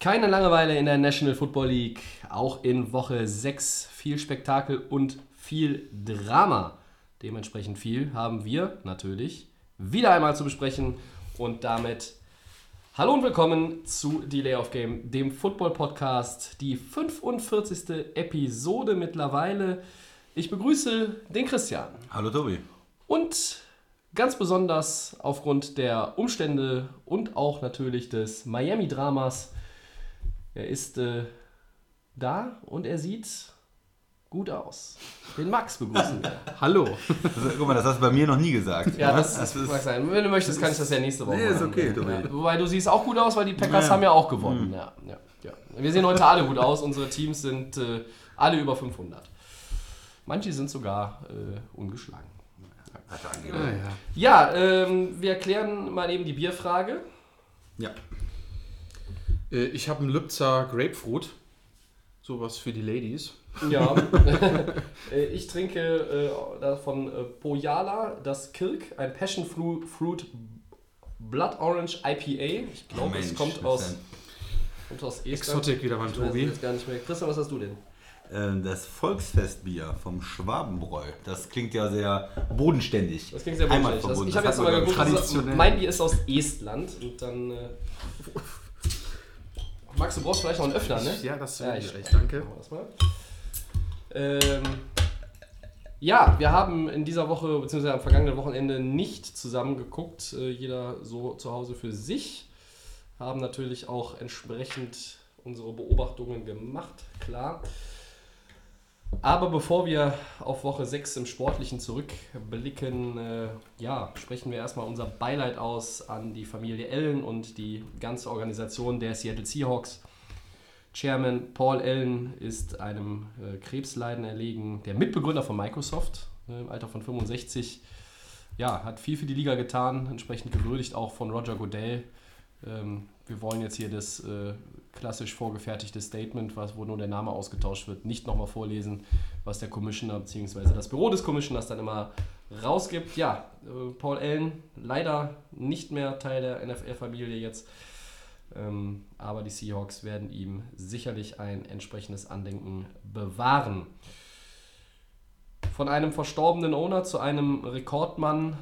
Keine Langeweile in der National Football League, auch in Woche 6 viel Spektakel und viel Drama. Dementsprechend viel haben wir natürlich wieder einmal zu besprechen und damit hallo und willkommen zu Delay of Game, dem Football-Podcast, die 45. Episode mittlerweile. Ich begrüße den Christian. Hallo Tobi. Und ganz besonders aufgrund der Umstände und auch natürlich des Miami-Dramas, er ist da und er sieht gut aus. Den Max begrüßen wir. Hallo. Also, guck mal, das hast du bei mir noch nie gesagt. Ja, das mag sein. Wenn du möchtest, kann ich das ja nächste Woche machen. Nee, ist okay. Ja. Wobei, du siehst auch gut aus, weil die Packers haben ja auch gewonnen. Ja. Wir sehen heute alle gut aus. Unsere Teams sind alle über 500. Manche sind sogar ungeschlagen. Wir erklären mal eben die Bierfrage. Ja. Ich habe einen Lübzer Grapefruit, sowas für die Ladies. Ja, ich trinke davon Poyala, das Kirk, ein Passion Fruit Blood Orange IPA. Ich glaube, es kommt aus Estland. Exotik wieder beim Tobi. Ich weiß jetzt gar nicht mehr. Christian, was hast du denn? Das Volksfestbier vom Schwabenbräu. Das klingt ja sehr bodenständig. Das klingt sehr bodenständig. Ich habe jetzt sogar geguckt, mein Bier ist aus Estland und dann... Max, du brauchst vielleicht noch einen Öffner, ne? Ja, das ist wirklich recht, danke. Wir haben in dieser Woche, beziehungsweise am vergangenen Wochenende nicht zusammengeguckt. Jeder so zu Hause für sich. Haben natürlich auch entsprechend unsere Beobachtungen gemacht, klar. Aber bevor wir auf Woche 6 im Sportlichen zurückblicken, sprechen wir erstmal unser Beileid aus an die Familie Allen und die ganze Organisation der Seattle Seahawks. Chairman Paul Allen ist einem Krebsleiden erlegen, der Mitbegründer von Microsoft im Alter von 65. Ja, hat viel für die Liga getan, entsprechend gewürdigt auch von Roger Goodell. Wir wollen jetzt hier das klassisch vorgefertigte Statement, wo nur der Name ausgetauscht wird, nicht nochmal vorlesen, was der Commissioner bzw. das Büro des Commissioners dann immer rausgibt. Ja, Paul Allen leider nicht mehr Teil der NFL-Familie jetzt, aber die Seahawks werden ihm sicherlich ein entsprechendes Andenken bewahren. Von einem verstorbenen Owner zu einem Rekordmann,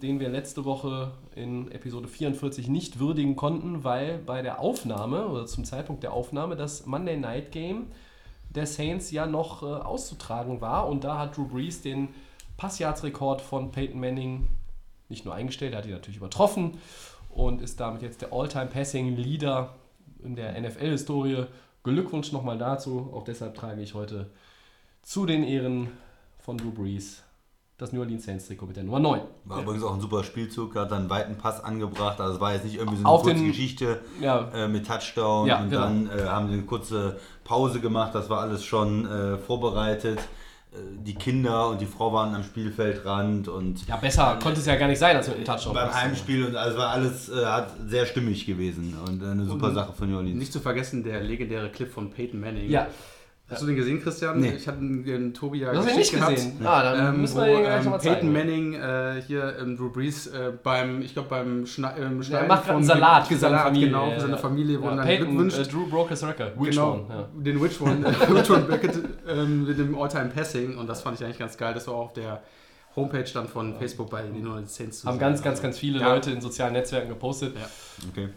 den wir letzte Woche in Episode 44 nicht würdigen konnten, weil bei der Aufnahme oder zum Zeitpunkt der Aufnahme das Monday Night Game der Saints ja noch auszutragen war und da hat Drew Brees den Passjahrsrekord von Peyton Manning nicht nur eingestellt, er hat ihn natürlich übertroffen und ist damit jetzt der All-Time-Passing-Leader in der NFL-Historie. Glückwunsch nochmal dazu, auch deshalb trage ich heute zu den Ehren von Drew Brees das New Orleans Saints Trikot mit der Nummer 9. War übrigens auch ein super Spielzug, hat dann einen weiten Pass angebracht, also es war jetzt nicht irgendwie so eine kurze Geschichte mit Touchdown und genau. Dann haben sie eine kurze Pause gemacht, das war alles schon vorbereitet. Die Kinder und die Frau waren am Spielfeldrand und... Ja, besser konnte es ja gar nicht sein, als mit dem Touchdown. Beim Heimspiel und also war alles sehr stimmig gewesen und eine super Sache von New Orleans. Nicht zu vergessen, der legendäre Clip von Peyton Manning. Ja. Hast du den gesehen, Christian? Nee. Ich hatte den Tobi ja geschickt gehabt. Dann müssen wir den gleich nochmal zeigen. Peyton Manning Drew Brees beim Schneiden von Salat für seine Familie wurden dann Glückwünsche. Drew broke his record. Den Which One Bracket mit dem All-Time Passing und das fand ich eigentlich ganz geil. Das war auch auf der Homepage dann von Facebook bei den New Orleans Saints. Haben ganz viele Leute in sozialen Netzwerken gepostet. Ja. Okay.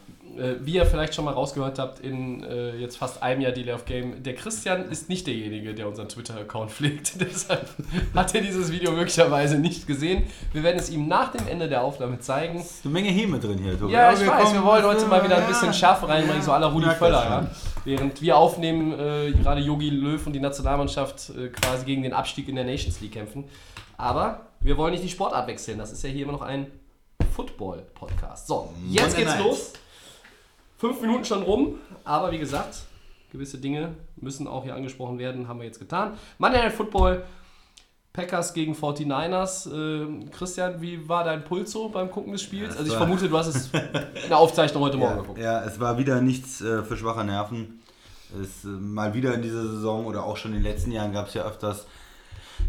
Wie ihr vielleicht schon mal rausgehört habt, in jetzt fast einem Jahr Delay of Game, der Christian ist nicht derjenige, der unseren Twitter-Account pflegt. Deshalb hat er dieses Video möglicherweise nicht gesehen. Wir werden es ihm nach dem Ende der Aufnahme zeigen. Es ist eine Menge Häme drin hier, Tobi. Ja, ich weiß, wir wollen heute mal wieder ein bisschen Schärfe reinbringen, so à la Rudi Völler. Ja. Während wir aufnehmen, gerade Jogi Löw und die Nationalmannschaft quasi gegen den Abstieg in der Nations League kämpfen. Aber wir wollen nicht die Sportart wechseln. Das ist ja hier immer noch ein Football-Podcast. So, jetzt geht's los. 5 Minuten schon rum, aber wie gesagt, Gewisse Dinge müssen auch hier angesprochen werden, haben wir jetzt getan. Monday Night Football, Packers gegen 49ers. Christian, wie war dein Puls so beim Gucken des Spiels? Ja, also ich vermute, du hast es in der Aufzeichnung heute Morgen geguckt. Ja, es war wieder nichts für schwache Nerven. Es mal wieder in dieser Saison oder auch schon in den letzten Jahren gab es ja öfters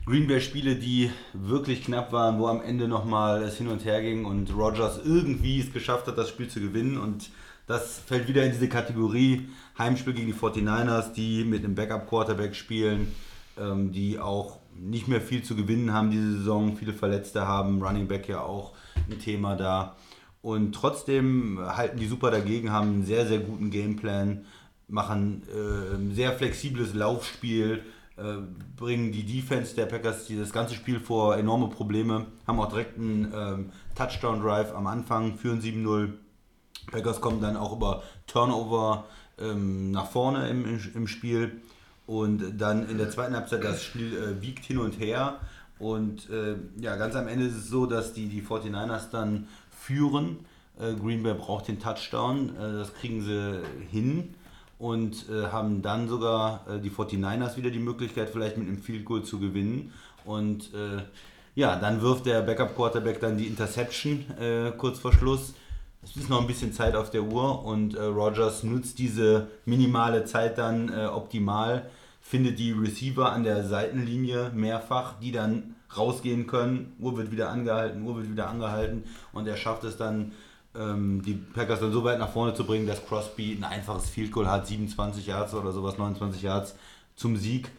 Green Bay Spiele, die wirklich knapp waren, wo am Ende nochmal es hin und her ging und Rodgers irgendwie es geschafft hat, das Spiel zu gewinnen, und das fällt wieder in diese Kategorie Heimspiel gegen die 49ers, die mit einem Backup-Quarterback spielen, die auch nicht mehr viel zu gewinnen haben diese Saison, viele Verletzte haben, Running Back ja auch ein Thema da, und trotzdem halten die super dagegen, haben einen sehr, sehr guten Gameplan, machen ein sehr flexibles Laufspiel, bringen die Defense der Packers das ganze Spiel vor enorme Probleme, haben auch direkt einen Touchdown-Drive am Anfang, führen 7-0. Packers kommen dann auch über Turnover nach vorne im Spiel, und dann in der zweiten Halbzeit das Spiel wiegt hin und her, und ja, ganz am Ende ist es so, dass die 49ers dann führen, Green Bay braucht den Touchdown, das kriegen sie hin, und haben dann sogar die 49ers wieder die Möglichkeit, vielleicht mit einem Field Goal zu gewinnen, und ja, dann wirft der Backup Quarterback dann die Interception kurz vor Schluss. Es ist noch ein bisschen Zeit auf der Uhr, und Rodgers nutzt diese minimale Zeit dann optimal, findet die Receiver an der Seitenlinie mehrfach, die dann rausgehen können, Uhr wird wieder angehalten, und er schafft es dann, die Packers dann so weit nach vorne zu bringen, dass Crosby ein einfaches Field Goal hat, 27 Yards oder sowas, 29 Yards zum Sieg.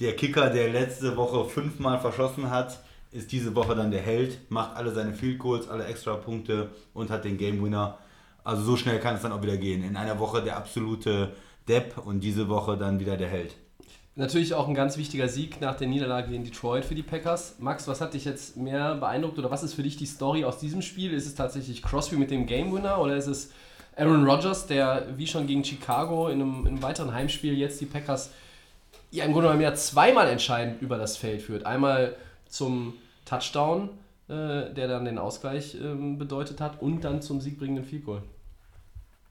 Der Kicker, der letzte Woche 5-mal verschossen hat, ist diese Woche dann der Held, macht alle seine Field Goals, alle Extrapunkte und hat den Game Winner. Also so schnell kann es dann auch wieder gehen. In einer Woche der absolute Depp und diese Woche dann wieder der Held. Natürlich auch ein ganz wichtiger Sieg nach der Niederlage in Detroit für die Packers. Max, was hat dich jetzt mehr beeindruckt oder was ist für dich die Story aus diesem Spiel? Ist es tatsächlich Crosby mit dem Game Winner oder ist es Aaron Rodgers, der wie schon gegen Chicago in einem weiteren Heimspiel jetzt die Packers ja im Grunde genommen ja zweimal entscheidend über das Feld führt? Einmal zum Touchdown, der dann den Ausgleich bedeutet hat, und dann zum siegbringenden Field Goal.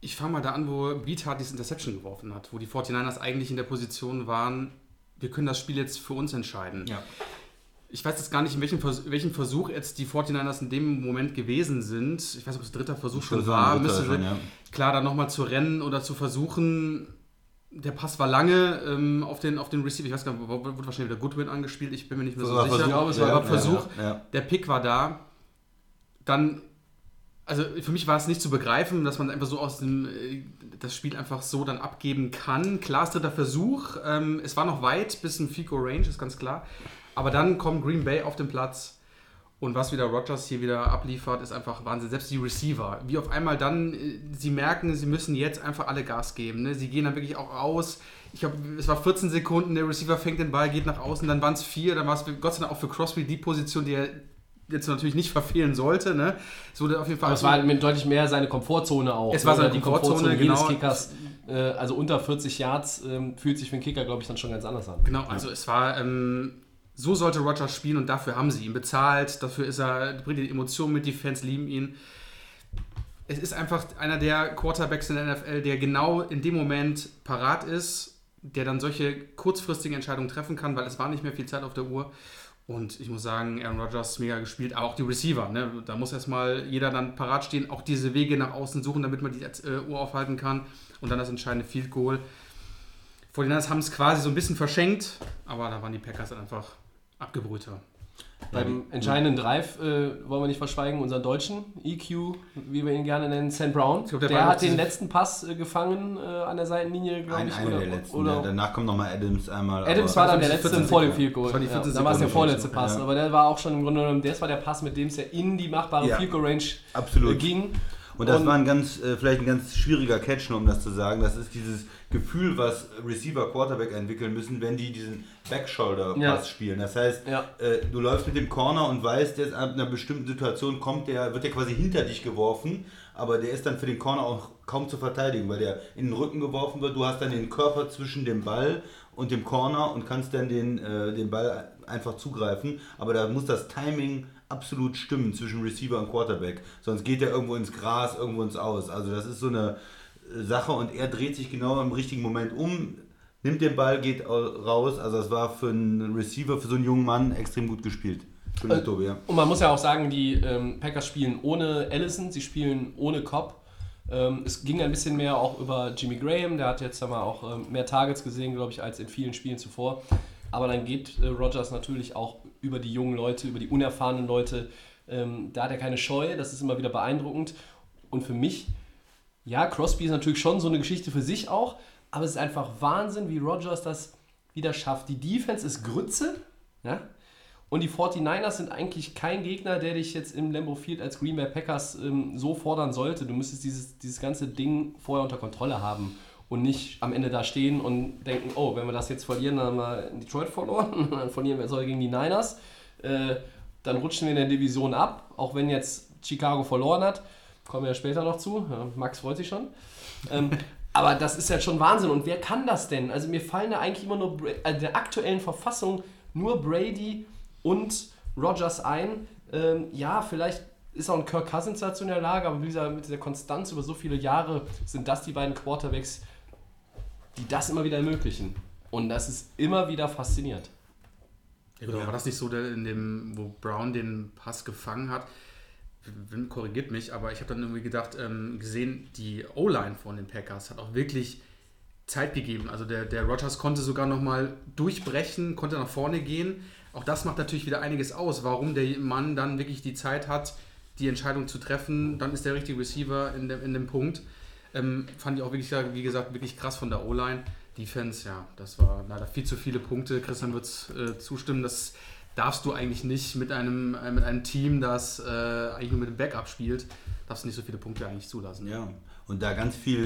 Ich fange mal da an, wo Beathard diese Interception geworfen hat, wo die 49ers eigentlich in der Position waren, wir können das Spiel jetzt für uns entscheiden. Ja. Ich weiß jetzt gar nicht, in welchem Versuch jetzt die 49ers in dem Moment gewesen sind. Ich weiß nicht, ob es dritter Versuch schon war. Klar, dann nochmal zu rennen oder zu versuchen. Der Pass war lange auf den Receiver, ich weiß gar nicht, wurde wahrscheinlich wieder Goodwin angespielt, ich bin mir nicht mehr so sicher. Ich glaube, es war ein Versuch. Ja. Der Pick war da. Dann, also für mich war es nicht zu begreifen, dass man einfach so das Spiel einfach so dann abgeben kann. Klar, ist dritter Versuch. Es war noch weit bis in Fico-Range, ist ganz klar. Aber dann kommt Green Bay auf den Platz. Und was wieder Rodgers hier wieder abliefert, ist einfach Wahnsinn. Selbst die Receiver, wie auf einmal dann, sie merken, sie müssen jetzt einfach alle Gas geben. Ne? Sie gehen dann wirklich auch raus. Ich glaube, es war 14 Sekunden, der Receiver fängt den Ball, geht nach außen, dann waren es 4. Dann war es Gott sei Dank auch für Crosby die Position, die er jetzt natürlich nicht verfehlen sollte. Ne? Es wurde auf jeden Fall. Aber es war mit deutlich mehr seine Komfortzone auch. Es war seine Komfortzone jedes Kickers. Also unter 40 Yards fühlt sich für einen Kicker, glaube ich, dann schon ganz anders an. Genau, also es war. So sollte Rodgers spielen, und dafür haben sie ihn bezahlt, dafür bringt er die Emotionen mit, die Fans lieben ihn. Es ist einfach einer der Quarterbacks in der NFL, der genau in dem Moment parat ist, der dann solche kurzfristigen Entscheidungen treffen kann, weil es war nicht mehr viel Zeit auf der Uhr. Und ich muss sagen, Aaron Rodgers mega gespielt, aber auch die Receiver. Ne? Da muss erstmal jeder dann parat stehen, auch diese Wege nach außen suchen, damit man die Uhr aufhalten kann, und dann das entscheidende Field Goal. 49ers haben es quasi so ein bisschen verschenkt, aber da waren die Packers dann einfach abgebrühter. Beim entscheidenden Drive wollen wir nicht verschweigen, unseren deutschen EQ, wie wir ihn gerne nennen, Sam Brown. Glaub, der hat den letzten Pass gefangen an der Seitenlinie, glaube ich. Einer der letzten, oder? Ja. Danach kommt nochmal Adams einmal. Adams war dann der letzte vor dem Field Goal. Da war es der vorletzte Pass, aber der war auch schon im Grunde genommen, das war der Pass, mit dem es ja in die machbare Field Goal Range ging. Und das war vielleicht ein ganz schwieriger Catch, nur um das zu sagen. Das ist dieses Gefühl, was Receiver, Quarterback entwickeln müssen, wenn die diesen Backshoulder-Pass spielen. Das heißt, du läufst mit dem Corner und weißt, der ist ab einer bestimmten Situation wird der quasi hinter dich geworfen, aber der ist dann für den Corner auch kaum zu verteidigen, weil der in den Rücken geworfen wird. Du hast dann den Körper zwischen dem Ball und dem Corner und kannst dann den Ball einfach zugreifen. Aber da muss das Timing absolut stimmen zwischen Receiver und Quarterback, sonst geht der irgendwo ins Gras, irgendwo ins Aus. Also das ist so eine Sache und er dreht sich genau im richtigen Moment um, nimmt den Ball, geht raus. Also das war für einen Receiver, für so einen jungen Mann extrem gut gespielt. Tobi, ja. Und man muss ja auch sagen, die Packers spielen ohne Allison, sie spielen ohne Cobb. Es ging ein bisschen mehr auch über Jimmy Graham, der hat jetzt mal auch mehr Targets gesehen, glaube ich, als in vielen Spielen zuvor. Aber dann geht Rodgers natürlich auch über die jungen Leute, über die unerfahrenen Leute. Da hat er keine Scheu, das ist immer wieder beeindruckend. Und für mich, ja, Crosby ist natürlich schon so eine Geschichte für sich auch, aber es ist einfach Wahnsinn, wie Rodgers das wieder schafft. Die Defense ist Grütze, ja? Und die 49ers sind eigentlich kein Gegner, der dich jetzt im Lambeau Field als Green Bay Packers so fordern sollte. Du müsstest dieses ganze Ding vorher unter Kontrolle haben und nicht am Ende da stehen und denken, oh, wenn wir das jetzt verlieren, dann haben wir Detroit verloren, dann verlieren wir jetzt heute gegen die Niners. Dann rutschen wir in der Division ab, auch wenn jetzt Chicago verloren hat. Kommen wir ja später noch zu, ja, Max freut sich schon. Aber das ist ja schon Wahnsinn und wer kann das denn? Also mir fallen da eigentlich immer nur, also der aktuellen Verfassung, nur Brady und Rodgers ein. Ja, vielleicht ist auch ein Kirk Cousins dazu in der Lage, aber mit dieser Konstanz über so viele Jahre sind das die beiden Quarterbacks, die das immer wieder ermöglichen. Und das ist immer wieder faszinierend. Ja, gut, aber war das nicht so, wo Brown den Pass gefangen hat? Korrigiert mich, aber ich habe dann irgendwie gedacht, gesehen, die O-Line von den Packers hat auch wirklich Zeit gegeben. Also der Rodgers konnte sogar nochmal durchbrechen, konnte nach vorne gehen. Auch das macht natürlich wieder einiges aus, warum der Mann dann wirklich die Zeit hat, die Entscheidung zu treffen. Dann ist der richtige Receiver in dem Punkt. Fand ich auch wirklich, wie gesagt, wirklich krass von der O-Line. Defense, ja, das war leider viel zu viele Punkte. Christian wird zustimmen, das darfst du eigentlich nicht mit einem Team, das eigentlich nur mit dem Backup spielt, darfst du nicht so viele Punkte eigentlich zulassen. Ja. Und da ganz viel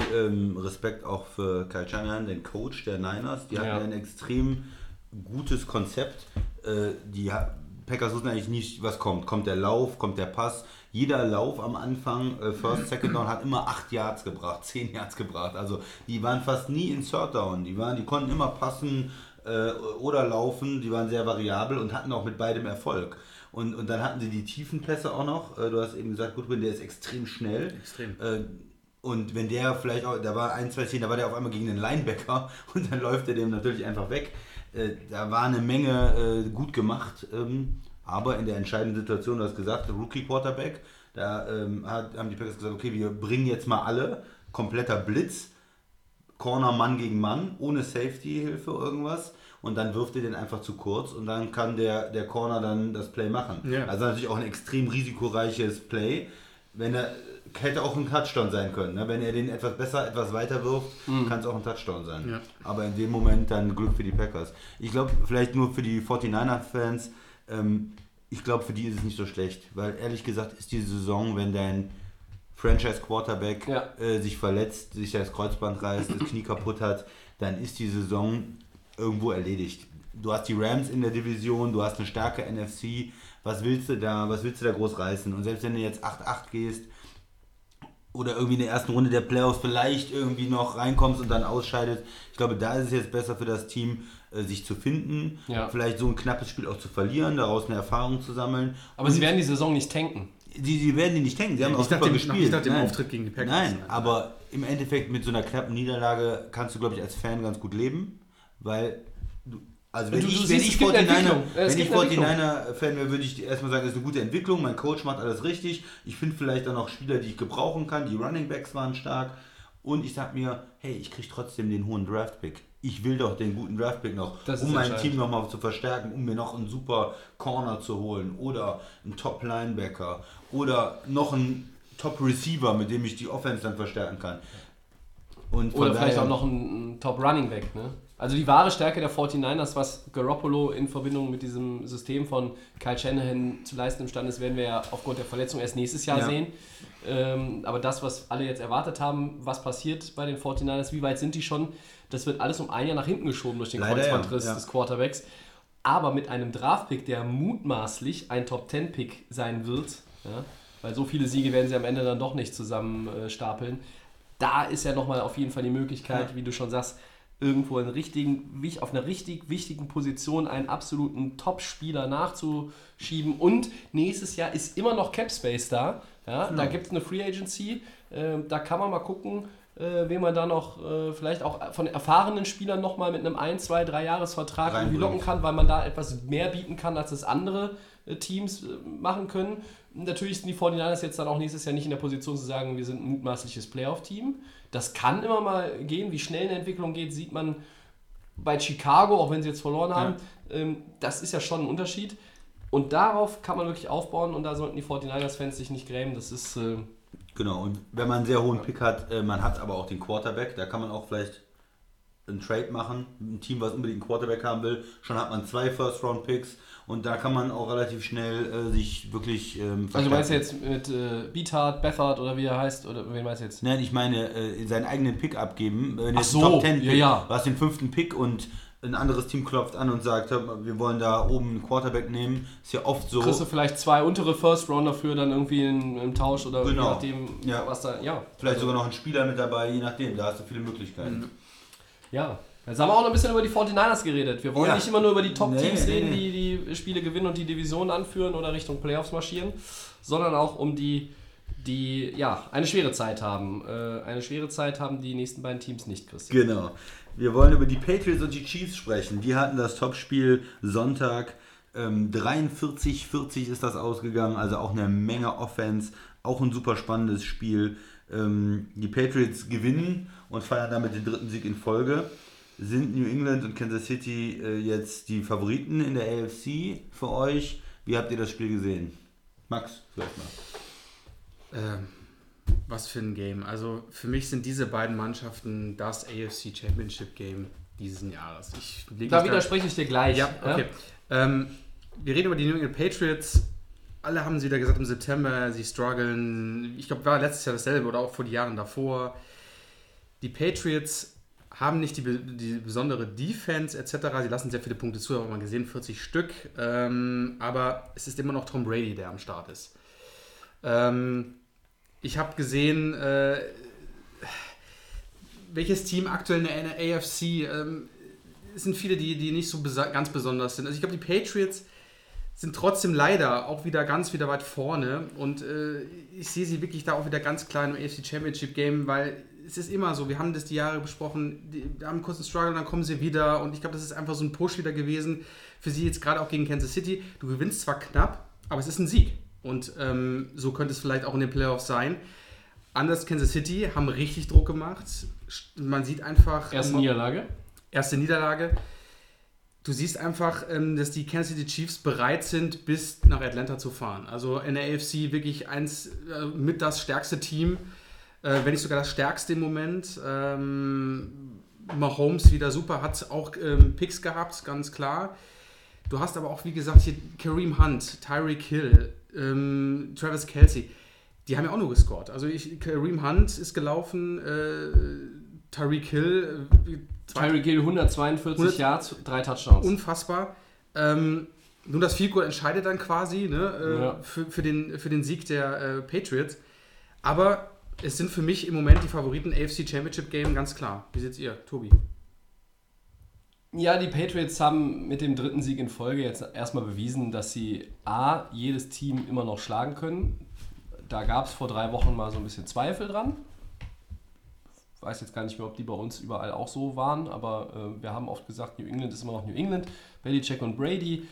Respekt auch für Kyle Shanahan, den Coach der Niners. Die hatten ein extrem gutes Konzept. Die Packers wussten eigentlich nicht, was kommt. Kommt der Lauf, kommt der Pass. Jeder Lauf am Anfang, First, Second Down, hat immer 8 Yards gebracht, 10 Yards gebracht. Also die waren fast nie in Third Down. Die konnten immer passen oder laufen. Die waren sehr variabel und hatten auch mit beidem Erfolg. Und dann hatten sie die tiefen Pässe auch noch. Du hast eben gesagt, Goodwin, der ist extrem schnell. Extrem. Und wenn der vielleicht auch, da war ein, zwei Szenen, da war der auf einmal gegen den Linebacker und dann läuft er dem natürlich einfach weg. Da war eine Menge gut gemacht, aber in der entscheidenden Situation, du hast gesagt, Rookie-Quarterback, da haben die Packers gesagt, okay, wir bringen jetzt mal alle, kompletter Blitz, Corner Mann gegen Mann, ohne Safety-Hilfe irgendwas. Und dann wirft er den einfach zu kurz und dann kann der Corner dann das Play machen. Ja. Also natürlich auch ein extrem risikoreiches Play, wenn er... Hätte auch ein Touchdown sein können. Ne? Wenn er den etwas besser, etwas weiter wirft, kann es auch ein Touchdown sein. Ja. Aber in dem Moment dann Glück für die Packers. Ich glaube, vielleicht nur für die 49er-Fans, ich glaube, für die ist es nicht so schlecht. Weil ehrlich gesagt ist die Saison, wenn dein Franchise-Quarterback sich verletzt, sich das Kreuzband reißt, das Knie kaputt hat, dann ist die Saison irgendwo erledigt. Du hast die Rams in der Division, du hast eine starke NFC. Was willst du da groß reißen? Und selbst wenn du jetzt 8-8 gehst, oder irgendwie in der ersten Runde der Playoffs vielleicht irgendwie noch reinkommst und dann ausscheidet. Ich glaube, da ist es jetzt besser für das Team, sich zu finden, vielleicht so ein knappes Spiel auch zu verlieren, daraus eine Erfahrung zu sammeln. Aber und sie werden die Saison nicht tanken. Sie werden die nicht tanken, sie haben auch super gespielt. Ich dachte, im Auftritt gegen die Packers. Nein, aber im Endeffekt mit so einer knappen Niederlage kannst du, glaube ich, als Fan ganz gut leben, weil... Also wenn ich 49er-Fan wäre, würde ich erstmal sagen, das ist eine gute Entwicklung, mein Coach macht alles richtig, ich finde vielleicht auch noch Spieler, die ich gebrauchen kann, die Running Backs waren stark und ich sag mir, hey, ich kriege trotzdem den hohen Draft-Pick. Ich will doch den guten Draft-Pick noch, um mein Team nochmal zu verstärken, um mir noch einen super Corner zu holen oder einen Top-Linebacker oder noch einen Top-Receiver, mit dem ich die Offense dann verstärken kann. Und oder vielleicht auch noch einen Top-Running-Back, ne? Also die wahre Stärke der 49ers, was Garoppolo in Verbindung mit diesem System von Kyle Shanahan zu leisten imstande ist, werden wir ja aufgrund der Verletzung erst nächstes Jahr sehen. Aber das, was alle jetzt erwartet haben, was passiert bei den 49ers, wie weit sind die schon, das wird alles um ein Jahr nach hinten geschoben durch den Kreuzbandriss des Quarterbacks. Aber mit einem Draftpick, der mutmaßlich ein Top-10-Pick sein wird, ja, weil so viele Siege werden sie am Ende dann doch nicht zusammen stapeln, da ist ja nochmal auf jeden Fall die Möglichkeit, wie du schon sagst, irgendwo auf einer richtig wichtigen Position einen absoluten Top-Spieler nachzuschieben. Und nächstes Jahr ist immer noch Cap Space da. Ja, genau. Da gibt es eine Free Agency. Da kann man mal gucken, wen man da noch vielleicht auch von erfahrenen Spielern nochmal mit einem 1-, 2-, 3-Jahres-Vertrag irgendwie locken kann, weil man da etwas mehr bieten kann, als das andere Teams machen können. Natürlich sind die 49ers jetzt dann auch nächstes Jahr nicht in der Position zu sagen, wir sind ein mutmaßliches Playoff-Team. Das kann immer mal gehen. Wie schnell eine Entwicklung geht, sieht man bei Chicago, auch wenn sie jetzt verloren haben. Ja. Das ist ja schon ein Unterschied. Und darauf kann man wirklich aufbauen und da sollten die 49ers-Fans sich nicht grämen. Das ist... Genau, und wenn man einen sehr hohen Pick hat, man hat aber auch den Quarterback, da kann man auch vielleicht einen Trade machen, ein Team, was unbedingt einen Quarterback haben will, schon hat man 2 First-Round-Picks und da kann man auch relativ schnell sich wirklich verstärken. Also meinst du jetzt mit Bethard oder wie er heißt, oder wen meinst du jetzt? Nein, ich meine, seinen eigenen Pick abgeben, wenn jetzt Top 10 Pick, du hast den 5. Pick und ein anderes Team klopft an und sagt, wir wollen da oben einen Quarterback nehmen. Ist ja oft so. Kriegst du vielleicht 2 untere First-Rounder dafür dann irgendwie im Tausch oder je nachdem, was da, vielleicht sogar noch ein Spieler mit dabei, je nachdem. Da hast du viele Möglichkeiten. Mhm. Ja. Jetzt haben wir auch noch ein bisschen über die 49ers geredet. Wir wollen nicht immer nur über die Top-Teams reden, die Spiele gewinnen und die Division anführen oder Richtung Playoffs marschieren, sondern auch um die eine schwere Zeit haben. Eine schwere Zeit haben die nächsten beiden Teams nicht, Christian. Genau. Wir wollen über die Patriots und die Chiefs sprechen. Die hatten das Topspiel Sonntag. 43-40 ist das ausgegangen. Also auch eine Menge Offense. Auch ein super spannendes Spiel. Die Patriots gewinnen und feiern damit den 3. Sieg in Folge. Sind New England und Kansas City jetzt die Favoriten in der AFC für euch? Wie habt ihr das Spiel gesehen? Max, vielleicht mal. Was für ein Game. Also für mich sind diese beiden Mannschaften das AFC Championship Game dieses Jahres. Da widerspreche ich dir gleich. Ja, okay. Ja? Wir reden über die New England Patriots. Alle haben sie wieder gesagt im September, sie strugglen. Ich glaube, war letztes Jahr dasselbe oder auch vor den Jahren davor. Die Patriots haben nicht die besondere Defense etc. Sie lassen sehr viele Punkte zu, haben wir gesehen, 40 Stück. Aber es ist immer noch Tom Brady, der am Start ist. Ich habe gesehen, welches Team aktuell in der AFC, es sind viele, die nicht so ganz besonders sind. Also ich glaube, die Patriots sind trotzdem leider auch wieder ganz wieder weit vorne und ich sehe sie wirklich da auch wieder ganz klar im AFC Championship Game, weil es ist immer so, wir haben das die Jahre besprochen, wir haben einen kurzen Struggle, dann kommen sie wieder und ich glaube, das ist einfach so ein Push wieder gewesen für sie jetzt gerade auch gegen Kansas City. Du gewinnst zwar knapp, aber es ist ein Sieg. Und so könnte es vielleicht auch in den Playoffs sein. Anders Kansas City haben richtig Druck gemacht. Man sieht einfach... Erste Niederlage. Du siehst einfach, dass die Kansas City Chiefs bereit sind, bis nach Atlanta zu fahren. Also in der AFC wirklich mit das stärkste Team, wenn nicht sogar das stärkste im Moment. Mahomes wieder super, hat auch Picks gehabt, ganz klar. Du hast aber auch, wie gesagt, hier Kareem Hunt, Tyreek Hill, Travis Kelce, die haben ja auch nur gescored. Also Kareem Hunt ist gelaufen, Tyreek Hill 142 Yards, 3 Touchdowns. Unfassbar. Nun das Field Goal entscheidet dann quasi für den Sieg der Patriots. Aber es sind für mich im Moment die Favoriten AFC Championship Game ganz klar. Wie seht ihr, Tobi? Ja, die Patriots haben mit dem 3. Sieg in Folge jetzt erstmal bewiesen, dass sie jedes Team immer noch schlagen können. Da gab es vor 3 Wochen mal so ein bisschen Zweifel dran. Ich weiß jetzt gar nicht mehr, ob die bei uns überall auch so waren, aber wir haben oft gesagt, New England ist immer noch New England. Belichick und Brady.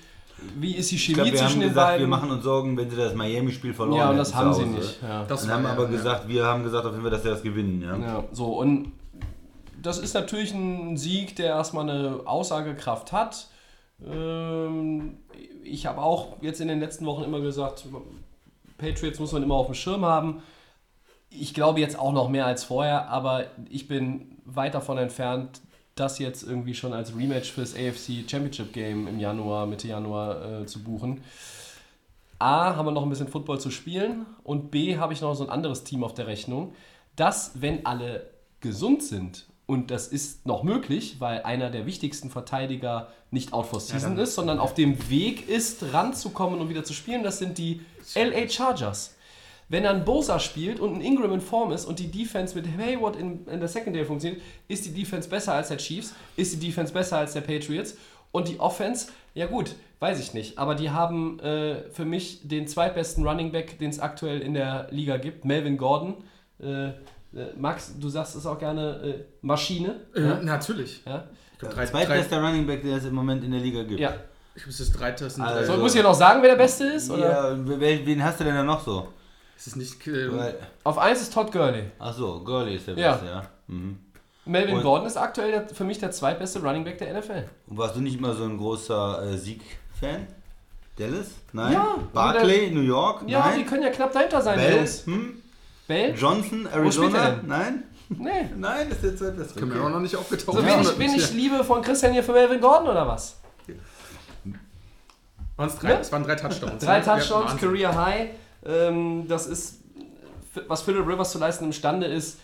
Wie ist die Chemie zwischen den beiden? Wir machen uns Sorgen, wenn sie das Miami-Spiel verloren haben. Ja, und das haben sie nicht. Ja. Das haben aber gesagt, wir haben gesagt, auf jeden Fall, dass sie das gewinnen. Ja. Ja, so und das ist natürlich ein Sieg, der erstmal eine Aussagekraft hat. Ich habe auch jetzt in den letzten Wochen immer gesagt, Patriots muss man immer auf dem Schirm haben. Ich glaube jetzt auch noch mehr als vorher, aber ich bin weit davon entfernt, das jetzt irgendwie schon als Rematch fürs AFC Championship Game im Januar, Mitte Januar zu buchen. A, haben wir noch ein bisschen Football zu spielen und B, habe ich noch so ein anderes Team auf der Rechnung, das, wenn alle gesund sind, und das ist noch möglich, weil einer der wichtigsten Verteidiger nicht out for season ist, sondern auf dem Weg ist, ranzukommen und wieder zu spielen. Das sind die LA Chargers. Wenn dann Bosa spielt und ein Ingram in Form ist und die Defense mit Hayward in der Secondary funktioniert, ist die Defense besser als der Chiefs, ist die Defense besser als der Patriots. Und die Offense, ja gut, weiß ich nicht. Aber die haben für mich den zweitbesten Running Back, den es aktuell in der Liga gibt, Melvin Gordon, Max, du sagst es auch gerne, Maschine. Ja? Natürlich. Ja? Ich glaube, der zweitbeste Running Back, der es im Moment in der Liga gibt. Ja. Ich glaube, es ist 3000. Also, muss ich ja noch sagen, wer der Beste ist? Oder? Ja, wen hast du denn da noch so? Es ist nicht... auf 1 ist Todd Gurley. Ach so, Gurley ist der Beste, ja. Mhm. Melvin Gordon ist aktuell für mich der zweitbeste Running Back der NFL. Und warst du nicht immer so ein großer Sieg-Fan? Dallas? Nein. Ja, Barkley, New York? Ja, nein. Die können ja knapp dahinter sein. Bell? Bell? Johnson, Arizona? Nein? Nee. Nein, das ist der zweitbeste. Das können wir auch noch nicht aufgetaucht. So wenig Liebe von Christian hier für Melvin Gordon, oder was? Ja. Es waren 3 Touchdowns. 3 Touchdowns, Career High. Das ist, was Phillip Rivers zu leisten imstande ist,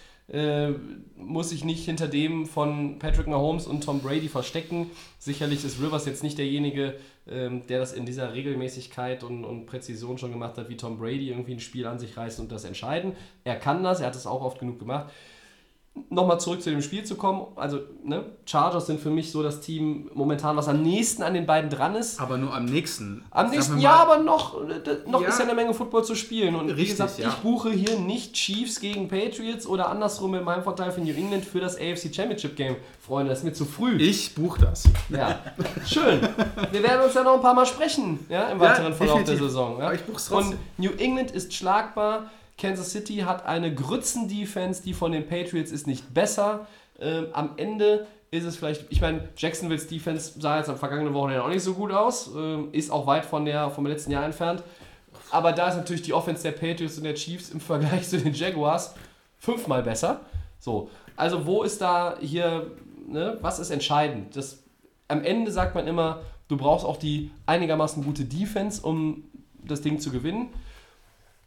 muss ich nicht hinter dem von Patrick Mahomes und Tom Brady verstecken. Sicherlich ist Rivers jetzt nicht derjenige, der das in dieser Regelmäßigkeit und Präzision schon gemacht hat, wie Tom Brady irgendwie ein Spiel an sich reißt und das entscheiden. Er kann das, er hat es auch oft genug gemacht. Nochmal zurück zu dem Spiel zu kommen, also Chargers sind für mich so das Team momentan, was am nächsten an den beiden dran ist. Aber nur am nächsten. Am nächsten, ja, aber noch ist ja eine Menge Football zu spielen. Und richtig, wie gesagt, ich buche hier nicht Chiefs gegen Patriots oder andersrum in meinem Vorteil für New England für das AFC Championship Game. Freunde, das ist mir zu früh. Ich buche das. Ja, schön. Wir werden uns ja noch ein paar Mal sprechen im weiteren Verlauf der Saison. Ja? Ich buche es trotzdem. Und New England ist schlagbar. Kansas City hat eine Grützen-Defense, die von den Patriots ist nicht besser. Am Ende ist es vielleicht, ich meine, Jacksonvilles Defense sah jetzt am vergangenen Wochenende auch nicht so gut aus, ist auch weit vom letzten Jahr entfernt. Aber da ist natürlich die Offense der Patriots und der Chiefs im Vergleich zu den Jaguars 5-mal besser. So, also wo ist da hier, was ist entscheidend? Das, am Ende sagt man immer, du brauchst auch die einigermaßen gute Defense, um das Ding zu gewinnen.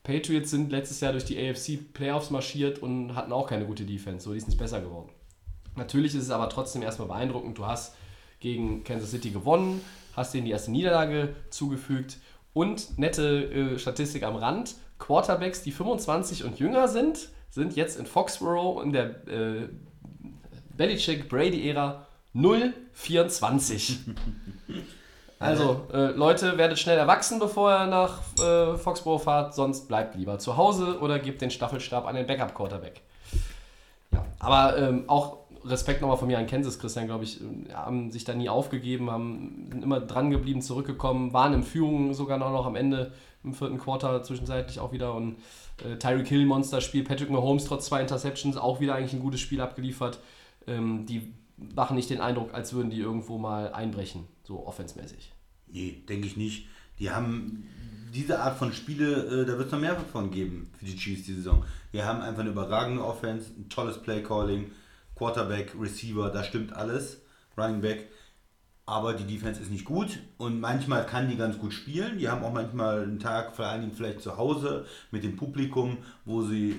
Patriots sind letztes Jahr durch die AFC-Playoffs marschiert und hatten auch keine gute Defense. So, die ist nicht besser geworden. Natürlich ist es aber trotzdem erstmal beeindruckend. Du hast gegen Kansas City gewonnen, hast denen die erste Niederlage zugefügt und nette Statistik am Rand. Quarterbacks, die 25 und jünger sind, sind jetzt in Foxborough in der Belichick-Brady-Ära 0-24. Also, Leute, werdet schnell erwachsen, bevor ihr nach Foxborough fahrt, sonst bleibt lieber zu Hause oder gebt den Staffelstab an den Backup-Quarterback. Ja, aber auch Respekt nochmal von mir an Kansas, Christian, glaube ich, haben sich da nie aufgegeben, sind immer dran geblieben, zurückgekommen, waren in Führung sogar noch am Ende im vierten Quarter zwischenzeitlich auch wieder und Tyreek Hill, Monsterspiel, Patrick Mahomes trotz 2 Interceptions auch wieder eigentlich ein gutes Spiel abgeliefert. Die machen nicht den Eindruck, als würden die irgendwo mal einbrechen, so offensmäßig. Nee, denke ich nicht. Die haben diese Art von Spiele, da wird es noch mehr davon geben für die Chiefs die Saison. Wir haben einfach eine überragende Offense, ein tolles Play-Calling, Quarterback, Receiver, da stimmt alles, Running Back, aber die Defense ist nicht gut und manchmal kann die ganz gut spielen. Die haben auch manchmal einen Tag, vor allen Dingen vielleicht zu Hause mit dem Publikum, wo sie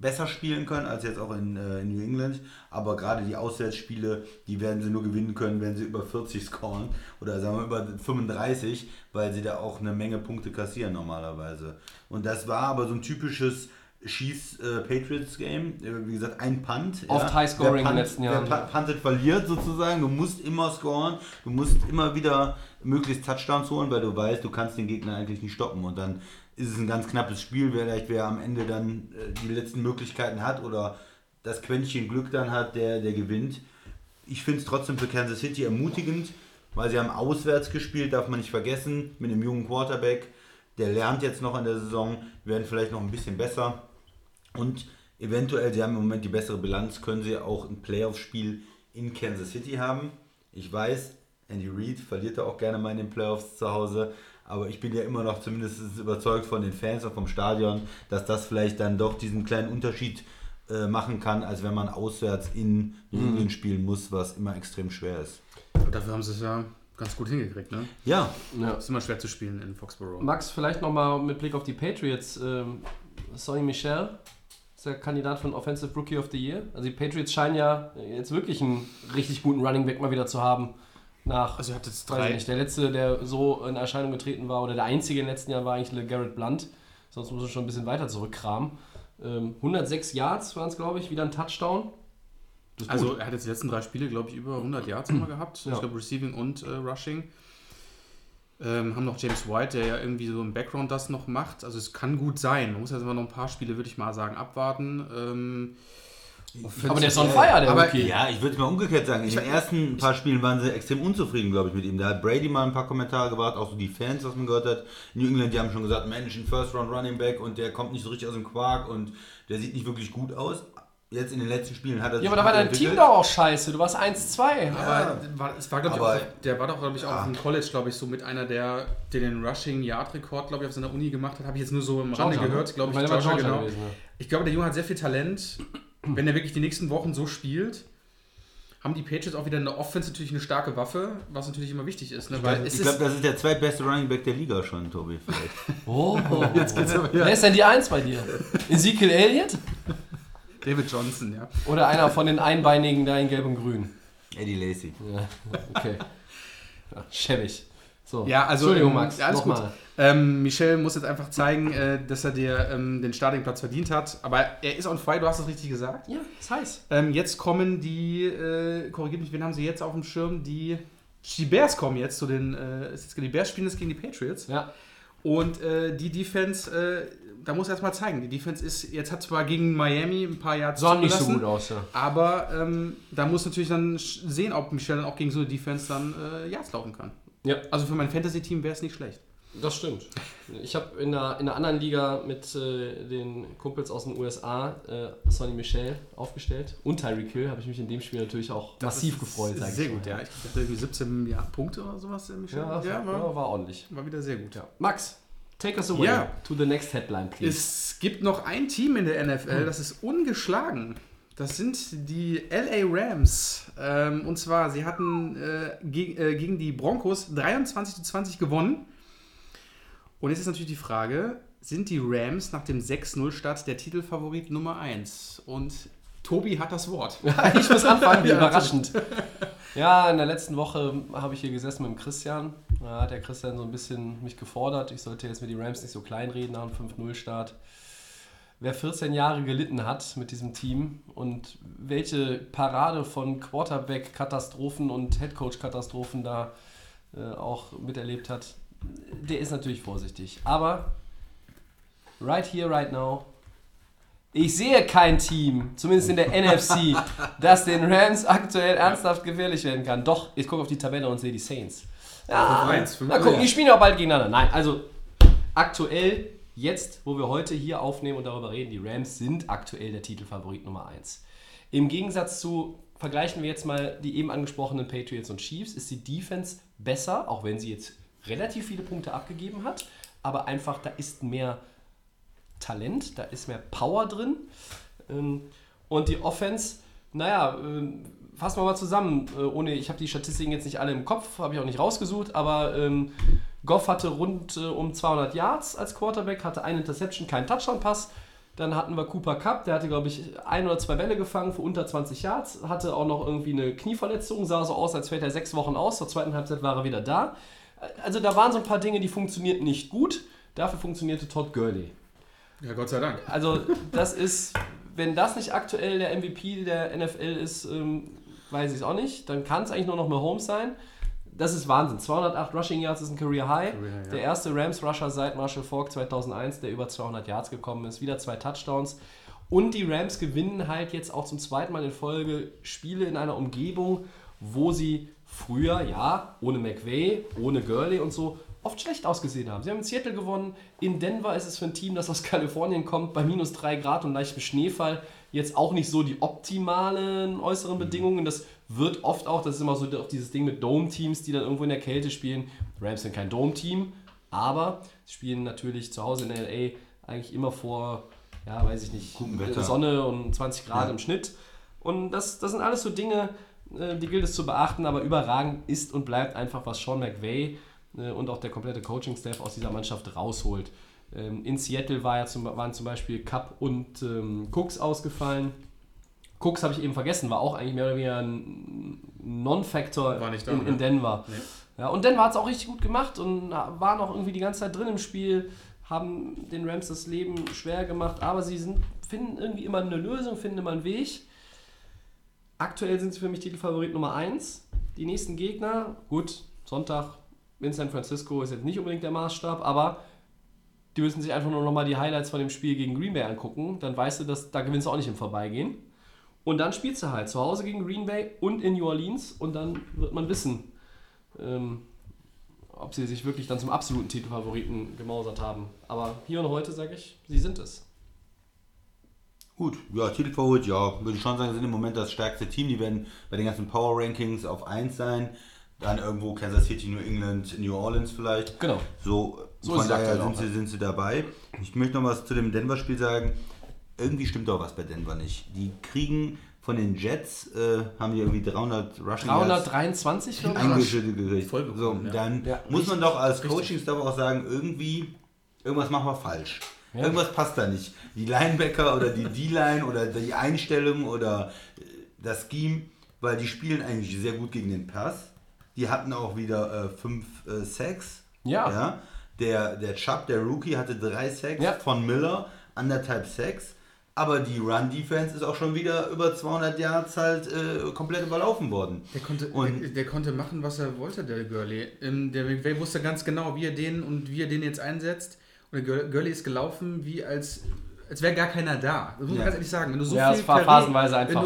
besser spielen können als jetzt auch in New England. Aber gerade die Auswärtsspiele, die werden sie nur gewinnen können, wenn sie über 40 scoren oder sagen wir über 35, weil sie da auch eine Menge Punkte kassieren normalerweise. Und das war aber so ein typisches Chiefs-Patriots-Game, wie gesagt, ein Punt. Oft Highscoring in den letzten Jahren. Wer puntet, verliert sozusagen. Du musst immer scoren, du musst immer wieder möglichst Touchdowns holen, weil du weißt, du kannst den Gegner eigentlich nicht stoppen. Und dann ist es ein ganz knappes Spiel, vielleicht wer am Ende dann die letzten Möglichkeiten hat oder das Quäntchen Glück dann hat, der gewinnt. Ich finde es trotzdem für Kansas City ermutigend, weil sie haben auswärts gespielt, darf man nicht vergessen, mit einem jungen Quarterback. Der lernt jetzt noch in der Saison, werden vielleicht noch ein bisschen besser. Und eventuell, sie haben im Moment die bessere Bilanz, können sie auch ein Playoff-Spiel in Kansas City haben. Ich weiß, Andy Reid verliert da auch gerne mal in den Playoffs zu Hause, aber ich bin ja immer noch zumindest überzeugt von den Fans und vom Stadion, dass das vielleicht dann doch diesen kleinen Unterschied machen kann, als wenn man auswärts in London spielen muss, was immer extrem schwer ist. Aber dafür haben sie es ja ganz gut hingekriegt, ne? Ja. Ist immer schwer zu spielen in Foxborough. Max, vielleicht nochmal mit Blick auf die Patriots. Sonny Michel ist der Kandidat von Offensive Rookie of the Year. Also die Patriots scheinen ja jetzt wirklich einen richtig guten Running Back mal wieder zu haben. Also ihr habt jetzt 3. Der letzte, der so in Erscheinung getreten war, oder der einzige im letzten Jahr war eigentlich Garrett Blunt. Sonst muss man schon ein bisschen weiter zurückkramen. 106 Yards waren es, glaube ich, wieder ein Touchdown. Also er hat jetzt die letzten 3 Spiele, glaube ich, über 100 Yards nochmal gehabt. Ja. Ich glaube Receiving und Rushing. haben noch James White, der ja irgendwie so im Background das noch macht. Also es kann gut sein. Man muss ja immer noch ein paar Spiele, würde ich mal sagen, abwarten. Aber der ist on fire, der Rookie. Ja, ich würde es mal umgekehrt sagen. In den ersten paar Spielen waren sie extrem unzufrieden, glaube ich, mit ihm. Da hat Brady mal ein paar Kommentare gebracht, auch so die Fans, was man gehört hat. In New England, die haben schon gesagt, Mensch, ein First-Round-Running-Back und der kommt nicht so richtig aus dem Quark und der sieht nicht wirklich gut aus. Jetzt in den letzten Spielen hat er sich aber da war dein entwickelt. Team doch auch scheiße. Du warst 1-2. Ja. Aber es war, glaube ich, der war doch, glaube ich, auch im College, glaube ich, so mit einer, der den Rushing-Yard-Rekord, glaube ich, auf seiner Uni gemacht hat. Habe ich jetzt nur so im Rande gehört, glaube ich. Georgia, genau. Gewesen, ja. Ich glaube, der Junge hat sehr viel Talent. Wenn er wirklich die nächsten Wochen so spielt, haben die Patriots auch wieder in der Offense natürlich eine starke Waffe, was natürlich immer wichtig ist. Ne? Ich glaube, das ist der zweitbeste Running Back der Liga schon, Tobi, vielleicht. Jetzt geht's aber, ja. Wer ist denn die 1 bei dir? Ezekiel Elliott? David Johnson, ja. Oder einer von den Einbeinigen da in Gelb und Grün. Eddie Lacy. Ja, okay. Ja, schäbig. So. Ja, also, Entschuldigung, Max, ja, alles gut. Michel muss jetzt einfach zeigen, dass er dir den Startingplatz verdient hat. Aber er ist on fire, du hast es richtig gesagt. Ja, ist heiß. Jetzt kommen die, korrigiert mich, wen haben sie jetzt auf dem Schirm? Die Bears kommen jetzt zu den, die Bears spielen jetzt gegen die Patriots. Ja. Und die Defense, da muss er erstmal zeigen. Die Defense ist, jetzt hat zwar gegen Miami ein paar Yards zugelassen, nicht so gut aus, ja. Aber da muss natürlich dann sehen, ob Michel dann auch gegen so eine Defense dann Yards laufen kann. Ja. Also für mein Fantasy-Team wäre es nicht schlecht. Das stimmt. Ich habe in einer anderen Liga mit den Kumpels aus den USA Sonny Michel aufgestellt und Tyreek Hill, habe ich mich in dem Spiel natürlich auch massiv gefreut. Sehr gut, ja. Ich hatte irgendwie 17 Punkte oder sowas. Michel. Ja, war ordentlich. War wieder sehr gut, ja. Max, take us away to the next headline, please. Es gibt noch ein Team in der NFL, das ist ungeschlagen. Das sind die LA Rams. Und zwar, sie hatten gegen die Broncos 23-20 gewonnen. Und jetzt ist natürlich die Frage, sind die Rams nach dem 6-0-Start der Titelfavorit Nummer 1? Und Tobi hat das Wort. Ich muss anfangen, wie überraschend. Ja, in der letzten Woche habe ich hier gesessen mit dem Christian. Da hat der Christian so ein bisschen mich gefordert. Ich sollte jetzt mit den Rams nicht so kleinreden nach dem 5-0-Start. Wer 14 Jahre gelitten hat mit diesem Team und welche Parade von Quarterback-Katastrophen und Headcoach-Katastrophen da auch miterlebt hat, der ist natürlich vorsichtig. Aber right here, right now, ich sehe kein Team, zumindest in der NFC, das den Rams aktuell ernsthaft gefährlich werden kann. Doch, ich gucke auf die Tabelle und sehe die Saints. Ja, na guck, die spielen auch bald gegeneinander. Nein, also aktuell... Jetzt, wo wir heute hier aufnehmen und darüber reden, die Rams sind aktuell der Titelfavorit Nummer 1. Im Gegensatz zu, vergleichen wir jetzt mal die eben angesprochenen Patriots und Chiefs, ist die Defense besser, auch wenn sie jetzt relativ viele Punkte abgegeben hat, aber einfach, da ist mehr Talent, da ist mehr Power drin. Und die Offense, naja, fassen wir mal zusammen, ich habe die Statistiken jetzt nicht alle im Kopf, habe ich auch nicht rausgesucht, aber... Goff hatte rund um 200 Yards als Quarterback, hatte eine Interception, keinen Touchdown-Pass. Dann hatten wir Cooper Kupp, der hatte, glaube ich, 1 oder 2 Bälle gefangen für unter 20 Yards. Hatte auch noch irgendwie eine Knieverletzung, sah so aus, als fällt er 6 Wochen aus. Zur zweiten Halbzeit war er wieder da. Also da waren so ein paar Dinge, die funktionierten nicht gut. Dafür funktionierte Todd Gurley. Ja, Gott sei Dank. Also das ist, wenn das nicht aktuell der MVP der NFL ist, weiß ich es auch nicht. Dann kann es eigentlich nur noch Mahomes sein. Das ist Wahnsinn. 208 Rushing Yards ist ein Career High. Ja. Der erste Rams-Rusher seit Marshall Faulk 2001, der über 200 Yards gekommen ist. Wieder 2 Touchdowns. Und die Rams gewinnen halt jetzt auch zum zweiten Mal in Folge Spiele in einer Umgebung, wo sie früher, ja, ohne McVay, ohne Gurley und so, oft schlecht ausgesehen haben. Sie haben in Seattle gewonnen. In Denver ist es für ein Team, das aus Kalifornien kommt, bei minus 3 Grad und leichtem Schneefall, jetzt auch nicht so die optimalen äußeren Bedingungen. Das wird oft auch, das ist immer so dieses Ding mit Dome-Teams, die dann irgendwo in der Kälte spielen. Rams sind kein Dome-Team, aber sie spielen natürlich zu Hause in LA eigentlich immer vor, ja, weiß ich nicht, Sonne und 20 Grad im Schnitt. Und das sind alles so Dinge, die gilt es zu beachten, aber überragend ist und bleibt einfach, was Sean McVay und auch der komplette Coaching-Staff aus dieser Mannschaft rausholt. In Seattle waren zum Beispiel Kupp und Cooks ausgefallen. Cooks habe ich eben vergessen, war auch eigentlich mehr oder weniger ein Non-Factor in Denver. Nee. Ja, und Denver hat es auch richtig gut gemacht und waren auch irgendwie die ganze Zeit drin im Spiel, haben den Rams das Leben schwer gemacht, aber sie finden irgendwie immer eine Lösung, finden immer einen Weg. Aktuell sind sie für mich Titelfavorit Nummer 1. Die nächsten Gegner, gut, Sonntag in San Francisco ist jetzt nicht unbedingt der Maßstab, aber die müssen sich einfach nur nochmal die Highlights von dem Spiel gegen Green Bay angucken. Dann weißt du, dass da gewinnst du auch nicht im Vorbeigehen. Und dann spielst du halt zu Hause gegen Green Bay und in New Orleans und dann wird man wissen, ob sie sich wirklich dann zum absoluten Titelfavoriten gemausert haben. Aber hier und heute sage ich, sie sind es. Gut, ja, Titelfavorit, ja, würde ich schon sagen, sie sind im Moment das stärkste Team. Die werden bei den ganzen Power-Rankings auf 1 sein. Dann irgendwo Kansas City, New England, New Orleans vielleicht. Genau. So von daher sind sie dabei. Ich möchte noch was zu dem Denver-Spiel sagen. Irgendwie stimmt doch was bei Denver nicht. Die kriegen von den Jets, haben die irgendwie 300 Rushing Yards. 323, glaube ich. Eingeschüttet gekriegt. So, ja. Dann muss man doch als Coaching-Staff auch sagen, irgendwie, irgendwas machen wir falsch. Ja. Irgendwas passt da nicht. Die Linebacker oder die D-Line oder die Einstellung oder das Scheme, weil die spielen eigentlich sehr gut gegen den Pass. Die hatten auch wieder 5 Sacks. Ja. Der Chubb, der Rookie, hatte 3 Sacks von Miller, 1,5 Sacks. Aber die Run-Defense ist auch schon wieder über 200 Yards halt komplett überlaufen worden. Der konnte machen, was er wollte, der Gurley. Der McVay wusste ganz genau, wie er den jetzt einsetzt. Und der Gurley ist gelaufen, wie als wäre gar keiner da. Das muss man ganz ehrlich sagen. Wenn du so viel war phasenweise einfach.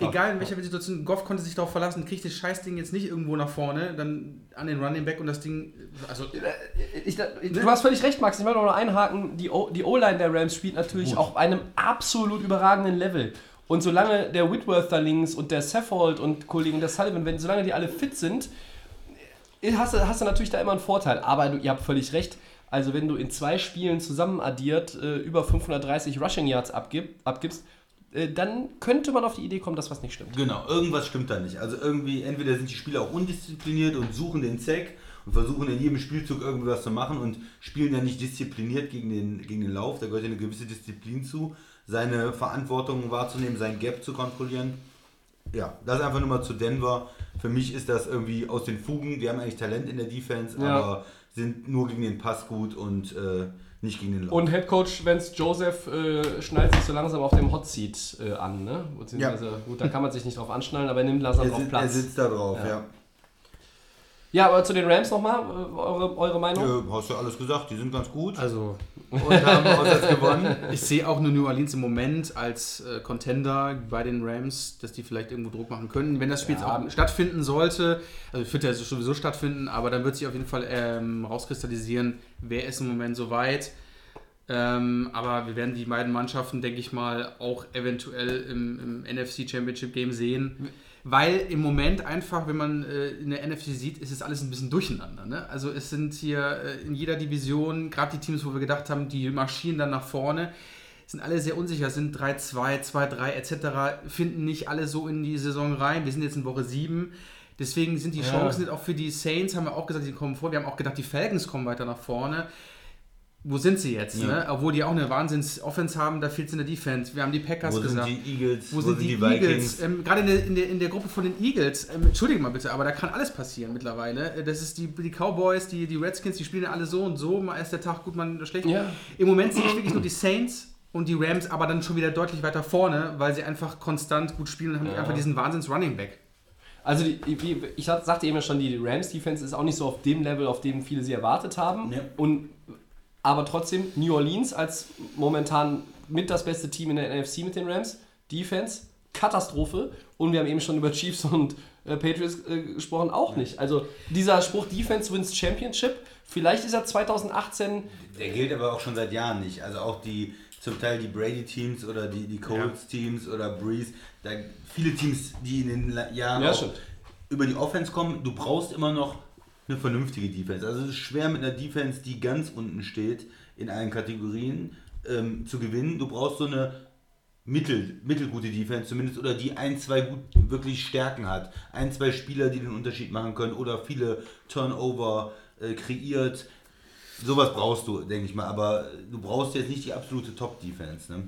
Egal in welcher Situation, Goff konnte sich darauf verlassen, kriegt das Scheißding jetzt nicht irgendwo nach vorne, dann an den Running Back und das Ding... Also, du hast völlig recht, Max. Ich wollte auch noch einhaken, die O-Line der Rams spielt natürlich gut. Auf einem absolut überragenden Level. Und solange der Whitworth da links und der Saffold und Kollegen der Sullivan, solange die alle fit sind, hast du natürlich da immer einen Vorteil. Aber ihr habt völlig recht. Also wenn du in 2 Spielen zusammen addiert über 530 Rushing Yards abgibst, dann könnte man auf die Idee kommen, dass was nicht stimmt. Genau, irgendwas stimmt da nicht. Also irgendwie, entweder sind die Spieler auch undiszipliniert und suchen den Sack und versuchen in jedem Spielzug irgendwas zu machen und spielen dann nicht diszipliniert gegen den Lauf. Da gehört ja eine gewisse Disziplin zu, seine Verantwortung wahrzunehmen, sein Gap zu kontrollieren. Ja, das einfach nur mal zu Denver. Für mich ist das irgendwie aus den Fugen. Wir haben eigentlich Talent in der Defense, aber... sind nur gegen den Pass gut und nicht gegen den Lauf. Und Headcoach Vance Joseph schnallt sich so langsam auf dem Hotseat an, ne? Beziehungsweise, gut, da kann man sich nicht drauf anschnallen, aber er nimmt langsam drauf Platz. Er sitzt da drauf, ja. Ja, aber zu den Rams nochmal, eure Meinung? Ja, hast du alles gesagt, die sind ganz gut. Also, und haben auch das gewonnen. Ich sehe auch nur New Orleans im Moment als Contender bei den Rams, dass die vielleicht irgendwo Druck machen können. Wenn das Spiel jetzt auch stattfinden sollte, also wird ja sowieso stattfinden, aber dann wird sich auf jeden Fall rauskristallisieren, wer ist im Moment so weit. Aber wir werden die beiden Mannschaften, denke ich mal, auch eventuell im NFC Championship Game sehen. Weil im Moment einfach, wenn man in der NFC sieht, ist es alles ein bisschen durcheinander. Ne? Also es sind hier in jeder Division, gerade die Teams, wo wir gedacht haben, die marschieren dann nach vorne, sind alle sehr unsicher, sind 3-2, 2-3 etc., finden nicht alle so in die Saison rein. Wir sind jetzt in Woche 7, deswegen sind die Chancen auch für die Saints, haben wir auch gesagt, die kommen vor. Wir haben auch gedacht, die Falcons kommen weiter nach vorne. Wo sind sie jetzt? Ja. Ne? Obwohl die auch eine Wahnsinns-Offense haben, da fehlt es in der Defense. Wir haben die Packers gesagt. Wo sind die Eagles? Gerade in der Gruppe von den Eagles, entschuldige mal bitte, aber da kann alles passieren mittlerweile. Das ist die Cowboys, die Redskins, die spielen ja alle so und so. Mal ist der Tag gut, mal schlecht. Ja. Im Moment sehe ich wirklich nur die Saints und die Rams, aber dann schon wieder deutlich weiter vorne, weil sie einfach konstant gut spielen und haben einfach diesen Wahnsinns-Running-Back. Also, ich sagte eben schon, die Rams-Defense ist auch nicht so auf dem Level, auf dem viele sie erwartet haben. Ja. Aber trotzdem, New Orleans als momentan mit das beste Team in der NFC mit den Rams. Defense, Katastrophe. Und wir haben eben schon über Chiefs und Patriots gesprochen, auch nicht. Also dieser Spruch, Defense wins Championship, vielleicht ist er 2018... Der gilt aber auch schon seit Jahren nicht. Also auch die zum Teil die Brady-Teams oder die Colts-Teams oder Brees. Da viele Teams, die in den Jahren auch über die Offense kommen, du brauchst immer noch eine vernünftige Defense. Also es ist schwer mit einer Defense, die ganz unten steht, in allen Kategorien zu gewinnen. Du brauchst so eine mittelgute Defense zumindest oder die 1-2 gut wirklich Stärken hat. 1-2 Spieler, die den Unterschied machen können oder viele Turnover kreiert. Sowas brauchst du, denke ich mal. Aber du brauchst jetzt nicht die absolute Top-Defense. Ne?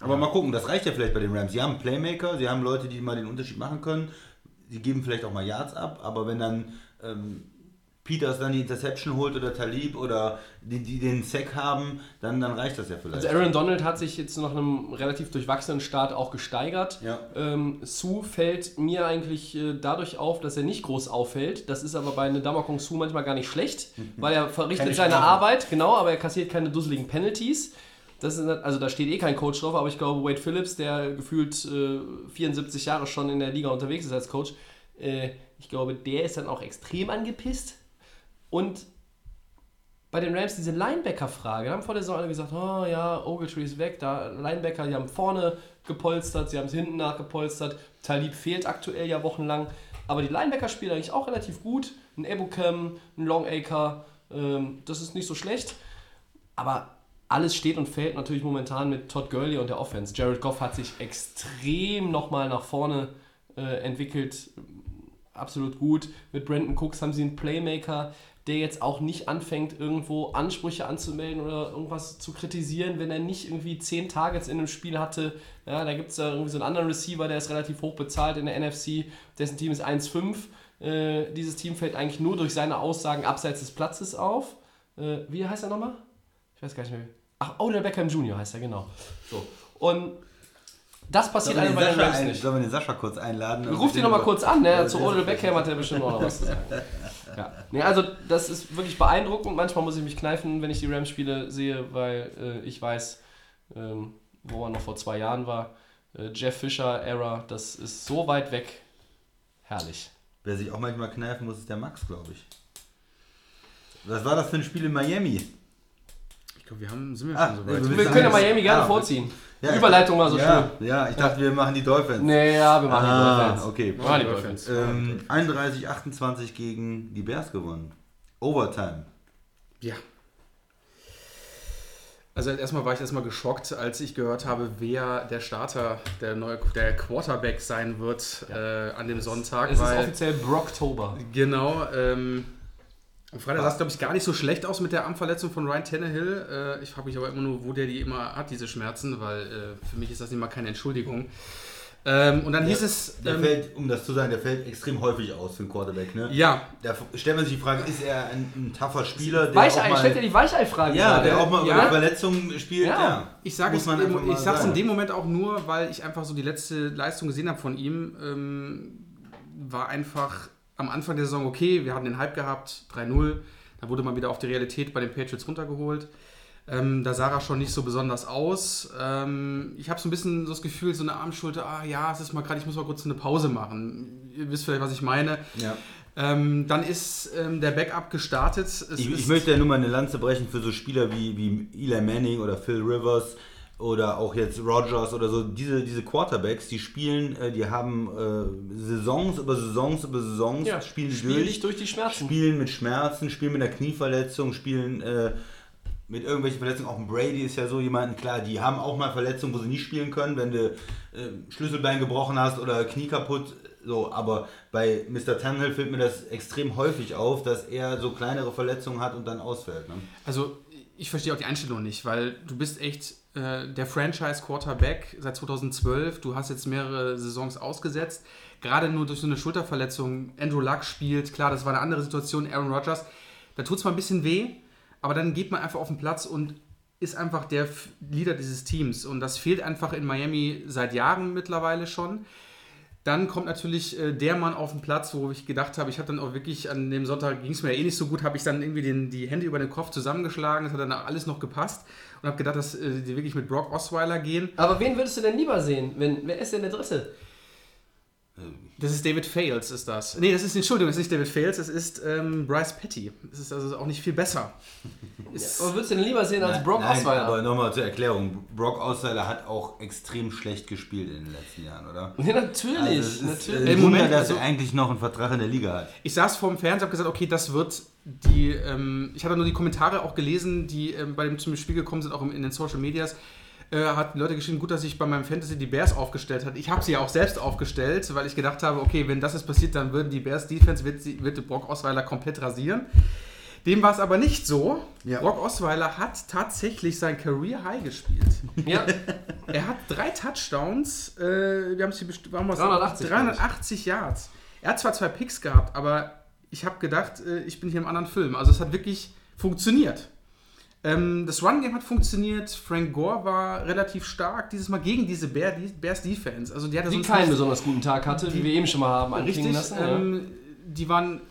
Aber mal gucken, das reicht ja vielleicht bei den Rams. Sie haben Playmaker, sie haben Leute, die mal den Unterschied machen können. Sie geben vielleicht auch mal Yards ab, aber wenn dann Peters dann die Interception holt oder Talib oder die den Sack haben, dann reicht das ja vielleicht. Also Aaron Donald hat sich jetzt nach einem relativ durchwachsenen Start auch gesteigert. Ja. Sue fällt mir eigentlich dadurch auf, dass er nicht groß auffällt. Das ist aber bei Ndamukong Suh manchmal gar nicht schlecht, weil er verrichtet seine Arbeit, genau, aber er kassiert keine dusseligen Penalties. Das ist, also da steht eh kein Coach drauf, aber ich glaube Wade Phillips, der gefühlt 74 Jahre schon in der Liga unterwegs ist als Coach, ich glaube, der ist dann auch extrem angepisst. Und bei den Rams diese Linebacker-Frage, da haben vor der Saison alle gesagt, oh ja, Ogletree ist weg, da Linebacker, die haben vorne gepolstert, sie haben es hinten nachgepolstert, Talib fehlt aktuell ja wochenlang, aber die Linebacker spielen eigentlich auch relativ gut, ein Ebukam, ein Longacre, das ist nicht so schlecht, aber alles steht und fällt natürlich momentan mit Todd Gurley und der Offense. Jared Goff hat sich extrem nochmal nach vorne entwickelt, absolut gut, mit Brandon Cooks haben sie einen Playmaker, der jetzt auch nicht anfängt, irgendwo Ansprüche anzumelden oder irgendwas zu kritisieren, wenn er nicht irgendwie 10 Targets in einem Spiel hatte. Ja, da gibt es da irgendwie so einen anderen Receiver, der ist relativ hoch bezahlt in der NFC, dessen Team ist 1-5. Dieses Team fällt eigentlich nur durch seine Aussagen abseits des Platzes auf. Wie heißt er nochmal? Ich weiß gar nicht mehr. Ach, Odell Beckham Jr. heißt er, genau. So. Und das passiert einem bei den Rams nicht. Sollen wir den Sascha kurz einladen? Ruf den nochmal kurz an, ne? Zu Odell Beckham hat er bestimmt auch noch was zu sagen. Ja. Nee, also das ist wirklich beeindruckend. Manchmal muss ich mich kneifen, wenn ich die Rams-Spiele sehe, weil ich weiß, wo er noch vor 2 Jahren war. Jeff Fisher-Era, das ist so weit weg. Herrlich. Wer sich auch manchmal kneifen muss, ist der Max, glaube ich. Was war das für ein Spiel in Miami? Ich glaube, wir sind schon so weit. Wir können ja Miami gerne vorziehen. Ja, die Überleitung war so schön. Ja, ich dachte, wir machen die Dolphins. Nee, ja, wir machen die Dolphins. Okay. Wir machen die Dolphins. 31-28 gegen die Bears gewonnen. Overtime. Ja. Also erstmal war ich geschockt, als ich gehört habe, wer der Starter, der neue Quarterback sein wird an dem Sonntag. Es ist offiziell Brocktober. Genau. Am Freitag sah es, glaube ich, gar nicht so schlecht aus mit der Armverletzung von Ryan Tannehill. Ich frage mich aber immer nur, wo der die immer hat, diese Schmerzen, weil für mich ist das immer keine Entschuldigung. Und dann hieß es... Der fällt extrem häufig aus für den Quarterback, ne? Ja. Da stellt man sich die Frage, ist er ein tougher Spieler, der Weichei, stellt ja die Weichei-Frage. Ja, der auch mal über Verletzungen spielt, ja. Ich sage es in dem Moment auch nur, weil ich einfach so die letzte Leistung gesehen habe von ihm. War einfach... Am Anfang der Saison, okay, wir haben den Hype gehabt, 3-0, dann wurde man wieder auf die Realität bei den Patriots runtergeholt. Da sah er schon nicht so besonders aus. Ich habe so ein bisschen so das Gefühl, so eine Armschulter, es ist mal gerade, ich muss mal kurz eine Pause machen. Ihr wisst vielleicht, was ich meine. Ja. Dann ist der Backup gestartet. Ich möchte ja nur mal eine Lanze brechen für so Spieler wie Eli Manning oder Phil Rivers oder auch jetzt Rodgers oder so, diese Quarterbacks, die spielen, die haben Saisons über Saisons spielen durch die Schmerzen. Spielen mit Schmerzen, spielen mit einer Knieverletzung, spielen mit irgendwelchen Verletzungen. Auch ein Brady ist ja so jemanden, klar, die haben auch mal Verletzungen, wo sie nicht spielen können, wenn du Schlüsselbein gebrochen hast oder Knie kaputt. So, aber bei Mr. Tannehill fällt mir das extrem häufig auf, dass er so kleinere Verletzungen hat und dann ausfällt. Ne? Also ich verstehe auch die Einstellung nicht, weil du bist echt der Franchise-Quarterback seit 2012, du hast jetzt mehrere Saisons ausgesetzt, gerade nur durch so eine Schulterverletzung, Andrew Luck spielt, klar, das war eine andere Situation, Aaron Rodgers, da tut es mal ein bisschen weh, aber dann geht man einfach auf den Platz und ist einfach der Leader dieses Teams und das fehlt einfach in Miami seit Jahren mittlerweile schon. Dann kommt natürlich der Mann auf den Platz, wo ich gedacht habe, ich habe dann auch wirklich, an dem Sonntag ging es mir ja eh nicht so gut, habe ich dann irgendwie die Hände über den Kopf zusammengeschlagen, das hat dann alles noch gepasst und habe gedacht, dass die wirklich mit Brock Osweiler gehen. Aber wen würdest du denn lieber sehen? Wer ist denn der Dritte? Das ist David Fales, ist das. Nee, das ist nicht David Fales, das ist Bryce Petty. Das ist also auch nicht viel besser. Aber würdest du denn lieber sehen als Brock Osweiler? Aber nochmal zur Erklärung, Brock Osweiler hat auch extrem schlecht gespielt in den letzten Jahren, oder? Ja, natürlich. Also natürlich. Im Moment, dass er eigentlich noch einen Vertrag in der Liga hat. Ich saß vor dem Fernseher und habe gesagt, okay, das wird die... ich hatte nur die Kommentare auch gelesen, die bei dem zum Spiel gekommen sind, auch in den Social Medias. Hat Leute geschrieben, gut, dass ich bei meinem Fantasy die Bears aufgestellt habe. Ich habe sie ja auch selbst aufgestellt, weil ich gedacht habe, okay, wenn das jetzt passiert, dann würden die Bears Defense, wird Brock Osweiler komplett rasieren. Dem war es aber nicht so. Ja. Brock Osweiler hat tatsächlich sein Career High gespielt. Ja. Er hat 3 Touchdowns, 380 Yards. Er hat zwar 2 Picks gehabt, aber ich habe gedacht, ich bin hier im anderen Film. Also es hat wirklich funktioniert. Das Run-Game hat funktioniert. Frank Gore war relativ stark dieses Mal gegen diese Bears-Defense. Also die hatte sonst keinen besonders guten Tag hatte, die, wie wir eben schon mal haben anklingen lassen. Die waren,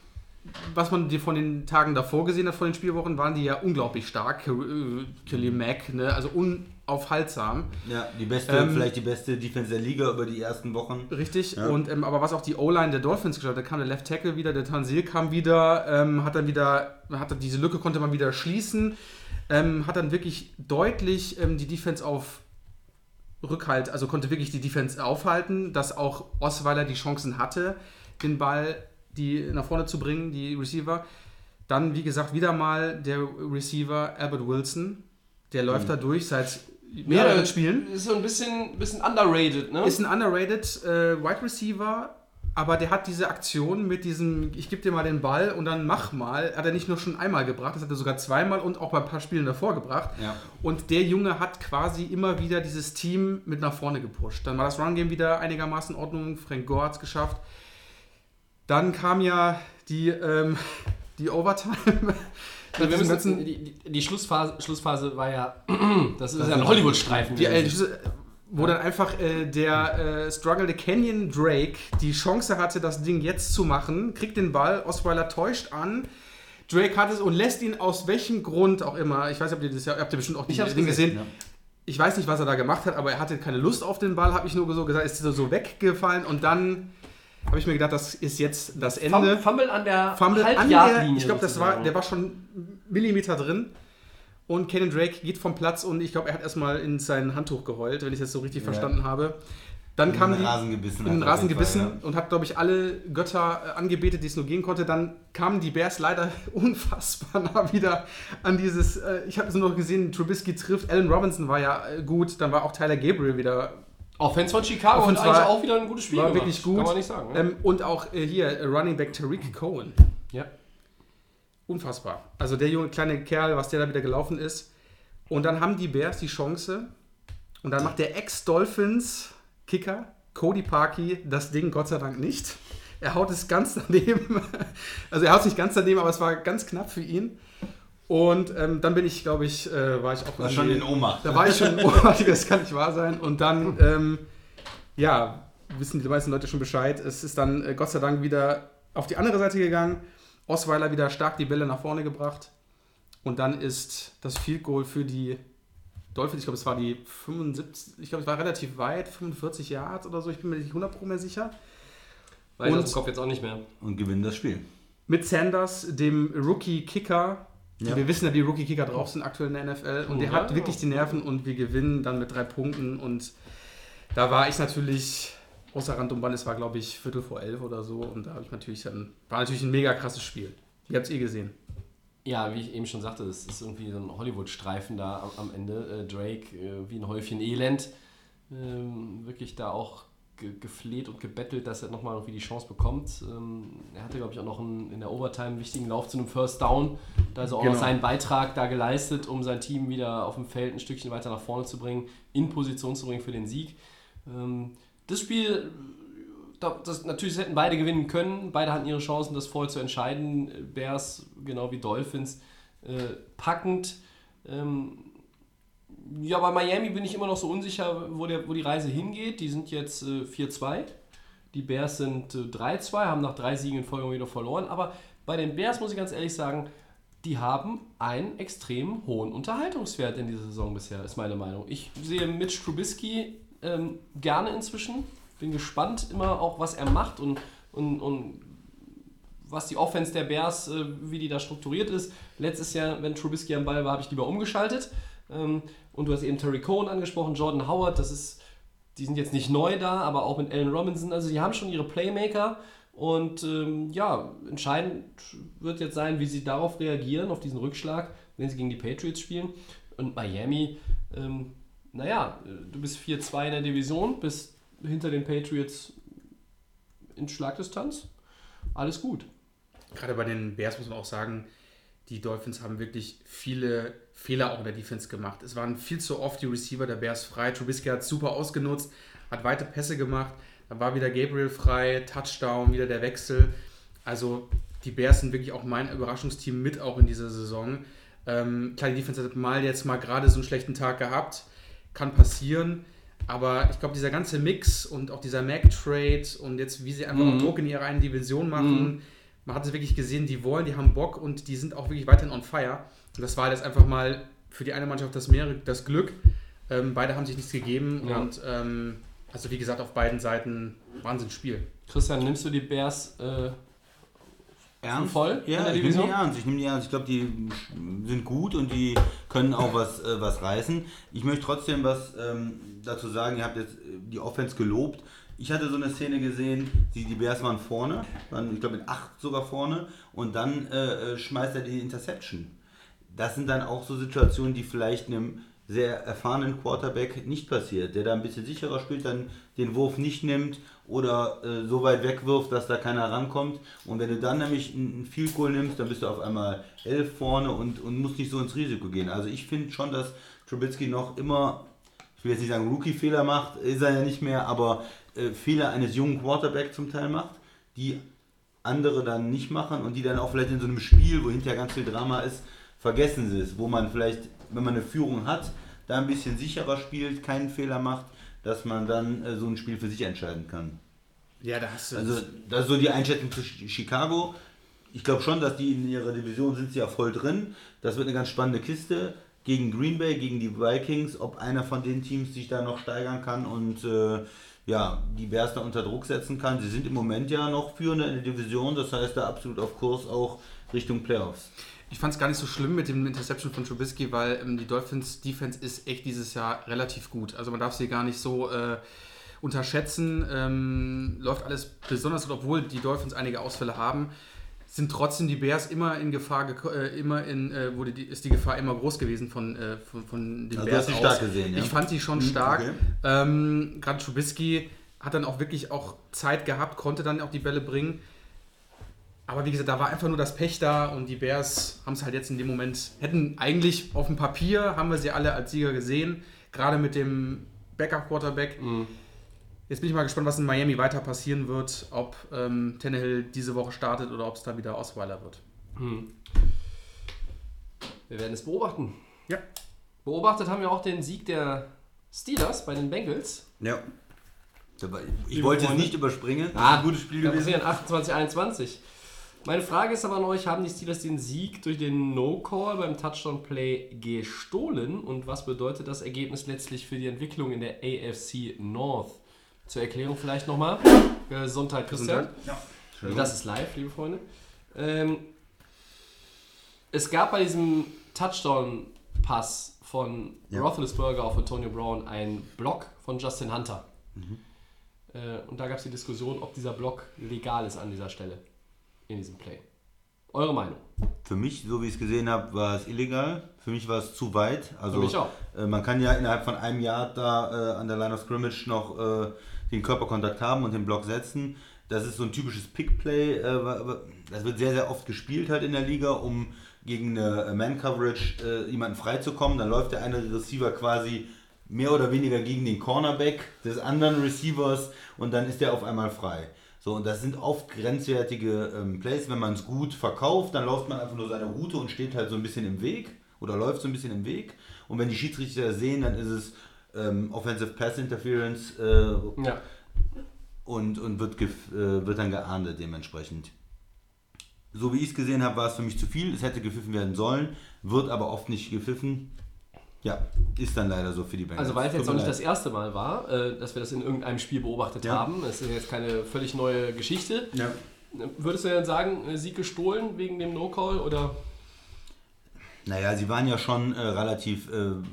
was man von den Tagen davor gesehen hat, von den Spielwochen, waren die ja unglaublich stark. Khalil Mack, ne? Also unaufhaltsam. Ja, vielleicht die beste Defense der Liga über die ersten Wochen. Richtig, ja. Und, aber was auch die O-Line der Dolphins geschafft hat, da kam der Left Tackle wieder, der Tansil kam wieder, diese Lücke konnte man wieder schließen, hat dann wirklich deutlich die Defense auf Rückhalt, also konnte wirklich die Defense aufhalten, dass auch Osweiler die Chancen hatte, den Ball nach vorne zu bringen, die Receiver. Dann, wie gesagt, wieder mal der Receiver Albert Wilson, der läuft da durch seit mehreren Spielen. Ist so ein bisschen underrated, ne? Ist ein underrated Wide Receiver, aber der hat diese Aktion mit diesem, ich gebe dir mal den Ball und dann mach mal, hat er nicht nur schon einmal gebracht, das hat er sogar zweimal und auch bei ein paar Spielen davor gebracht. Ja. Und der Junge hat quasi immer wieder dieses Team mit nach vorne gepusht. Dann war das Run-Game wieder einigermaßen in Ordnung, Frank Gore hat es geschafft. Dann kam ja die Overtime. Die Schlussphase war ja, das ist ja ein Hollywood-Streifen. Wo dann einfach der strugglende Kenyan Drake die Chance hatte, das Ding jetzt zu machen, kriegt den Ball, Osweiler täuscht an, Drake hat es und lässt ihn aus welchem Grund auch immer, ich weiß nicht, habt ihr bestimmt auch die Dinge gesehen, ja. Ich weiß nicht, was er da gemacht hat, aber er hatte keine Lust auf den Ball, habe ich nur so gesagt, ist so weggefallen und dann habe ich mir gedacht, das ist jetzt das Ende. Fumble an der Halbjahrlinie. Ich glaube, der war schon Millimeter drin. Und Kenyan Drake geht vom Platz und ich glaube, er hat erstmal in sein Handtuch geheult, wenn ich das so richtig verstanden habe. Dann kam in den Rasen gebissen und hat, glaube ich, alle Götter angebetet, die es nur gehen konnte. Dann kamen die Bears leider unfassbar nah wieder an dieses. Ich habe es nur noch gesehen, Trubisky trifft. Allen Robinson war ja gut. Dann war auch Tyler Gabriel wieder. Auch Fans von Chicago und eigentlich auch wieder ein gutes Spiel war wirklich gut. Kann man nicht sagen. Ne? Und auch hier Running Back Tariq Cohen. Ja. Unfassbar. Also der junge kleine Kerl, was der da wieder gelaufen ist. Und dann haben die Bears die Chance. Und dann macht der Ex-Dolphins-Kicker Cody Parkey das Ding Gott sei Dank nicht. Er haut es ganz daneben. Also er haut es nicht ganz daneben, aber es war ganz knapp für ihn. Und dann bin ich, glaube ich, war ich schon in Ohnmacht, das kann nicht wahr sein. Und dann, wissen die meisten Leute schon Bescheid. Es ist dann Gott sei Dank wieder auf die andere Seite gegangen. Osweiler wieder stark die Bälle nach vorne gebracht. Und dann ist das Field Goal für die Dolphins, ich glaube, es war die 75, ich glaube, es war relativ weit, 45 Yards oder so, ich bin mir nicht 100% mehr sicher. Weiß ich im Kopf jetzt auch nicht mehr. Und gewinnen das Spiel. Mit Sanders, dem Rookie-Kicker. Ja. Wir wissen ja, wie Rookie-Kicker drauf sind aktuell in der NFL. Und der hat wirklich die Nerven und wir gewinnen dann mit 3 Punkten. Und da war ich natürlich außer Rand und Band. Es war, glaube ich, 11:15 oder so. Und da habe ich natürlich war ein mega krasses Spiel. Ihr habt es gesehen. Ja, wie ich eben schon sagte, das ist irgendwie so ein Hollywood-Streifen da am Ende. Drake, wie ein Häufchen Elend, wirklich da auch gefleht und gebettelt, dass er nochmal irgendwie die Chance bekommt. Er hatte, glaube ich, auch noch in der Overtime wichtigen Lauf zu einem First Down. Da ist er auch noch seinen Beitrag da geleistet, um sein Team wieder auf dem Feld ein Stückchen weiter nach vorne zu bringen, in Position zu bringen für den Sieg. Das Spiel, das natürlich hätten beide gewinnen können. Beide hatten ihre Chancen, das voll zu entscheiden. Bears, genau wie Dolphins, packend. Ja, bei Miami bin ich immer noch so unsicher, wo die Reise hingeht. Die sind jetzt 4-2. Die Bears sind 3-2, haben nach 3 Siegen in Folge wieder verloren. Aber bei den Bears muss ich ganz ehrlich sagen, die haben einen extrem hohen Unterhaltungswert in dieser Saison bisher, ist meine Meinung. Ich sehe Mitch Trubisky gerne inzwischen. Bin gespannt immer auch, was er macht und was die Offense der Bears, wie die da strukturiert ist. Letztes Jahr, wenn Trubisky am Ball war, habe ich lieber umgeschaltet. Und du hast eben Terry Cohen angesprochen, Jordan Howard, die sind jetzt nicht neu da, aber auch mit Allen Robinson, also die haben schon ihre Playmaker und entscheidend wird jetzt sein, wie sie darauf reagieren, auf diesen Rückschlag, wenn sie gegen die Patriots spielen. Und Miami, du bist 4-2 in der Division, bist hinter den Patriots in Schlagdistanz, alles gut. Gerade bei den Bears muss man auch sagen, die Dolphins haben wirklich viele Fehler auch in der Defense gemacht. Es waren viel zu oft die Receiver der Bears frei. Trubisky hat super ausgenutzt, hat weite Pässe gemacht. Dann war wieder Gabriel frei, Touchdown, wieder der Wechsel. Also die Bears sind wirklich auch mein Überraschungsteam mit auch in dieser Saison. Klar, die Defense hat jetzt mal gerade so einen schlechten Tag gehabt. Kann passieren. Aber ich glaube, dieser ganze Mix und auch dieser Mac-Trade und jetzt, wie sie einfach auch Druck in ihrer eigenen Division machen, man hat es wirklich gesehen, die wollen, die haben Bock und die sind auch wirklich weiterhin on fire. Und das war jetzt einfach mal für die eine Mannschaft das Glück. Beide haben sich nichts gegeben und also wie gesagt, auf beiden Seiten Wahnsinnsspiel. Christian, nimmst du die Bears ernst? Voll? Ja, ich nehme die ernst. Ich glaube, die sind gut und die können auch was reißen. Ich möchte trotzdem was dazu sagen. Ihr habt jetzt die Offense gelobt. Ich hatte so eine Szene gesehen, die Bears waren vorne, ich glaube mit 8 sogar vorne und dann schmeißt er die Interception. Das sind dann auch so Situationen, die vielleicht einem sehr erfahrenen Quarterback nicht passiert, der da ein bisschen sicherer spielt, dann den Wurf nicht nimmt oder so weit wegwirft, dass da keiner rankommt. Und wenn du dann nämlich einen Field Goal nimmst, dann bist du auf einmal 11 vorne und musst nicht so ins Risiko gehen. Also ich finde schon, dass Trubisky noch immer, ich will jetzt nicht sagen Rookie-Fehler macht, ist er ja nicht mehr, aber Fehler eines jungen Quarterback zum Teil macht, die andere dann nicht machen und die dann auch vielleicht in so einem Spiel, wo hinterher ganz viel Drama ist, vergessen sie es, wo man vielleicht, wenn man eine Führung hat, da ein bisschen sicherer spielt, keinen Fehler macht, dass man dann so ein Spiel für sich entscheiden kann. Ja, da hast du also, das ist so die Einschätzung zu Chicago. Ich glaube schon, dass die in ihrer Division sind sie ja voll drin. Das wird eine ganz spannende Kiste gegen Green Bay, gegen die Vikings, ob einer von den Teams sich da noch steigern kann und die Bears da unter Druck setzen kann. Sie sind im Moment ja noch führende in der Division, das heißt da absolut auf Kurs auch Richtung Playoffs. Ich fand es gar nicht so schlimm mit dem Interception von Trubisky, weil die Dolphins-Defense ist echt dieses Jahr relativ gut. Also man darf sie gar nicht so unterschätzen. Läuft alles besonders gut, obwohl die Dolphins einige Ausfälle haben. Sind trotzdem die Bears immer in Gefahr, ist die Gefahr immer groß gewesen von den Bears aus. Du hast sie stark gesehen, ja? Ich fand sie schon stark. Okay. Gerade Trubisky hat dann auch wirklich auch Zeit gehabt, konnte dann auch die Bälle bringen. Aber wie gesagt, da war einfach nur das Pech da und die Bears haben es halt jetzt in dem Moment, hätten eigentlich auf dem Papier, haben wir sie alle als Sieger gesehen, gerade mit dem Backup-Quarterback. Jetzt bin ich mal gespannt, was in Miami weiter passieren wird, ob Tannehill diese Woche startet oder ob es da wieder Osweiler wird. Wir werden es beobachten. Ja. Beobachtet haben wir auch den Sieg der Steelers bei den Bengals. Ja. Ich wollte es nicht überspringen. Ein gutes Spiel gewesen. 28-21. Meine Frage ist aber an euch, haben die Steelers den Sieg durch den No-Call beim Touchdown-Play gestohlen? Und was bedeutet das Ergebnis letztlich für die Entwicklung in der AFC North? Zur Erklärung vielleicht nochmal. Sonntag, Christian. Ja. Das ist live, liebe Freunde. Es gab bei diesem Touchdown-Pass von Roethlisberger auf Antonio Brown einen Block von Justin Hunter. Und da gab es die Diskussion, ob dieser Block legal ist an dieser Stelle. In diesem Play. Eure Meinung? Für mich, so wie ich es gesehen habe, war es illegal. Für mich war es zu weit. Also, für mich auch. Man kann ja innerhalb von einem Yard da an der Line of Scrimmage noch den Körperkontakt haben und den Block setzen. Das ist so ein typisches Pick-Play. Das wird sehr, sehr oft gespielt halt in der Liga, um gegen eine Man-Coverage jemanden freizukommen. Dann läuft der eine Receiver quasi mehr oder weniger gegen den Cornerback des anderen Receivers und dann ist der auf einmal frei. So, und das sind oft grenzwertige Plays. Wenn man es gut verkauft, dann läuft man einfach nur seine Route und steht halt so ein bisschen im Weg oder läuft so ein bisschen im Weg. Und wenn die Schiedsrichter sehen, dann ist es Offensive Pass Interference und wird dann geahndet dementsprechend. So wie ich es gesehen habe, war es für mich zu viel. Es hätte gepfiffen werden sollen, wird aber oft nicht gepfiffen. Ja, ist dann leider so für die Bengals. Also weil es jetzt auch nicht das erste Mal war, dass wir das in irgendeinem Spiel beobachtet haben. Das ist jetzt keine völlig neue Geschichte. Ja. Würdest du denn sagen, Sieg gestohlen wegen dem No-Call oder? Naja, sie waren ja schon relativ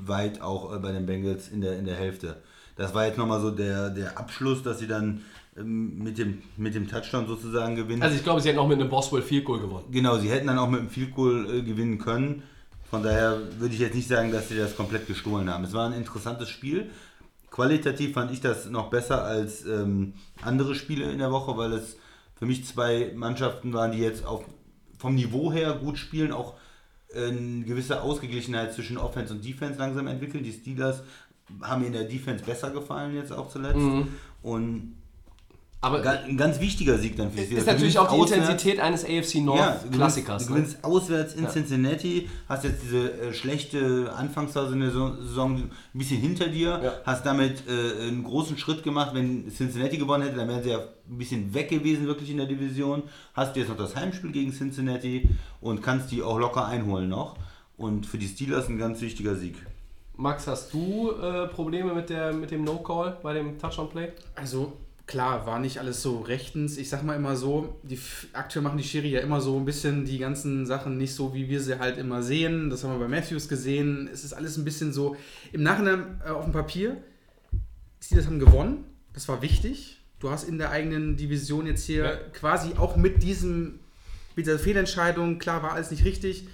weit auch bei den Bengals in der Hälfte. Das war jetzt nochmal so der Abschluss, dass sie dann mit dem Touchdown sozusagen gewinnen. Also ich glaube, sie hätten auch mit einem Boswell Field Goal gewonnen. Genau, sie hätten dann auch mit einem Field Goal gewinnen können. Von daher würde ich jetzt nicht sagen, dass sie das komplett gestohlen haben. Es war ein interessantes Spiel. Qualitativ fand ich das noch besser als andere Spiele in der Woche, weil es für mich zwei Mannschaften waren, die jetzt vom Niveau her gut spielen, auch eine gewisse Ausgeglichenheit zwischen Offense und Defense langsam entwickeln. Die Steelers haben mir in der Defense besser gefallen jetzt auch zuletzt. Und Aber ein ganz wichtiger Sieg dann für die Steelers. Ist natürlich auch die auswärts, Intensität eines AFC North-Klassikers. Du gewinnst auswärts in Cincinnati, hast jetzt diese schlechte Anfangsphase in der Saison ein bisschen hinter dir, hast damit einen großen Schritt gemacht. Wenn Cincinnati gewonnen hätte, dann wären sie ja ein bisschen weg gewesen wirklich in der Division. Hast du jetzt noch das Heimspiel gegen Cincinnati und kannst die auch locker einholen noch. Und für die Steelers ein ganz wichtiger Sieg. Max, hast du Probleme mit dem No-Call bei dem Touchdown-Play? Also... Klar, war nicht alles so rechtens. Ich sag mal immer so, aktuell machen die Schiri ja immer so ein bisschen die ganzen Sachen nicht so, wie wir sie halt immer sehen. Das haben wir bei Matthews gesehen. Es ist alles ein bisschen so, im Nachhinein auf dem Papier, die Steelers haben gewonnen. Das war wichtig. Du hast in der eigenen Division jetzt hier quasi auch mit dieser Fehlentscheidung, klar war alles nicht richtig.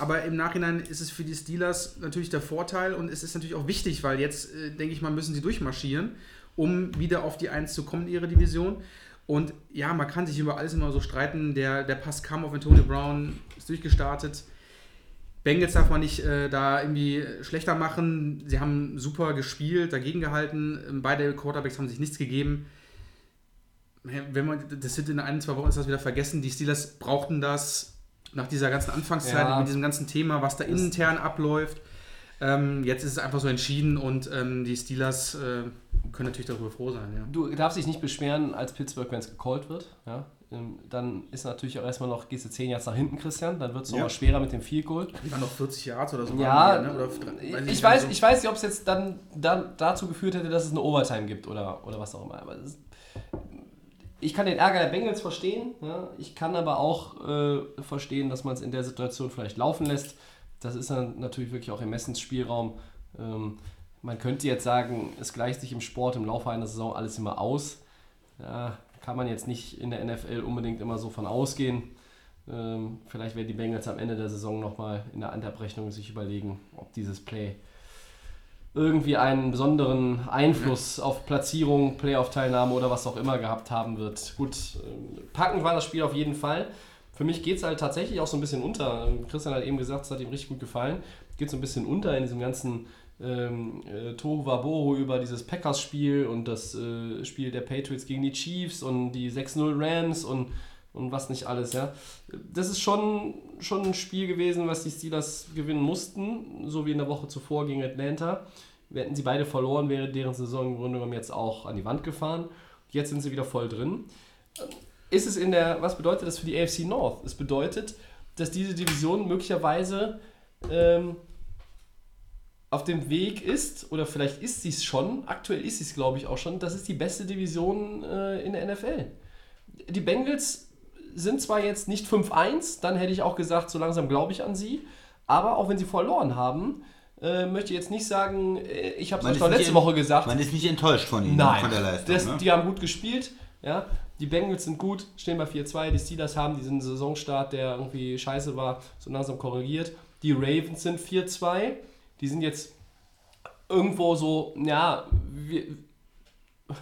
Aber im Nachhinein ist es für die Steelers natürlich der Vorteil und es ist natürlich auch wichtig, weil jetzt, denke ich mal, müssen sie durchmarschieren, um wieder auf die 1 zu kommen in ihrer Division. Und ja, man kann sich über alles immer so streiten. Der Pass kam auf Antonio Brown, ist durchgestartet. Bengals darf man nicht da irgendwie schlechter machen. Sie haben super gespielt, dagegen gehalten. Beide Quarterbacks haben sich nichts gegeben. Wenn man, das wird in ein, zwei Wochen ist das wieder vergessen. Die Steelers brauchten das nach dieser ganzen Anfangszeit, mit diesem ganzen Thema, was da intern abläuft. Jetzt ist es einfach so entschieden und die Steelers können natürlich darüber froh sein. Ja. Du darfst dich nicht beschweren als Pittsburgh, wenn es gecallt wird. Ja? Dann ist natürlich auch erstmal noch, gehst du 10 Yards nach hinten, Christian, dann wird es nochmal schwerer mit dem Field Goal. Die waren noch 40 Yards oder so. Ja, mehr, ne? Ich weiß nicht, ob es jetzt dann dazu geführt hätte, dass es eine Overtime gibt oder was auch immer. Aber ich kann den Ärger der Bengals verstehen. Ja? Ich kann aber auch verstehen, dass man es in der Situation vielleicht laufen lässt. Das ist dann natürlich wirklich auch Ermessensspielraum. Man könnte jetzt sagen, es gleicht sich im Sport im Laufe einer Saison alles immer aus. Ja, kann man jetzt nicht in der NFL unbedingt immer so von ausgehen. Vielleicht werden die Bengals am Ende der Saison nochmal in der Endabrechnung sich überlegen, ob dieses Play irgendwie einen besonderen Einfluss auf Platzierung, Playoff-Teilnahme oder was auch immer gehabt haben wird. Gut, packend war das Spiel auf jeden Fall. Für mich geht es halt tatsächlich auch so ein bisschen unter. Christian hat eben gesagt, es hat ihm richtig gut gefallen. Geht so ein bisschen unter in diesem ganzen Tohuwabohu über dieses Packers-Spiel und das Spiel der Patriots gegen die Chiefs und die 6-0 Rams und was nicht alles. Ja. Das ist schon ein Spiel gewesen, was die Steelers gewinnen mussten, so wie in der Woche zuvor gegen Atlanta. Hätten sie beide verloren, wäre deren Saison im Grunde genommen jetzt auch an die Wand gefahren. Jetzt sind sie wieder voll drin. Was bedeutet das für die AFC North? Es bedeutet, dass diese Division möglicherweise auf dem Weg ist, oder vielleicht ist sie es schon, aktuell ist sie es glaube ich auch schon, das ist die beste Division in der NFL. Die Bengals sind zwar jetzt nicht 5-1, dann hätte ich auch gesagt, so langsam glaube ich an sie, aber auch wenn sie verloren haben, möchte jetzt nicht sagen, ich habe es doch letzte Woche gesagt. Man ist nicht enttäuscht von ihnen, nein, von der Leistung. Nein, die haben gut gespielt, ja. Die Bengals sind gut, stehen bei 4-2, die Steelers haben diesen Saisonstart, der irgendwie scheiße war, so langsam korrigiert. Die Ravens sind 4-2, die sind jetzt irgendwo so, ja,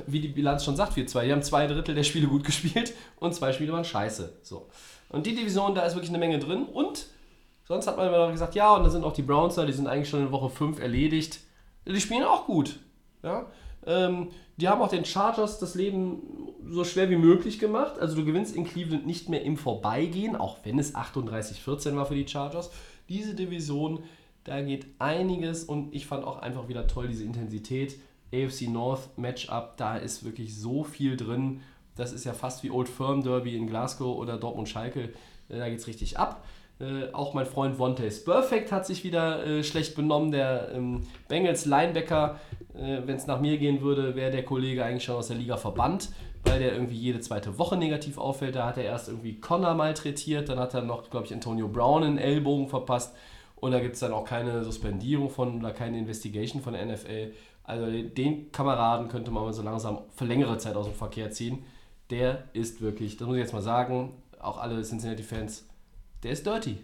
wie die Bilanz schon sagt, 4-2. Die haben 2 Drittel der Spiele gut gespielt und 2 Spiele waren scheiße. So. Und die Division, da ist wirklich eine Menge drin und sonst hat man immer noch gesagt, ja, und da sind auch die Browns da, die sind eigentlich schon in Woche 5 erledigt. Die spielen auch gut, ja. Die haben auch den Chargers das Leben so schwer wie möglich gemacht. Also du gewinnst in Cleveland nicht mehr im Vorbeigehen, auch wenn es 38-14 war für die Chargers. Diese Division, da geht einiges und ich fand auch einfach wieder toll diese Intensität. AFC North Matchup, da ist wirklich so viel drin. Das ist ja fast wie Old Firm Derby in Glasgow oder Dortmund Schalke. Da geht's richtig ab. Auch mein Freund Vontaze Burfict hat sich wieder schlecht benommen. Der Bengals Linebacker, wenn es nach mir gehen würde, wäre der Kollege eigentlich schon aus der Liga verbannt, weil der irgendwie jede zweite Woche negativ auffällt. Da hat er erst irgendwie Connor malträtiert, dann hat er noch, glaube ich, Antonio Brown einen Ellbogen verpasst und da gibt es dann auch keine Suspendierung von oder keine Investigation von der NFL. Also den Kameraden könnte man mal so langsam für längere Zeit aus dem Verkehr ziehen. Der ist wirklich, das muss ich jetzt mal sagen, auch alle Cincinnati-Fans, der ist dirty.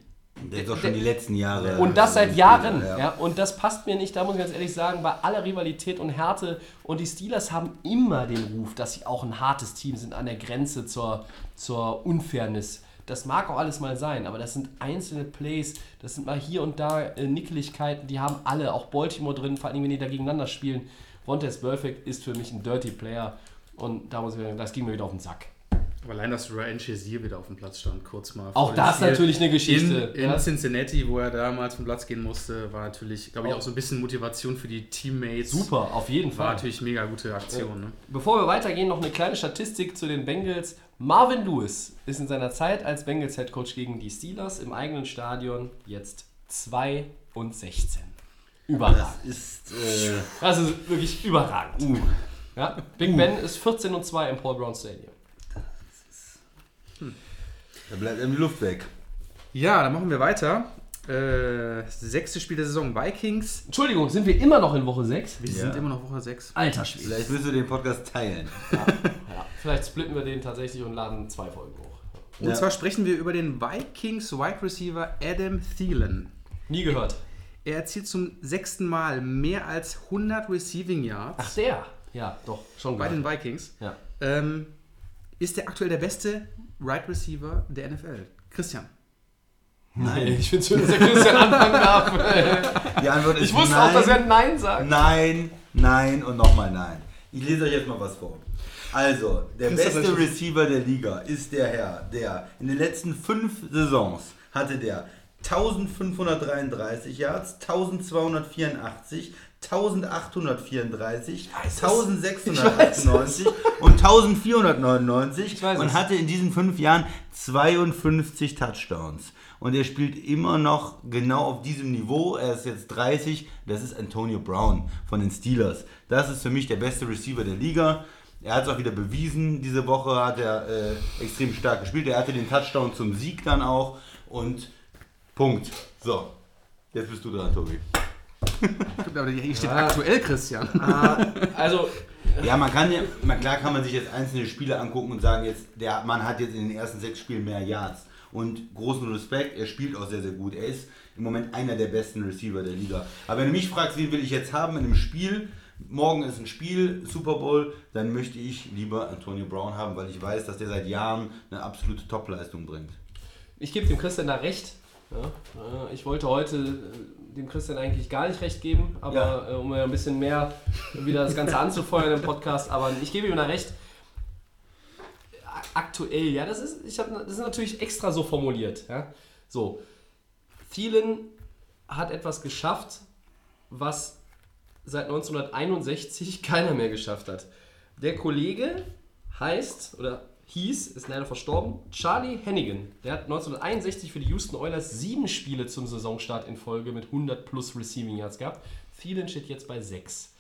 Der ist doch schon die letzten Jahre. Und das seit Jahren. Ja. Und das passt mir nicht, da muss ich ganz ehrlich sagen, bei aller Rivalität und Härte. Und die Steelers haben immer den Ruf, dass sie auch ein hartes Team sind an der Grenze zur Unfairness. Das mag auch alles mal sein, aber das sind einzelne Plays, das sind mal hier und da Nickeligkeiten, die haben alle, auch Baltimore drin, vor allem wenn die da gegeneinander spielen. Vontaze Burfict ist für mich ein Dirty Player. Und da muss ich sagen, das ging mir wieder auf den Sack. Aber allein, dass Ryan Shazier wieder auf dem Platz stand, kurz mal. Auch das ist natürlich eine Geschichte. In Cincinnati, wo er damals vom Platz gehen musste, war natürlich, glaube ich, auch so ein bisschen Motivation für die Teammates. Super, auf jeden Fall. War natürlich mega gute Aktion. Ne? Bevor wir weitergehen, noch eine kleine Statistik zu den Bengals. Marvin Lewis ist in seiner Zeit als Bengals Headcoach gegen die Steelers im eigenen Stadion jetzt 2-16. Überragend. Das ist wirklich überragend. Ja? Big Ben ist 14-2 im Paul Brown Stadium. Da bleibt ihm die Luft weg. Ja, dann machen wir weiter. 6. Spiel der Saison, Vikings. Entschuldigung, sind wir immer noch in Woche 6? Wir sind immer noch Woche 6. Alter Schwede. Vielleicht willst du den Podcast teilen. Ja. Ja. Vielleicht splitten wir den tatsächlich und laden 2 Folgen hoch. Und zwar sprechen wir über den Vikings Wide Receiver Adam Thielen. Nie gehört. Er erzielt zum 6. Mal mehr als 100 Receiving Yards. Ach der? Ja, doch. Schon bei den Vikings. Ja. Ist der aktuell der beste Wide Receiver der NFL? Christian. Nein. Ich finde es schön, dass der Christian anfangen darf. Die Antwort ist ich wusste nein, auch, dass er Nein sagt. Nein, nein und nochmal nein. Ich lese euch jetzt mal was vor. Also, der beste Receiver der Liga ist der Herr, der in den letzten 5 Saisons hatte der 1533 Yards, 1284, 1834, 1698 und 1499 und hatte in diesen 5 Jahren 52 Touchdowns. Und er spielt immer noch genau auf diesem Niveau. Er ist jetzt 30. Das ist Antonio Brown von den Steelers. Das ist für mich der beste Receiver der Liga. Er hat es auch wieder bewiesen. Diese Woche hat er extrem stark gespielt. Er hatte den Touchdown zum Sieg dann auch. Und Punkt. So, jetzt bist du dran, Tobi. Aber hier steht aktuell Christian. Also, ja, klar kann man sich jetzt einzelne Spiele angucken und sagen, jetzt der Mann hat jetzt in den ersten 6 Spielen mehr Yards. Und großen Respekt, er spielt auch sehr, sehr gut. Er ist im Moment einer der besten Receiver der Liga. Aber wenn du mich fragst, wen will ich jetzt haben in einem Spiel, morgen ist ein Spiel, Super Bowl, dann möchte ich lieber Antonio Brown haben, weil ich weiß, dass der seit Jahren eine absolute Top-Leistung bringt. Ich gebe dem Christian da recht. Ja, ich wollte heute dem Christian eigentlich gar nicht recht geben, aber um ein bisschen mehr wieder das Ganze anzufeuern im Podcast, aber ich gebe ihm da recht. Aktuell, ja, das ist natürlich extra so formuliert. Ja. So, Thielen hat etwas geschafft, was seit 1961 keiner mehr geschafft hat. Der Kollege hieß, ist leider verstorben, Charlie Hannigan. Der hat 1961 für die Houston Oilers 7 Spiele zum Saisonstart in Folge mit 100 plus Receiving Yards gehabt. Thielen steht jetzt bei 6.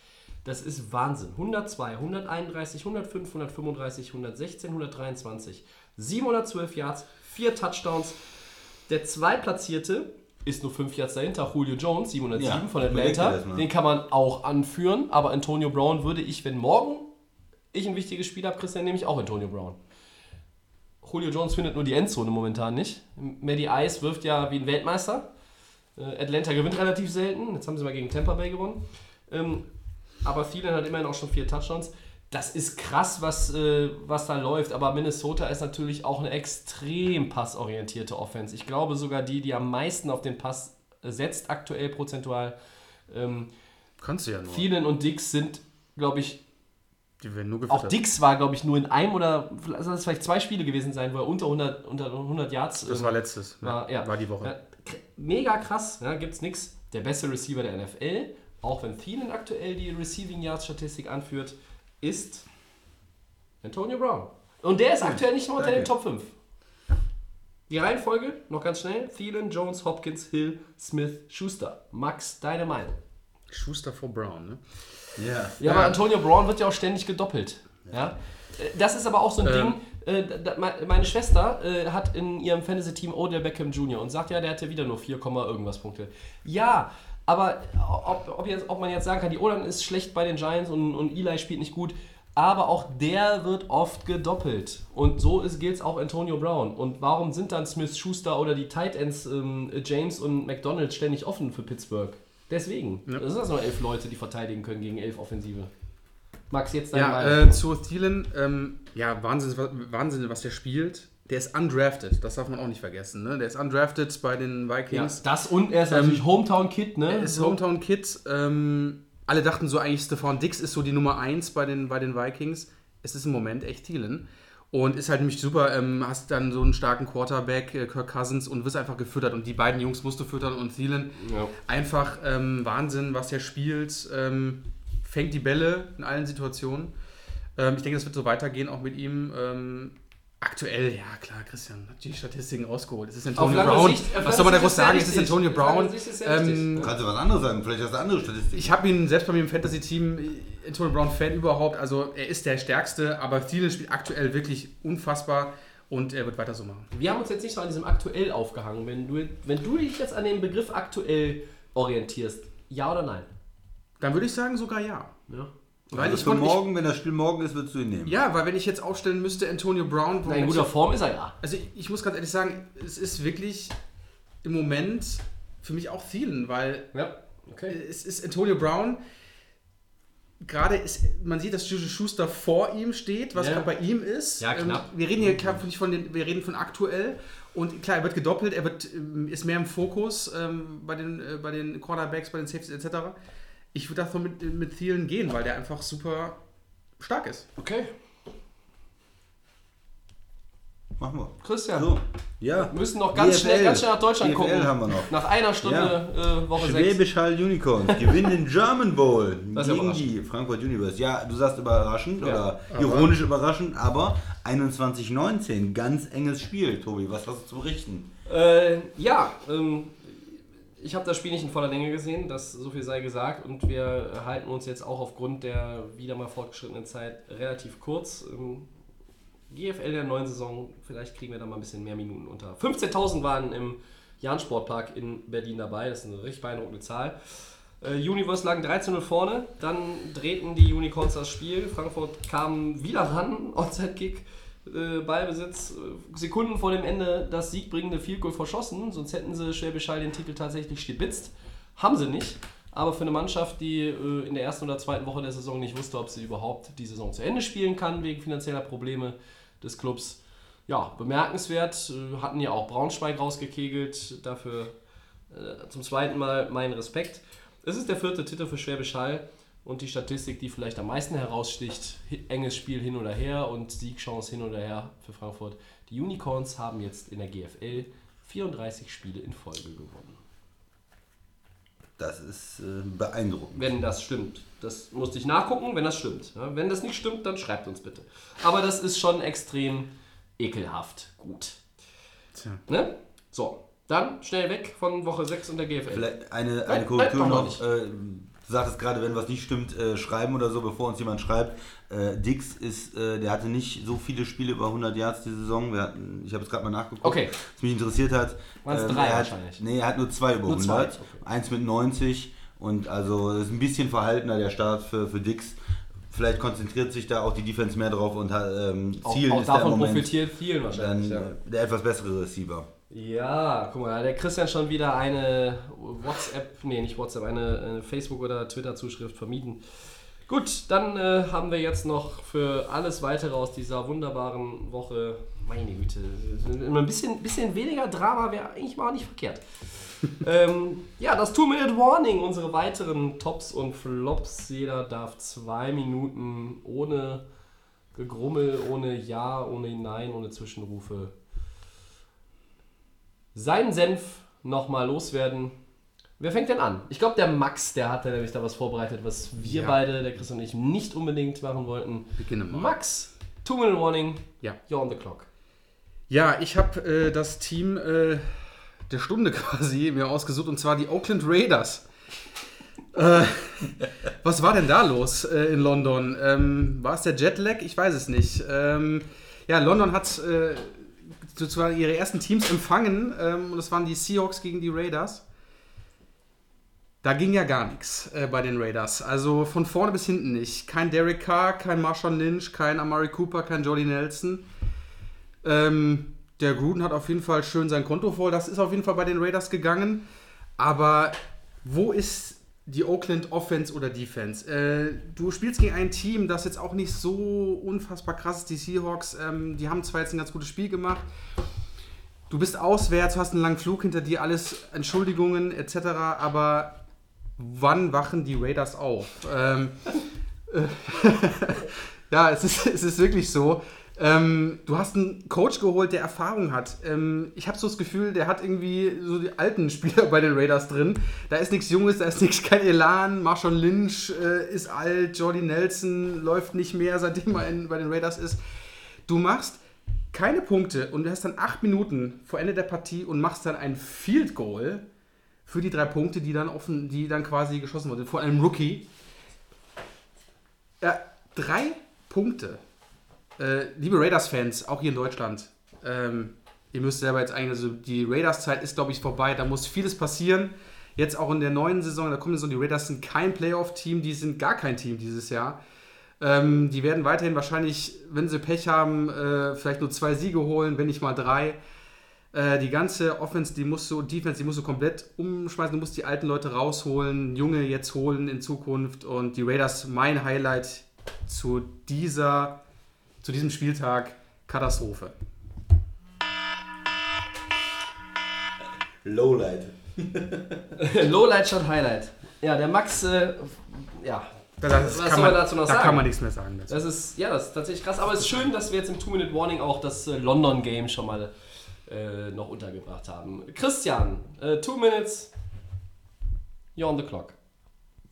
Das ist Wahnsinn. 102, 131, 105, 135, 116, 123, 712 Yards, 4 Touchdowns. Der Zweitplatzierte ist nur 5 Yards dahinter, Julio Jones, 707 von Atlanta. Den kann man auch anführen, aber Antonio Brown würde ich, wenn morgen ich ein wichtiges Spiel habe, Christian, nehme ich auch Antonio Brown. Julio Jones findet nur die Endzone momentan nicht. Matty Ice wirft ja wie ein Weltmeister. Atlanta gewinnt relativ selten. Jetzt haben sie mal gegen Tampa Bay gewonnen. Aber Thielen hat immerhin auch schon 4 Touchdowns. Das ist krass, was da läuft. Aber Minnesota ist natürlich auch eine extrem passorientierte Offense. Ich glaube sogar die am meisten auf den Pass setzt, aktuell prozentual. Kannst du ja nur. Thielen und Diggs sind, glaube ich, die werden nur gefüttert. Auch Diggs war, glaube ich, nur in einem oder das vielleicht 2 Spiele gewesen sein, wo er unter 100 Yards... Das war letztes, war die Woche. Mega krass, gibt's nix. Der beste Receiver der NFL, auch wenn Thielen aktuell die Receiving Yards Statistik anführt, ist Antonio Brown. Und der ist aktuell nicht nur unter den Top 5. Die Reihenfolge, noch ganz schnell, Thielen, Jones, Hopkins, Hill, Smith, Schuster. Max, deine Meinung? Schuster vor Brown, ne? Yeah. Ja, aber Antonio Brown wird ja auch ständig gedoppelt. Ja? Das ist aber auch so ein Ding, meine Schwester hat in ihrem Fantasy-Team Odell Beckham Jr. und sagt, ja, der hatte wieder nur 4, irgendwas Punkte. Ja, aber ob man jetzt sagen kann, die Odell ist schlecht bei den Giants und Eli spielt nicht gut, aber auch der wird oft gedoppelt. Und so gilt es auch Antonio Brown. Und warum sind dann Smith, Schuster oder die Tight Ends James und McDonald ständig offen für Pittsburgh? Deswegen. Ja. Das sind also nur 11 Leute, die verteidigen können gegen 11 Offensive. Max, jetzt deine Meinung. Zu Thielen, Wahnsinn, was der spielt. Der ist undrafted, das darf man auch nicht vergessen. Ne? Der ist undrafted bei den Vikings. Ja, das und er ist natürlich Hometown-Kid, ne? Er ist Hometown-Kid. Alle dachten so eigentlich, Stephon Diggs ist so die Nummer 1 bei den Vikings. es ist im Moment echt Thielen. Und ist halt nämlich super, hast dann so einen starken Quarterback, Kirk Cousins, und wirst einfach gefüttert. Und die beiden Jungs musst du füttern und Thielen. Ja. Einfach Wahnsinn, was er spielt, fängt die Bälle in allen Situationen. Ich denke, das wird so weitergehen, auch mit ihm. Aktuell, ja klar, Christian hat die Statistiken rausgeholt. Es ist Antonio Brown. Sicht, was soll man da groß sagen? Es ist Antonio Brown. Kannst du was anderes sagen? Vielleicht hast du andere Statistiken. Ich habe ihn selbst bei mir im Fantasy-Team, Antonio Brown-Fan überhaupt. Also er ist der Stärkste, aber Thielen spielt aktuell wirklich unfassbar und er wird weiter so machen. Wir haben uns jetzt nicht so an diesem aktuell aufgehangen. Wenn du dich jetzt an den Begriff aktuell orientierst, ja oder nein? Dann würde ich sagen sogar ja. Ja. Weil also wenn das Spiel morgen ist, würdest du ihn nehmen. Ja, weil wenn ich jetzt aufstellen müsste, Antonio Brown... in guter Form ist er ja. Also ich muss ganz ehrlich sagen, es ist wirklich im Moment für mich auch Thielen, weil es ist Antonio Brown, gerade man sieht, dass Juju Schuster vor ihm steht, was bei ihm ist. Ja, knapp. Wir reden hier knapp nicht wir reden von aktuell. Und klar, er wird gedoppelt, er ist mehr im Fokus bei den Cornerbacks, bei den Safeties etc. Ich würde davon mit Thielen gehen, weil der einfach super stark ist. Okay. Machen wir. Christian, so. Ja. Wir müssen noch ganz schnell nach Deutschland DFL gucken. Haben wir noch. Nach einer Stunde Woche 6. Schwäbisch Hall Unicorns gewinnen den German Bowl gegen die Frankfurt Universe. Ja, du sagst überraschend oder ironisch überraschend, aber 21-19, ganz enges Spiel. Tobi, was hast du zu berichten? Ich habe das Spiel nicht in voller Länge gesehen, so viel sei gesagt, und wir halten uns jetzt auch aufgrund der wieder mal fortgeschrittenen Zeit relativ kurz. Im GFL der neuen Saison, vielleicht kriegen wir da mal ein bisschen mehr Minuten unter. 15.000 waren im Jahn-Sportpark in Berlin dabei, das ist eine richtig beeindruckende Zahl. Universe lagen 13-0 vorne, dann drehten die Unicorns das Spiel, Frankfurt kam wieder ran, Onside-Kick. Ballbesitz, Sekunden vor dem Ende das siegbringende Field Goal verschossen, sonst hätten sie Schwäbisch Hall den Titel tatsächlich stibitzt. Haben sie nicht, aber für eine Mannschaft, die in der ersten oder zweiten Woche der Saison nicht wusste, ob sie überhaupt die Saison zu Ende spielen kann, wegen finanzieller Probleme des Clubs, ja, bemerkenswert. Hatten ja auch Braunschweig rausgekegelt, dafür zum zweiten Mal meinen Respekt. Es ist der vierte Titel für Schwäbisch Hall. Und die Statistik, die vielleicht am meisten heraussticht, enges Spiel hin oder her und Siegchance hin oder her für Frankfurt. Die Unicorns haben jetzt in der GFL 34 Spiele in Folge gewonnen. Das ist beeindruckend. Wenn das stimmt. Das musste ich nachgucken, wenn das stimmt. Ja, wenn das nicht stimmt, dann schreibt uns bitte. Aber das ist schon extrem ekelhaft gut. Tja. Ne? So, dann schnell weg von Woche 6 und der GFL. Vielleicht eine Korrektur noch. Du sagtest gerade, wenn was nicht stimmt, schreiben oder so, bevor uns jemand schreibt. Dix ist, der hatte nicht so viele Spiele über 100 Yards die Saison. Ich habe es gerade mal nachgeguckt, was mich interessiert hat. Waren es 3 wahrscheinlich? Nee, er hat nur 2 über 100. Okay. Eins mit 90. Und also das ist ein bisschen verhaltener der Start für Dix. Vielleicht konzentriert sich da auch die Defense mehr drauf und Ziel auch ist davon der Moment, profitiert viel wahrscheinlich. Dann, der etwas bessere Receiver. Ja, guck mal, der Christian schon wieder eine eine Facebook- oder Twitter-Zuschrift vermieden. Gut, dann haben wir jetzt noch für alles Weitere aus dieser wunderbaren Woche, meine Güte, ein bisschen weniger Drama wäre eigentlich mal nicht verkehrt. Das 2-Minute-Warning, unsere weiteren Tops und Flops. Jeder darf 2 Minuten ohne Gegrummel, ohne Ja, ohne Nein, ohne Zwischenrufe seinen Senf nochmal loswerden. Wer fängt denn an? Ich glaube, der Max, der hat nämlich da was vorbereitet, was wir beide, der Chris und ich, nicht unbedingt machen wollten. Beginnen wir. Max, 2-Minute Warning, you're on the clock. Ja, ich habe das Team der Stunde quasi mir ausgesucht, und zwar die Oakland Raiders. Was war denn da los in London? War es der Jetlag? Ich weiß es nicht. London hat... sozusagen ihre ersten Teams empfangen, und das waren die Seahawks gegen die Raiders. Da ging ja gar nichts bei den Raiders, also von vorne bis hinten nicht. Kein Derek Carr, kein Marshawn Lynch, kein Amari Cooper, kein Jordy Nelson. Der Gruden hat auf jeden Fall schön sein Konto voll, das ist auf jeden Fall bei den Raiders gegangen, aber wo ist die Oakland Offense oder Defense? Du spielst gegen ein Team, das jetzt auch nicht so unfassbar krass ist, die Seahawks. Die haben zwar jetzt ein ganz gutes Spiel gemacht. Du bist auswärts, du hast einen langen Flug hinter dir, alles Entschuldigungen etc. Aber wann wachen die Raiders auf? Ja, es ist wirklich so. Du hast einen Coach geholt, der Erfahrung hat. Ich habe so das Gefühl, der hat irgendwie so die alten Spieler bei den Raiders drin. Da ist nichts Junges, da ist nichts, kein Elan. Marshawn Lynch ist alt, Jordy Nelson läuft nicht mehr, seitdem er bei den Raiders ist. Du machst keine Punkte und du hast dann 8 Minuten vor Ende der Partie und machst dann ein Field Goal für die 3 Punkte, die dann quasi geschossen wurden. Vor einem Rookie. Ja, 3 Punkte. Liebe Raiders-Fans, auch hier in Deutschland, ihr müsst selber jetzt eigentlich, also die Raiders-Zeit ist, glaube ich, vorbei, da muss vieles passieren. Jetzt auch in der neuen Saison, da kommt die Saison, die Raiders sind kein Playoff-Team, die sind gar kein Team dieses Jahr. Die werden weiterhin wahrscheinlich, wenn sie Pech haben, vielleicht nur 2 Siege holen, wenn nicht mal 3. Die ganze Offense, Defense, die musst du komplett umschmeißen, du musst die alten Leute rausholen, Junge jetzt holen in Zukunft, und die Raiders, mein Highlight zu diesem Spieltag, Katastrophe. Lowlight. Lowlight statt Highlight. Ja, der Max, was soll man dazu noch sagen? Da kann man nichts mehr sagen dazu. Das ist tatsächlich krass, aber es ist schön, dass wir jetzt im 2-Minute-Warning auch das London-Game schon mal noch untergebracht haben. Christian, 2 Minutes, you're on the clock.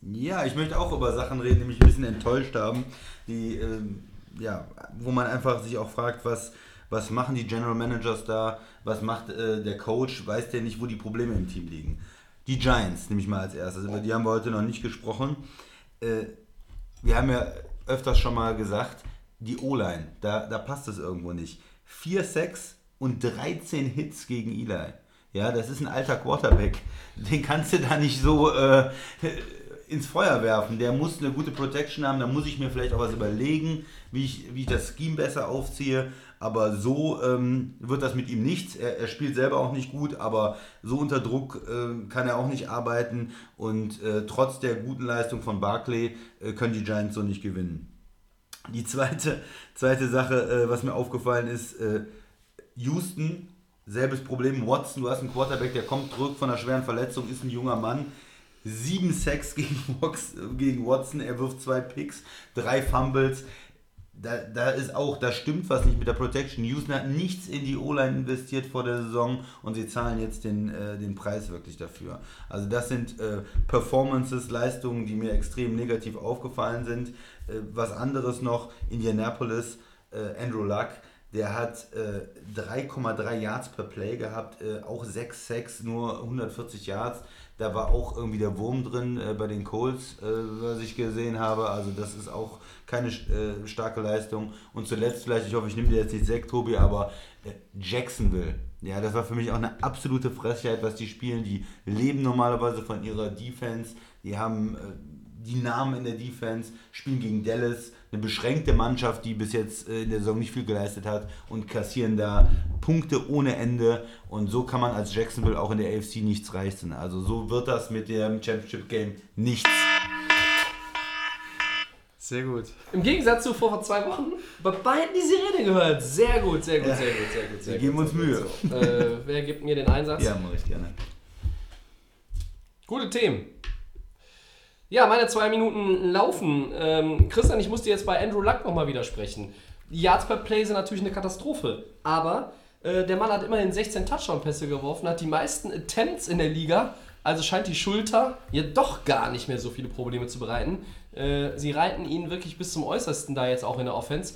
Ja, ich möchte auch über Sachen reden, die mich ein bisschen enttäuscht haben, die... wo man einfach sich auch fragt, was machen die General Managers da, was macht der Coach, weiß der nicht, wo die Probleme im Team liegen. Die Giants, nehme ich mal als erstes, über die haben wir heute noch nicht gesprochen. Wir haben ja öfters schon mal gesagt, die O-Line, da passt es irgendwo nicht. 4 Sacks und 13 Hits gegen Eli. Ja, das ist ein alter Quarterback, den kannst du da nicht so... ins Feuer werfen, der muss eine gute Protection haben, da muss ich mir vielleicht auch was überlegen, wie ich das Scheme besser aufziehe, aber so wird das mit ihm nichts, er spielt selber auch nicht gut, aber so unter Druck kann er auch nicht arbeiten, und trotz der guten Leistung von Barkley können die Giants so nicht gewinnen. Die zweite Sache, was mir aufgefallen ist, Houston, selbes Problem, Watson, du hast einen Quarterback, der kommt zurück von einer schweren Verletzung, ist ein junger Mann, 7 Sacks gegen Watson, er wirft 2 Picks, 3 Fumbles, da stimmt was nicht mit der Protection. Houston hat nichts in die O-Line investiert vor der Saison und sie zahlen jetzt den Preis wirklich dafür. Also das sind Performances, Leistungen, die mir extrem negativ aufgefallen sind. Was anderes noch, Indianapolis, Andrew Luck, der hat 3,3 Yards per Play gehabt, auch 6 Sacks, nur 140 Yards. Da war auch irgendwie der Wurm drin bei den Colts, was ich gesehen habe. Also das ist auch keine starke Leistung. Und zuletzt vielleicht, ich hoffe, ich nehme dir jetzt nicht weg, Tobi, aber Jacksonville. Ja, das war für mich auch eine absolute Frechheit, was die spielen. Die leben normalerweise von ihrer Defense. Die haben die Namen in der Defense, spielen gegen Dallas, eine beschränkte Mannschaft, die bis jetzt in der Saison nicht viel geleistet hat, und kassieren da Punkte ohne Ende, und so kann man als Jacksonville auch in der AFC nichts reißen. Also so wird das mit dem Championship-Game nichts. Sehr gut. Im Gegensatz zu vor 2 Wochen, bei beiden diese Rede gehört. Sehr gut, sehr gut, sehr gut, sehr gut. Sehr wir geben gut, uns Mühe. Gut. So. Wer gibt mir den Einsatz? Ja, mache ich gerne. Gute Themen. Ja, meine 2 Minuten laufen. Christian, ich muss dir jetzt bei Andrew Luck nochmal widersprechen. Die Yards per Play sind natürlich eine Katastrophe, aber der Mann hat immerhin 16 Touchdown-Pässe geworfen, hat die meisten Attempts in der Liga, also scheint die Schulter ja doch gar nicht mehr so viele Probleme zu bereiten. Sie reiten ihn wirklich bis zum Äußersten da jetzt auch in der Offense.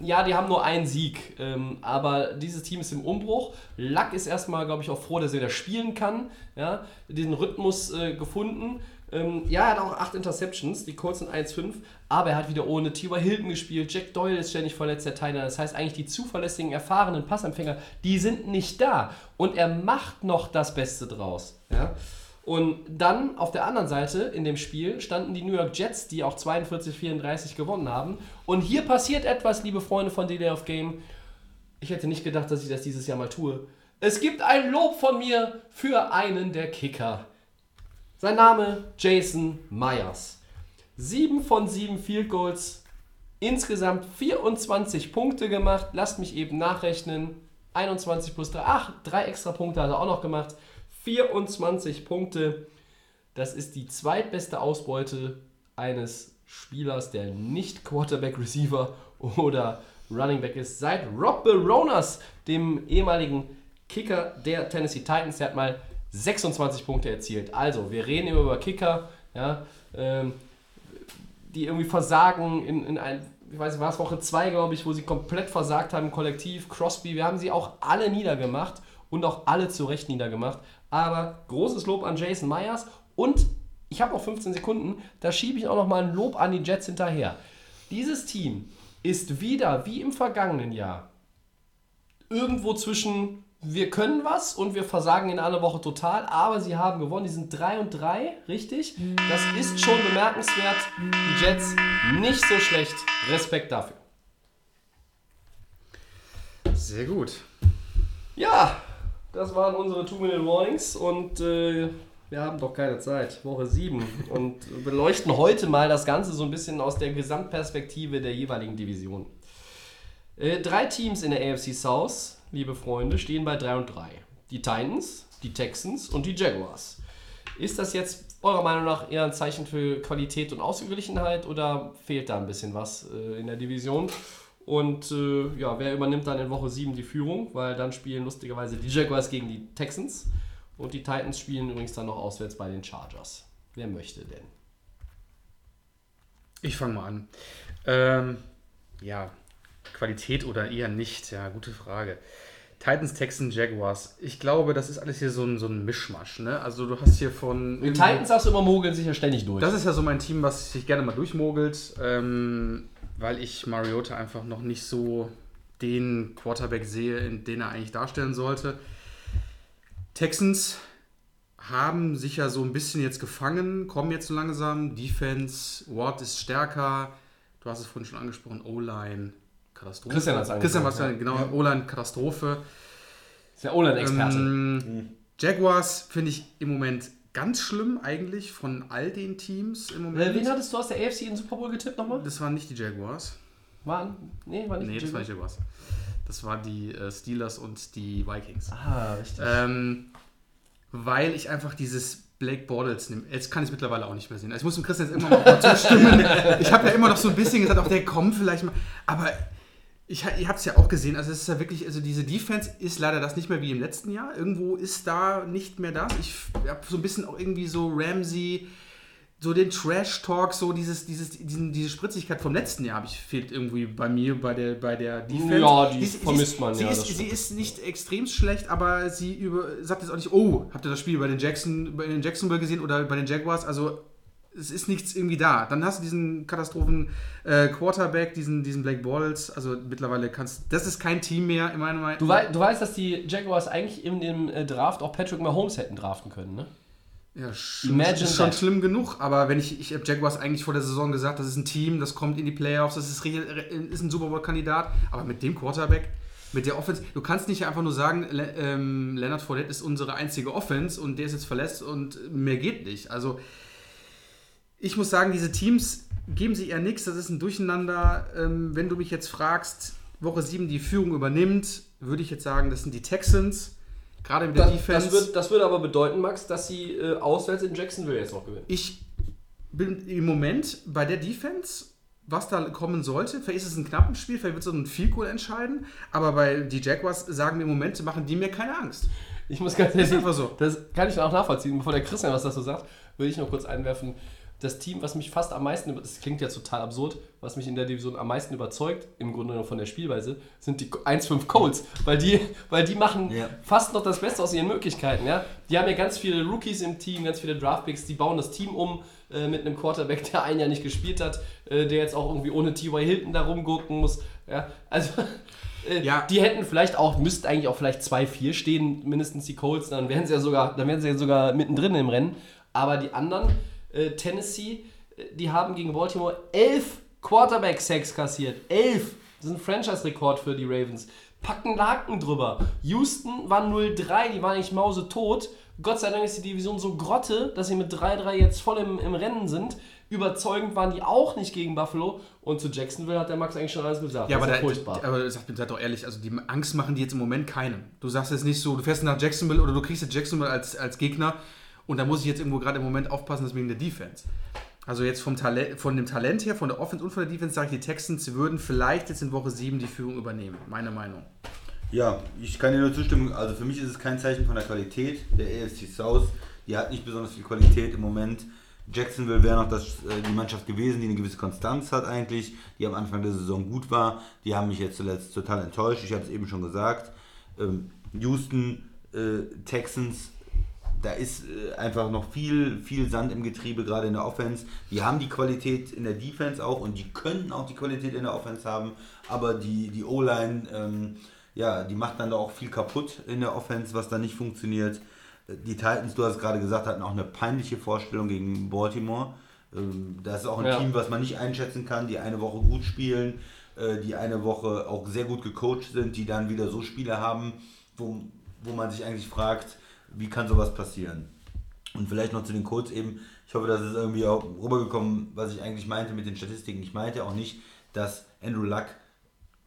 Ja, die haben nur einen Sieg, aber dieses Team ist im Umbruch. Luck ist erstmal, glaube ich, auch froh, dass er wieder spielen kann, ja, diesen Rhythmus gefunden. Ja, er hat auch 8 Interceptions, die Colts sind 1-5, aber er hat wieder ohne T.Y. Hilton gespielt, Jack Doyle ist ständig verletzt, der Tyner, das heißt eigentlich die zuverlässigen, erfahrenen Passempfänger, die sind nicht da, und er macht noch das Beste draus. Ja? Und dann auf der anderen Seite in dem Spiel standen die New York Jets, die auch 42-34 gewonnen haben, und hier passiert etwas, liebe Freunde von Delay of Game, ich hätte nicht gedacht, dass ich das dieses Jahr mal tue. Es gibt ein Lob von mir für einen der Kicker. Sein Name Jason Myers. 7 von 7 Field Goals, insgesamt 24 Punkte gemacht. Lasst mich eben nachrechnen. 21 plus 3, 3 extra Punkte hat er auch noch gemacht. 24 Punkte. Das ist die zweitbeste Ausbeute eines Spielers, der nicht Quarterback, Receiver oder Running Back ist, seit Rob Baronas, dem ehemaligen Kicker der Tennessee Titans. Der hat mal 26 Punkte erzielt. Also, wir reden immer über Kicker, ja, die irgendwie versagen in einem, ich weiß nicht, war es Woche 2, glaube ich, wo sie komplett versagt haben, kollektiv, Crosby, wir haben sie auch alle niedergemacht und auch alle zu Recht niedergemacht. Aber großes Lob an Jason Myers und ich habe noch 15 Sekunden, da schiebe ich auch nochmal ein Lob an die Jets hinterher. Dieses Team ist wieder, wie im vergangenen Jahr, irgendwo zwischen wir können was und wir versagen in einer Woche total, aber sie haben gewonnen, die sind 3-3, richtig? Das ist schon bemerkenswert, die Jets nicht so schlecht, Respekt dafür. Sehr gut. Ja, das waren unsere 2-Minute-Warnings und wir haben doch keine Zeit, Woche 7 und beleuchten heute mal das Ganze so ein bisschen aus der Gesamtperspektive der jeweiligen Division. 3 Teams in der AFC South, liebe Freunde, stehen bei 3-3. Die Titans, die Texans und die Jaguars. Ist das jetzt eurer Meinung nach eher ein Zeichen für Qualität und Ausgeglichenheit oder fehlt da ein bisschen was in der Division? Und ja, wer übernimmt dann in Woche 7 die Führung? Weil dann spielen lustigerweise die Jaguars gegen die Texans und die Titans spielen übrigens dann noch auswärts bei den Chargers. Wer möchte denn? Ich fange mal an. Ja, Qualität oder eher nicht? Ja, gute Frage. Titans, Texans, Jaguars. Ich glaube, das ist alles hier so ein Mischmasch. Ne? Also du hast hier von... Die Titans sagst du immer, mogeln sich ja ständig durch. Das ist ja so mein Team, was sich gerne mal durchmogelt, weil ich Mariota einfach noch nicht so den Quarterback sehe, in den er eigentlich darstellen sollte. Texans haben sich ja so ein bisschen jetzt gefangen, kommen jetzt so langsam. Defense, Watt ist stärker. Du hast es vorhin schon angesprochen, O-Line... Katastrophe. Christian war es ja, genau. Ja. O-Line-Katastrophe. Ist ja O-Line-Experte. Jaguars finde ich im Moment ganz schlimm eigentlich von all den Teams im Moment. Wen hattest du aus der AFC in den Super Bowl getippt nochmal? Das waren nicht die Jaguars. Das waren die Jaguars. Das waren die Steelers und die Vikings. Ah, richtig. Weil ich einfach dieses... Blake Bortles nimmt. Jetzt kann ich es mittlerweile auch nicht mehr sehen. Also ich muss dem Christian jetzt immer mal zustimmen. Ich habe ja immer noch so ein bisschen gesagt, auch der kommt vielleicht mal. Aber ihr habt es ja auch gesehen. Also es ist ja wirklich, also diese Defense ist leider das nicht mehr wie im letzten Jahr. Irgendwo ist da nicht mehr das. Ich habe so ein bisschen auch irgendwie so Ramsey, so den Trash-Talk, so diese Spritzigkeit vom letzten Jahr fehlt irgendwie bei mir, bei der Defense. Ja, sie ist nicht extrem schlecht, aber sie sagt jetzt auch nicht, oh, habt ihr das Spiel bei den Jacksonville gesehen oder bei den Jaguars? Also es ist nichts irgendwie da. Dann hast du diesen Katastrophen-Quarterback, diesen Blake Bortles. Also mittlerweile das ist kein Team mehr in meiner Meinung. Du weißt, dass die Jaguars eigentlich in dem Draft auch Patrick Mahomes hätten draften können, ne? Ja, schon schlimm genug, aber wenn ich habe Jaguars eigentlich vor der Saison gesagt, das ist ein Team, das kommt in die Playoffs, das ist ein Super Bowl-Kandidat, aber mit dem Quarterback, mit der Offense, du kannst nicht einfach nur sagen, Leonard Fournette ist unsere einzige Offense und der ist jetzt verletzt und mehr geht nicht. Also ich muss sagen, diese Teams geben sich eher nichts, das ist ein Durcheinander. Wenn du mich jetzt fragst, Woche 7 die Führung übernimmt, würde ich jetzt sagen, das sind die Texans. Gerade mit der Defense. Das würde aber bedeuten, Max, dass sie auswärts in Jacksonville jetzt noch gewinnen. Ich bin im Moment bei der Defense, was da kommen sollte. Vielleicht ist es ein knappes Spiel, vielleicht wird es ein Field Goal entscheiden. Aber bei die Jaguars sagen wir im Moment, machen die mir keine Angst. Ich muss ganz ehrlich sagen, so. Das kann ich auch nachvollziehen. Bevor der Christian was dazu sagt, würde ich noch kurz einwerfen. Das Team, was mich fast am meisten, das klingt ja total absurd, was mich in der Division am meisten überzeugt, im Grunde genommen von der Spielweise, sind die 1-5 Colts, weil die machen fast noch das Beste aus ihren Möglichkeiten. Ja? Die haben ja ganz viele Rookies im Team, ganz viele Draftpicks, die bauen das Team um mit einem Quarterback, der ein Jahr nicht gespielt hat, der jetzt auch irgendwie ohne T.Y. Hilton da rumgucken muss. Ja? Also... Ja. Die hätten vielleicht auch, müssten eigentlich auch vielleicht 2-4 stehen, mindestens die Colts, dann wären sie ja sogar mittendrin im Rennen. Aber die anderen, Tennessee, die haben gegen Baltimore 11 Quarterback-Sacks kassiert. 11! Das ist ein Franchise-Rekord für die Ravens. Packen Laken drüber. Houston war 0-3, die waren nicht mausetot. Gott sei Dank ist die Division so grotte, dass sie mit 3-3 jetzt voll im Rennen sind. Überzeugend waren die auch nicht gegen Buffalo. Und zu Jacksonville hat der Max eigentlich schon alles gesagt. Ja, das aber ist furchtbar. Aber seid doch ehrlich, also die Angst machen die jetzt im Moment keinem. Du sagst jetzt nicht so, du fährst nach Jacksonville oder du kriegst jetzt Jacksonville als Gegner und da muss ich jetzt irgendwo gerade im Moment aufpassen, dass wegen der Defense. Also jetzt von dem Talent her, von der Offense und von der Defense sage ich, die Texans würden vielleicht jetzt in Woche 7 die Führung übernehmen, meine Meinung. Ja, ich kann dir nur zustimmen, also für mich ist es kein Zeichen von der Qualität der AFC South, die hat nicht besonders viel Qualität im Moment. Jacksonville wäre noch die Mannschaft gewesen, die eine gewisse Konstanz hat eigentlich, die am Anfang der Saison gut war, die haben mich jetzt zuletzt total enttäuscht, ich habe es eben schon gesagt. Houston, Texans, da ist einfach noch viel Sand im Getriebe, gerade in der Offense. Die haben die Qualität in der Defense auch und die könnten auch die Qualität in der Offense haben, aber die O-Line, die macht dann da auch viel kaputt in der Offense, was da nicht funktioniert. Die Titans, du hast gerade gesagt, hatten auch eine peinliche Vorstellung gegen Baltimore. Das ist auch ein Team, was man nicht einschätzen kann, die eine Woche gut spielen, die eine Woche auch sehr gut gecoacht sind, die dann wieder so Spiele haben, wo man sich eigentlich fragt, wie kann sowas passieren? Und vielleicht noch zu den Colts eben, ich hoffe, das ist irgendwie auch rübergekommen, was ich eigentlich meinte mit den Statistiken. Ich meinte auch nicht, dass Andrew Luck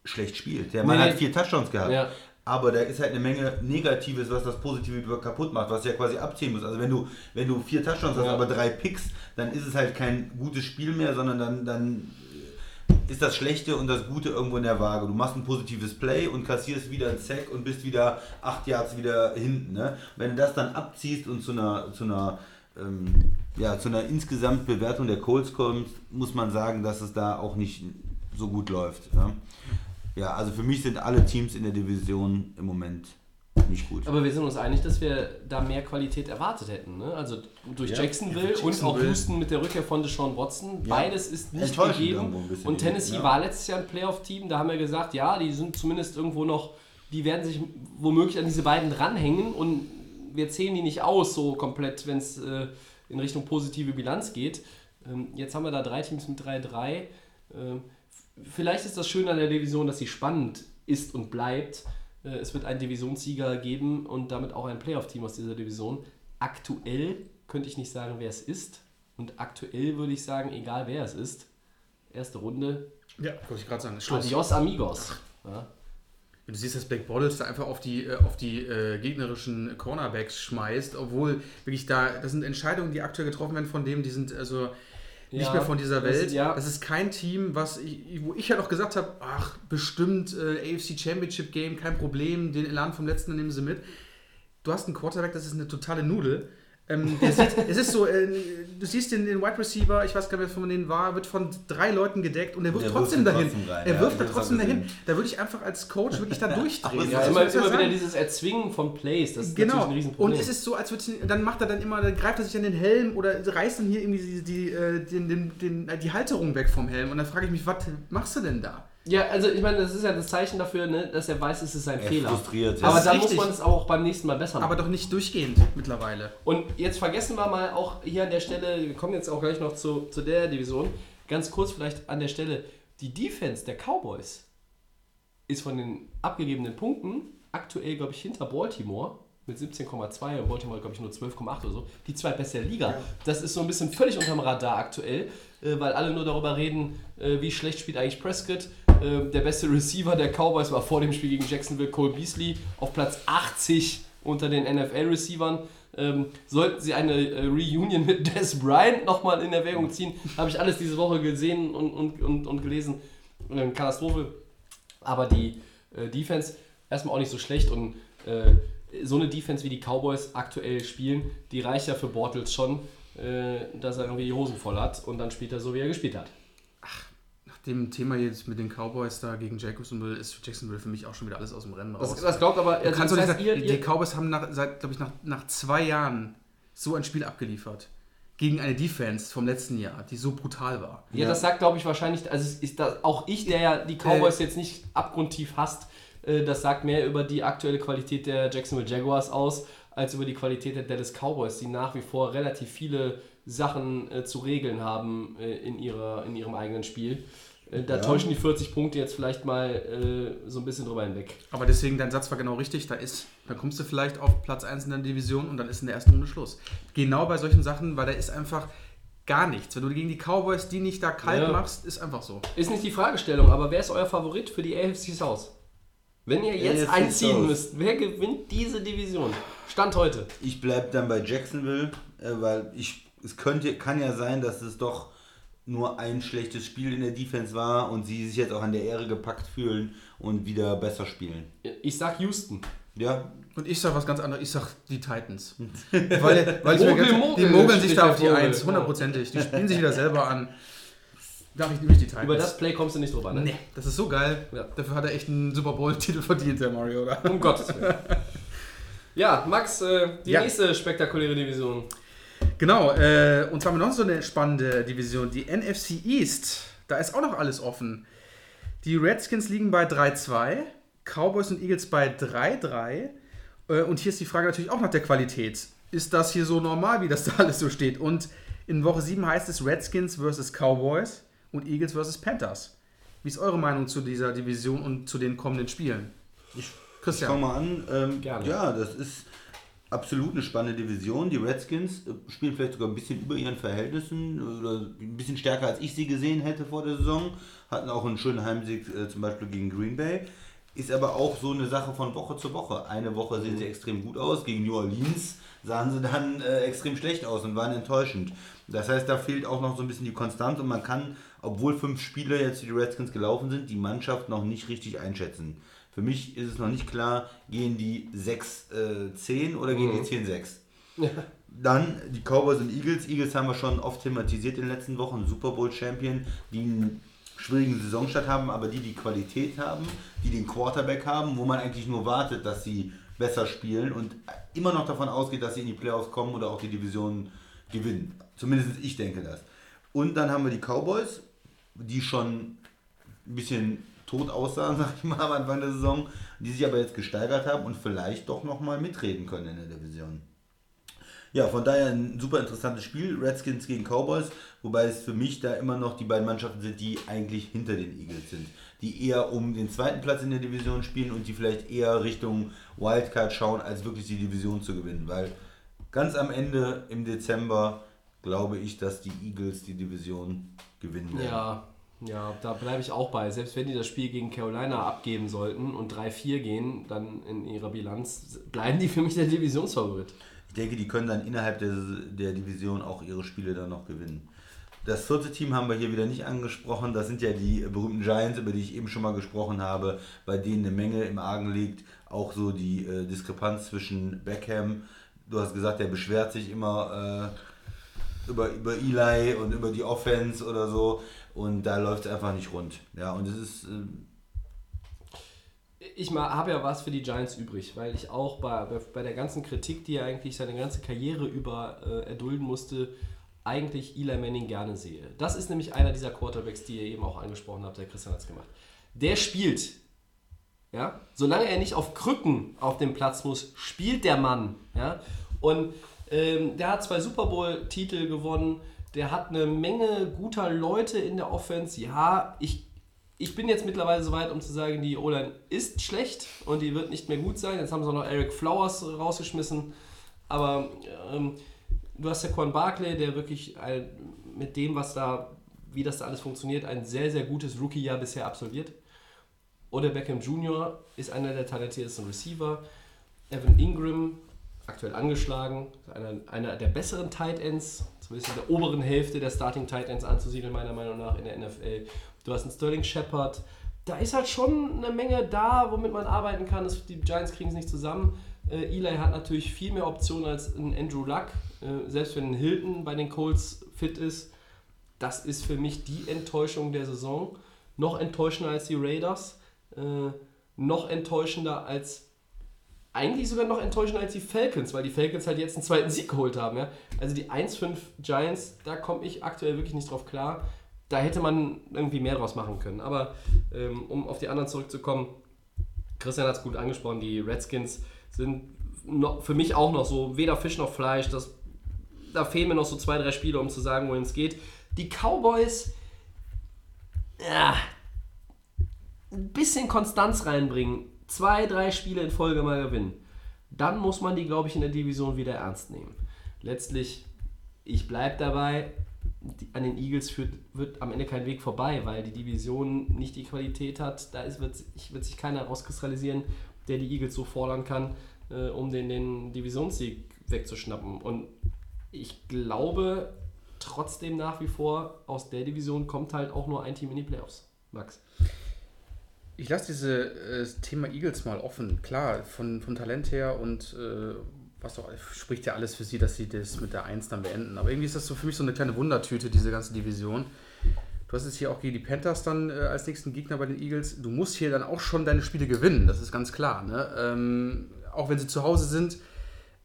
schlecht spielt. Der Mann hat 4 Touchdowns gehabt. Ja. Aber da ist halt eine Menge Negatives, was das Positive kaputt macht, was du ja quasi abziehen musst. Also wenn du 4 Touchdowns hast, aber 3 Picks, dann ist es halt kein gutes Spiel mehr, sondern dann ist das Schlechte und das Gute irgendwo in der Waage. Du machst ein positives Play und kassierst wieder einen Sack und bist wieder 8 Yards wieder hinten. Ne? Wenn du das dann abziehst und zu einer insgesamt Bewertung der Colts kommst, muss man sagen, dass es da auch nicht so gut läuft. Ne? Ja, also für mich sind alle Teams in der Division im Moment nicht gut. Aber wir sind uns einig, dass wir da mehr Qualität erwartet hätten. Ne? Also durch Jacksonville und auch Houston mit der Rückkehr von Deshaun Watson. Ja. Beides ist nicht gegeben. Und Tennessee war letztes Jahr ein Playoff-Team. Da haben wir gesagt, ja, die sind zumindest irgendwo noch, die werden sich womöglich an diese beiden dranhängen. Und wir zählen die nicht aus so komplett, wenn es in Richtung positive Bilanz geht. Jetzt haben wir da 3 Teams mit 3-3. Vielleicht ist das Schöne an der Division, dass sie spannend ist und bleibt. Es wird einen Divisionssieger geben und damit auch ein Playoff-Team aus dieser Division. Aktuell könnte ich nicht sagen, wer es ist. Und aktuell würde ich sagen, egal wer es ist. Erste Runde. Ja, wollte ich gerade sagen. Schluss. Adios, amigos. Ja. Du siehst, dass Blake Bortles da einfach auf die gegnerischen Cornerbacks schmeißt. Obwohl wirklich das sind Entscheidungen, die aktuell getroffen werden von dem, die sind also... nicht mehr von dieser Welt. Das ist kein Team, wo ich ja noch gesagt habe, ach, bestimmt AFC Championship Game, kein Problem, den Elan vom letzten Jahr nehmen sie mit. Du hast einen Quarterback, das ist eine totale Nudel. Es ist so, du siehst den Wide Receiver, ich weiß gar nicht, wer von denen war, wird von 3 Leuten gedeckt und er wirft trotzdem dahin. Da würde ich einfach als Coach wirklich da durchdrehen. Ja, immer wieder dieses Erzwingen von Plays, das ist natürlich ein Riesenproblem. Und es ist so, als würde dann greift er sich an den Helm oder reißt dann hier irgendwie die Halterung weg vom Helm und dann frage ich mich, was machst du denn da? Ja, also ich meine, das ist ja das Zeichen dafür, ne, dass er weiß, es ist ein Fehler. Frustriert, ja. Aber da muss man es auch beim nächsten Mal besser machen. Aber doch nicht durchgehend mittlerweile. Und jetzt vergessen wir mal auch hier an der Stelle, wir kommen jetzt auch gleich noch zu der Division, ganz kurz vielleicht an der Stelle, die Defense der Cowboys ist von den abgegebenen Punkten aktuell, glaube ich, hinter Baltimore mit 17,2 und Baltimore, glaube ich, nur 12,8 oder so, die zweitbeste Liga. Ja. Das ist so ein bisschen völlig unterm Radar aktuell, weil alle nur darüber reden, wie schlecht spielt eigentlich Prescott. Der beste Receiver der Cowboys war vor dem Spiel gegen Jacksonville Cole Beasley auf Platz 80 unter den NFL-Receivern. Sollten sie eine Reunion mit Dez Bryant nochmal in Erwägung ziehen, habe ich alles diese Woche gesehen und gelesen. Katastrophe. Aber die Defense erstmal auch nicht so schlecht und so eine Defense wie die Cowboys aktuell spielen, die reicht ja für Bortles schon, dass er irgendwie die Hosen voll hat und dann spielt er so, wie er gespielt hat. Dem Thema jetzt mit den Cowboys da gegen Jacksonville ist für Jacksonville für mich auch schon wieder alles aus dem Rennen raus. Das glaubt aber... Also kannst das heißt, nicht sagen, die Cowboys haben nach 2 Jahren so ein Spiel abgeliefert. Gegen eine Defense vom letzten Jahr, die so brutal war. Ja, das sagt, glaube ich, wahrscheinlich... Also ist das, auch ich, der ja die Cowboys jetzt nicht abgrundtief hasst, das sagt mehr über die aktuelle Qualität der Jacksonville Jaguars aus, als über die Qualität der Dallas Cowboys, die nach wie vor relativ viele Sachen zu regeln haben in ihrem eigenen Spiel. Da täuschen die 40 Punkte jetzt vielleicht mal so ein bisschen drüber hinweg. Aber deswegen, dein Satz war genau richtig, da kommst du vielleicht auf Platz 1 in der Division und dann ist in der ersten Runde Schluss. Genau bei solchen Sachen, weil da ist einfach gar nichts. Wenn du gegen die Cowboys die nicht da kalt machst, ist einfach so. Ist nicht die Fragestellung, aber wer ist euer Favorit für die AFC South? Wenn ihr jetzt einziehen müsst, wer gewinnt diese Division? Stand heute. Ich bleib dann bei Jacksonville, weil ich es kann ja sein, dass es doch nur ein schlechtes Spiel in der Defense war und sie sich jetzt auch an der Ehre gepackt fühlen und wieder besser spielen. Ich sag Houston. Ja. Und ich sag was ganz anderes. Ich sag die Titans. weil die mogeln sich da auf die 1, hundertprozentig. Die spielen sich wieder selber an. Darf ich nämlich die Titans. Über das Play kommst du nicht drüber, ne? Nee, das ist so geil. Ja. Dafür hat er echt einen Super Bowl-Titel verdient, der Mario, oder? Um Gottes Willen. Ja, Max, die nächste spektakuläre Division. Genau, und zwar haben wir noch so eine spannende Division, die NFC East. Da ist auch noch alles offen. Die Redskins liegen bei 3-2, Cowboys und Eagles bei 3-3. Und hier ist die Frage natürlich auch nach der Qualität. Ist das hier so normal, wie das da alles so steht? Und in Woche 7 heißt es Redskins vs. Cowboys und Eagles vs. Panthers. Wie ist eure Meinung zu dieser Division und zu den kommenden Spielen? Christian. Ich schau mal an. Gerne. Ja, das ist absolut eine spannende Division. Die Redskins spielen vielleicht sogar ein bisschen über ihren Verhältnissen oder ein bisschen stärker, als ich sie gesehen hätte vor der Saison. Hatten auch einen schönen Heimsieg zum Beispiel gegen Green Bay. Ist aber auch so eine Sache von Woche zu Woche. Eine Woche sehen sie extrem gut aus. Gegen New Orleans sahen sie dann extrem schlecht aus und waren enttäuschend. Das heißt, da fehlt auch noch so ein bisschen die Konstanz und man kann, obwohl 5 Spiele jetzt für die Redskins gelaufen sind, die Mannschaft noch nicht richtig einschätzen. Für mich ist es noch nicht klar, gehen die 6-10 oder gehen die 10-6. Ja. Dann die Cowboys und Eagles. Eagles haben wir schon oft thematisiert in den letzten Wochen. Super Bowl-Champion, die einen schwierigen Saisonstart haben, aber die Qualität haben, die den Quarterback haben, wo man eigentlich nur wartet, dass sie besser spielen und immer noch davon ausgeht, dass sie in die Playoffs kommen oder auch die Division gewinnen. Zumindest ich denke das. Und dann haben wir die Cowboys, die schon ein bisschen tot aussahen, sag ich mal, am Anfang der Saison, die sich aber jetzt gesteigert haben und vielleicht doch nochmal mitreden können in der Division. Ja, von daher ein super interessantes Spiel, Redskins gegen Cowboys, wobei es für mich da immer noch die beiden Mannschaften sind, die eigentlich hinter den Eagles sind, die eher um den zweiten Platz in der Division spielen und die vielleicht eher Richtung Wildcard schauen, als wirklich die Division zu gewinnen, weil ganz am Ende im Dezember glaube ich, dass die Eagles die Division gewinnen werden. Ja, da bleibe ich auch bei. Selbst wenn die das Spiel gegen Carolina abgeben sollten und 3-4 gehen, dann in ihrer Bilanz bleiben die für mich der Divisionsfavorit. Ich denke, die können dann innerhalb der Division auch ihre Spiele dann noch gewinnen. Das vierte Team haben wir hier wieder nicht angesprochen. Das sind ja die berühmten Giants, über die ich eben schon mal gesprochen habe, bei denen eine Menge im Argen liegt. Auch so die Diskrepanz zwischen Beckham. Du hast gesagt, der beschwert sich immer über Eli und über die Offense oder so. Und da läuft es einfach nicht rund. Ja, und es ist. Ich habe ja was für die Giants übrig, weil ich auch bei der ganzen Kritik, die er eigentlich seine ganze Karriere über erdulden musste, eigentlich Eli Manning gerne sehe. Das ist nämlich einer dieser Quarterbacks, die ihr eben auch angesprochen habt, der Christian hat es gemacht. Der spielt. Ja? Solange er nicht auf Krücken auf dem Platz muss, spielt der Mann. Ja? Und der hat 2 Super Bowl-Titel gewonnen. Der hat eine Menge guter Leute in der Offense. Ja, ich bin jetzt mittlerweile so weit, um zu sagen, die O-Line ist schlecht und die wird nicht mehr gut sein. Jetzt haben sie auch noch Eric Flowers rausgeschmissen. Aber du hast ja Quan Barkley, der wirklich mit dem, wie das da alles funktioniert, ein sehr, sehr gutes Rookie-Jahr bisher absolviert. Odell Beckham Jr. ist einer der talentiertesten Receiver. Evan Ingram, aktuell angeschlagen, einer der besseren Tight Ends, zumindest in der oberen Hälfte der Starting Tight Ends anzusiedeln, meiner Meinung nach, in der NFL. Du hast einen Sterling Shepard. Da ist halt schon eine Menge da, womit man arbeiten kann. Die Giants kriegen es nicht zusammen. Eli hat natürlich viel mehr Optionen als ein Andrew Luck. Selbst wenn ein Hilton bei den Colts fit ist. Das ist für mich die Enttäuschung der Saison. Noch enttäuschender als die Raiders. Noch enttäuschender als... Eigentlich sogar noch enttäuschender als die Falcons, weil die Falcons halt jetzt einen zweiten Sieg geholt haben. Ja? Also die 1-5 Giants, da komme ich aktuell wirklich nicht drauf klar. Da hätte man irgendwie mehr draus machen können. Aber um auf die anderen zurückzukommen, Christian hat es gut angesprochen, die Redskins sind noch, für mich auch noch so, weder Fisch noch Fleisch. Da fehlen mir noch so 2-3 Spiele, um zu sagen, wohin es geht. Die Cowboys, ein bisschen Konstanz reinbringen. 2-3 Spiele in Folge mal gewinnen, dann muss man die, glaube ich, in der Division wieder ernst nehmen. Letztlich, ich bleibe dabei, an den Eagles wird am Ende kein Weg vorbei, weil die Division nicht die Qualität hat. Da wird sich keiner rauskristallisieren, der die Eagles so fordern kann, um den Divisionssieg wegzuschnappen. Und ich glaube trotzdem nach wie vor, aus der Division kommt halt auch nur ein Team in die Playoffs. Max? Ich lasse dieses Thema Eagles mal offen. Klar, vom Talent her und was auch, spricht ja alles für sie, dass sie das mit der 1 dann beenden. Aber irgendwie ist das so für mich so eine kleine Wundertüte, diese ganze Division. Du hast es hier auch gegen die Panthers dann als nächsten Gegner bei den Eagles. Du musst hier dann auch schon deine Spiele gewinnen, das ist ganz klar. Ne? Auch wenn sie zu Hause sind,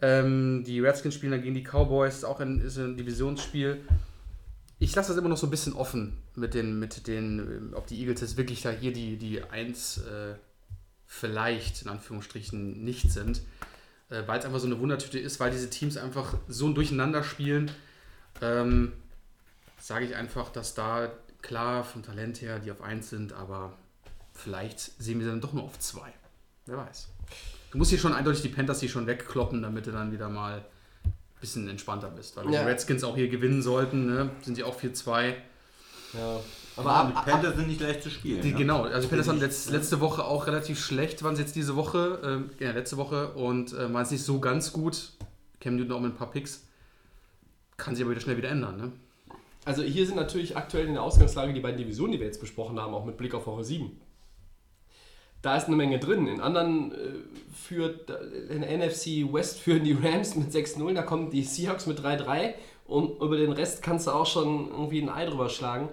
die Redskins spielen dann gegen die Cowboys, auch ist ein Divisionsspiel. Ich lasse das immer noch so ein bisschen offen mit den ob die Eagles jetzt wirklich da hier die 1 vielleicht in Anführungsstrichen nicht sind, weil es einfach so eine Wundertüte ist, weil diese Teams einfach so ein Durcheinander spielen. Sage ich einfach, dass da klar vom Talent her die auf 1 sind, aber vielleicht sehen wir sie dann doch nur auf 2. Wer weiß. Du musst hier schon eindeutig die Panthers hier schon wegkloppen, damit du dann wieder mal ein bisschen entspannter bist. Weil die Redskins auch hier gewinnen sollten, ne? Sind sie auch 4-2. Ja. Aber die Panthers sind nicht leicht zu spielen. Die, ne? Genau, also die Panthers haben letzte Woche auch relativ schlecht, waren sie jetzt diese Woche, letzte Woche, und waren es nicht so ganz gut. Cam Newton auch mit ein paar Picks. Kann sich aber wieder schnell wieder ändern, ne? Also hier sind natürlich aktuell in der Ausgangslage die beiden Divisionen, die wir jetzt besprochen haben, auch mit Blick auf Woche 7. Da ist eine Menge drin. In anderen in der NFC West führen die Rams mit 6-0, da kommen die Seahawks mit 3-3 und über den Rest kannst du auch schon irgendwie ein Ei drüber schlagen.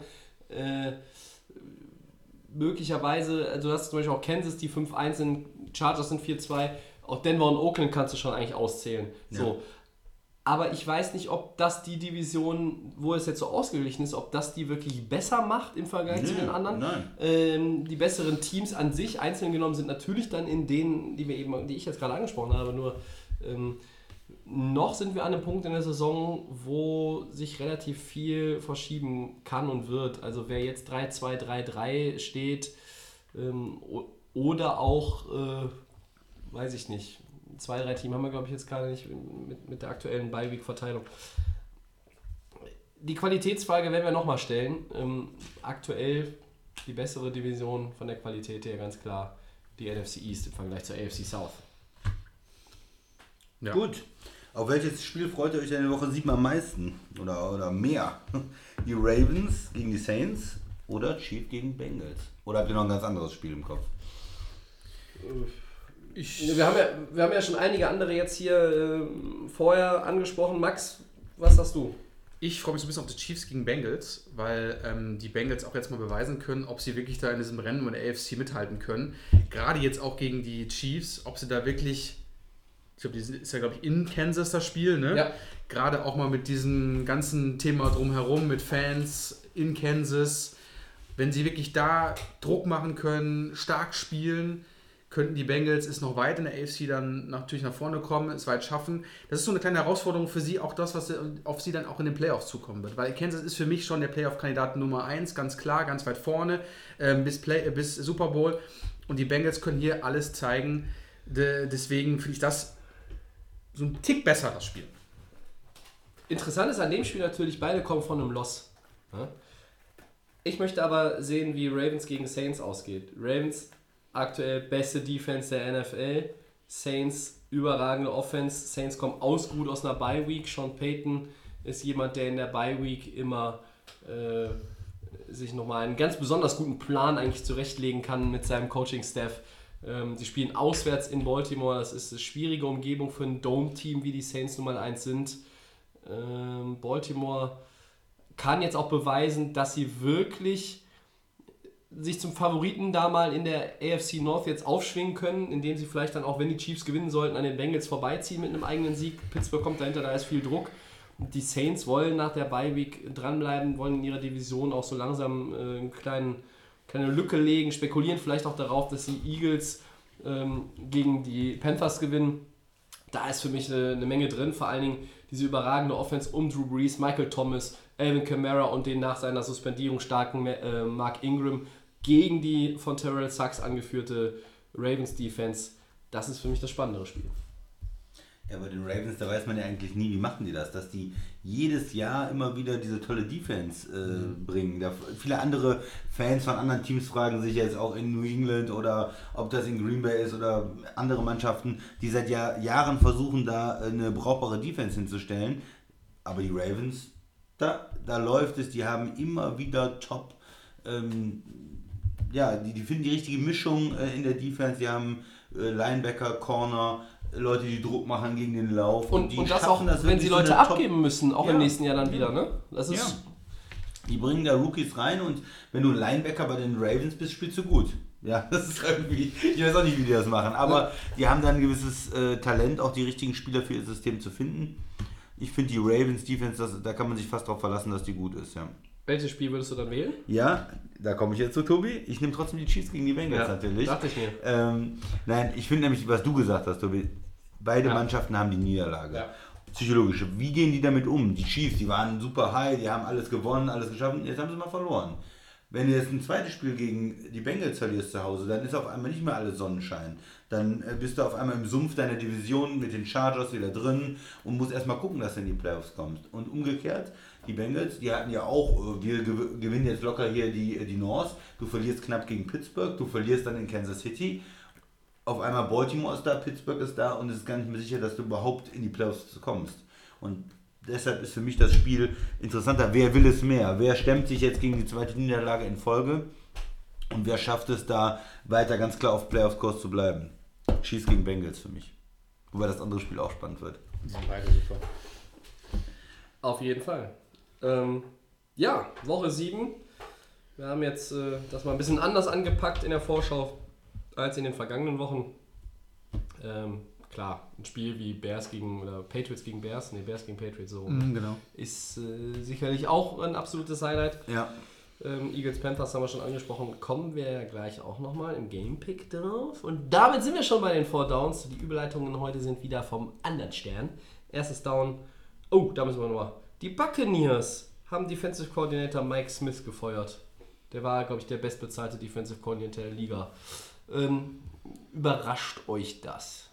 Möglicherweise, also du hast zum Beispiel auch Kansas, die 5-1 sind, Chargers sind 4-2, auch Denver und Oakland kannst du schon eigentlich auszählen. Ja. So. Aber ich weiß nicht, ob das die Division, wo es jetzt so ausgeglichen ist, ob das die wirklich besser macht im Vergleich zu den anderen. Nein. Die besseren Teams an sich, einzeln genommen, sind natürlich dann in denen, die ich jetzt gerade angesprochen habe. Nur noch sind wir an einem Punkt in der Saison, wo sich relativ viel verschieben kann und wird. Also wer jetzt 3-2, 3-3 steht oder auch, weiß ich nicht, 2-3 Team haben wir, glaube ich, jetzt gerade nicht mit der aktuellen Bye-Week-Verteilung. Die Qualitätsfrage werden wir nochmal stellen. Aktuell die bessere Division von der Qualität her, ganz klar, die NFC East im Vergleich zur AFC South. Ja. Gut. Auf welches Spiel freut ihr euch denn in Woche 7 am meisten? Oder mehr? Die Ravens gegen die Saints oder Chiefs gegen Bengals? Oder habt ihr noch ein ganz anderes Spiel im Kopf? Wir haben ja schon einige andere jetzt hier vorher angesprochen. Max, was sagst du? Ich freue mich so ein bisschen auf die Chiefs gegen Bengals, weil die Bengals auch jetzt mal beweisen können, ob sie wirklich da in diesem Rennen mit der AFC mithalten können. Gerade jetzt auch gegen die Chiefs, ob sie da wirklich, ich glaube, das ist ja, glaube ich, in Kansas das Spiel, ne? Ja. Gerade auch mal mit diesem ganzen Thema drumherum, mit Fans in Kansas. Wenn sie wirklich da Druck machen können, stark spielen, könnten die Bengals es noch weit in der AFC dann natürlich nach vorne kommen, es weit schaffen. Das ist so eine kleine Herausforderung für sie, auch das, was auf sie dann auch in den Playoffs zukommen wird. Weil Kansas ist für mich schon der Playoff-Kandidat Nummer 1, ganz klar, ganz weit vorne, bis Super Bowl. Und die Bengals können hier alles zeigen. Deswegen finde ich das so ein Tick besser, das Spiel. Interessant ist an dem Spiel natürlich, beide kommen von einem Loss. Ich möchte aber sehen, wie Ravens gegen Saints ausgeht. Ravens aktuell beste Defense der NFL, Saints überragende Offense, Saints kommen gut aus einer Bye-Week, Sean Payton ist jemand, der in der Bye-Week immer sich nochmal einen ganz besonders guten Plan eigentlich zurechtlegen kann mit seinem Coaching-Staff. Sie spielen auswärts in Baltimore, das ist eine schwierige Umgebung für ein Dome-Team, wie die Saints Nummer 1 sind. Baltimore kann jetzt auch beweisen, dass sie wirklich sich zum Favoriten da mal in der AFC North jetzt aufschwingen können, indem sie vielleicht dann auch, wenn die Chiefs gewinnen sollten, an den Bengals vorbeiziehen mit einem eigenen Sieg. Pittsburgh kommt dahinter, da ist viel Druck. Die Saints wollen nach der Bye-Week dranbleiben, wollen in ihrer Division auch so langsam eine kleine Lücke legen, spekulieren vielleicht auch darauf, dass die Eagles gegen die Panthers gewinnen. Da ist für mich eine Menge drin, vor allen Dingen diese überragende Offense um Drew Brees, Michael Thomas, Alvin Kamara und den nach seiner Suspendierung starken Mark Ingram gegen die von Terrell Suggs angeführte Ravens-Defense. Das ist für mich das spannendere Spiel. Ja, bei den Ravens, da weiß man ja eigentlich nie, wie machen die das, dass die jedes Jahr immer wieder diese tolle Defense bringen. Da viele andere Fans von anderen Teams fragen sich jetzt auch in New England oder ob das in Green Bay ist oder andere Mannschaften, die seit Jahren versuchen, da eine brauchbare Defense hinzustellen. Aber die Ravens, da läuft es, die haben immer wieder top, die finden die richtige Mischung in der Defense, die haben Linebacker, Corner, Leute, die Druck machen gegen den Lauf. Und das auch, das wenn sie Leute abgeben müssen, auch im nächsten Jahr dann wieder, ne? Das ist... Ja. Die bringen da Rookies rein und wenn du ein Linebacker bei den Ravens bist, spielst du gut. Ja, das ist irgendwie, ich weiß auch nicht, wie die das machen, aber die haben da ein gewisses Talent, auch die richtigen Spieler für ihr System zu finden. Ich finde die Ravens Defense, da kann man sich fast drauf verlassen, dass die gut ist, ja. Welches Spiel würdest du dann wählen? Ja, da komme ich jetzt zu, Tobi. Ich nehme trotzdem die Chiefs gegen die Bengals natürlich. Dachte ich mir. Nein, ich finde nämlich, was du gesagt hast, Tobi, beide Mannschaften haben die Niederlage. Ja. Psychologische. Wie gehen die damit um? Die Chiefs, die waren super high, die haben alles gewonnen, alles geschafft, jetzt haben sie mal verloren. Wenn du jetzt ein zweites Spiel gegen die Bengals verlierst zu Hause, dann ist auf einmal nicht mehr alles Sonnenschein. Dann bist du auf einmal im Sumpf deiner Division mit den Chargers wieder drin und musst erstmal gucken, dass du in die Playoffs kommst. Und umgekehrt, die Bengals, die hatten ja auch, wir gewinnen jetzt locker hier die North, du verlierst knapp gegen Pittsburgh, du verlierst dann in Kansas City. Auf einmal Baltimore ist da, Pittsburgh ist da und es ist gar nicht mehr sicher, dass du überhaupt in die Playoffs kommst. Und deshalb ist für mich das Spiel interessanter. Wer will es mehr? Wer stemmt sich jetzt gegen die zweite Niederlage in Folge? Und wer schafft es da weiter ganz klar auf Playoff-Kurs zu bleiben? Chiefs gegen Bengals für mich. Wobei das andere Spiel auch spannend wird. Beide super. Auf jeden Fall. Woche 7. Wir haben jetzt das mal ein bisschen anders angepackt in der Vorschau als in den vergangenen Wochen. Klar, ein Spiel wie Bears gegen Patriots, so genau, ist sicherlich auch ein absolutes Highlight. Ja. Eagles Panthers haben wir schon angesprochen, kommen wir ja gleich auch nochmal im Gamepick drauf. Und damit sind wir schon bei den Four Downs. Die Überleitungen heute sind wieder vom anderen Stern. Erstes Down, da müssen wir nochmal. Die Buccaneers haben Defensive Coordinator Mike Smith gefeuert. Der war, glaube ich, der bestbezahlte Defensive Coordinator der Liga. Überrascht euch das?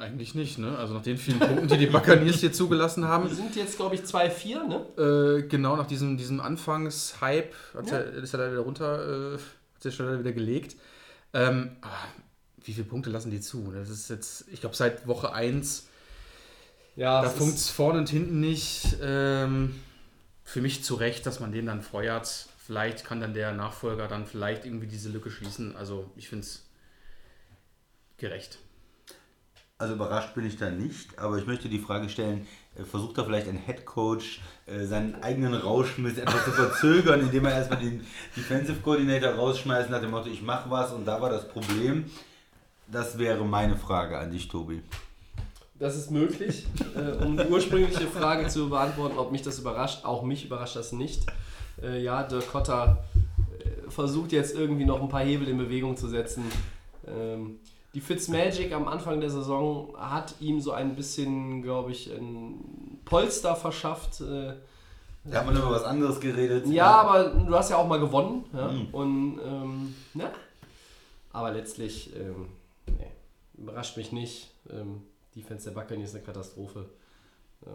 Eigentlich nicht, ne? Also nach den vielen Punkten, die Buccaneers hier zugelassen haben. Wir sind jetzt, glaube ich, 2-4, ne? Genau, nach diesem Anfangshype ist er leider wieder runter, hat sich schon leider wieder gelegt. Wie viele Punkte lassen die zu? Das ist jetzt, ich glaube, seit Woche 1, da funkt es vorne und hinten nicht. Für mich zu Recht, dass man den dann feuert. Vielleicht kann dann der Nachfolger dann vielleicht irgendwie diese Lücke schließen. Also ich finde es gerecht. Also überrascht bin ich da nicht, aber ich möchte die Frage stellen, versucht da vielleicht ein Headcoach seinen eigenen Rauschmiss etwas zu verzögern, indem er erstmal den Defensive Coordinator rausschmeißt nach dem Motto, ich mache was und da war das Problem. Das wäre meine Frage an dich, Tobi. Das ist möglich, um die ursprüngliche Frage zu beantworten, ob mich das überrascht. Auch mich überrascht das nicht. Dirk Cotter versucht jetzt irgendwie noch ein paar Hebel in Bewegung zu setzen. Die Fitzmagic am Anfang der Saison hat ihm so ein bisschen, glaube ich, ein Polster verschafft. Da hat man über was anderes geredet. Ja, aber du hast ja auch mal gewonnen. Ja? Mhm. Und, aber letztlich überrascht mich nicht. Die Defense der Buccaneers ist eine Katastrophe. Ja.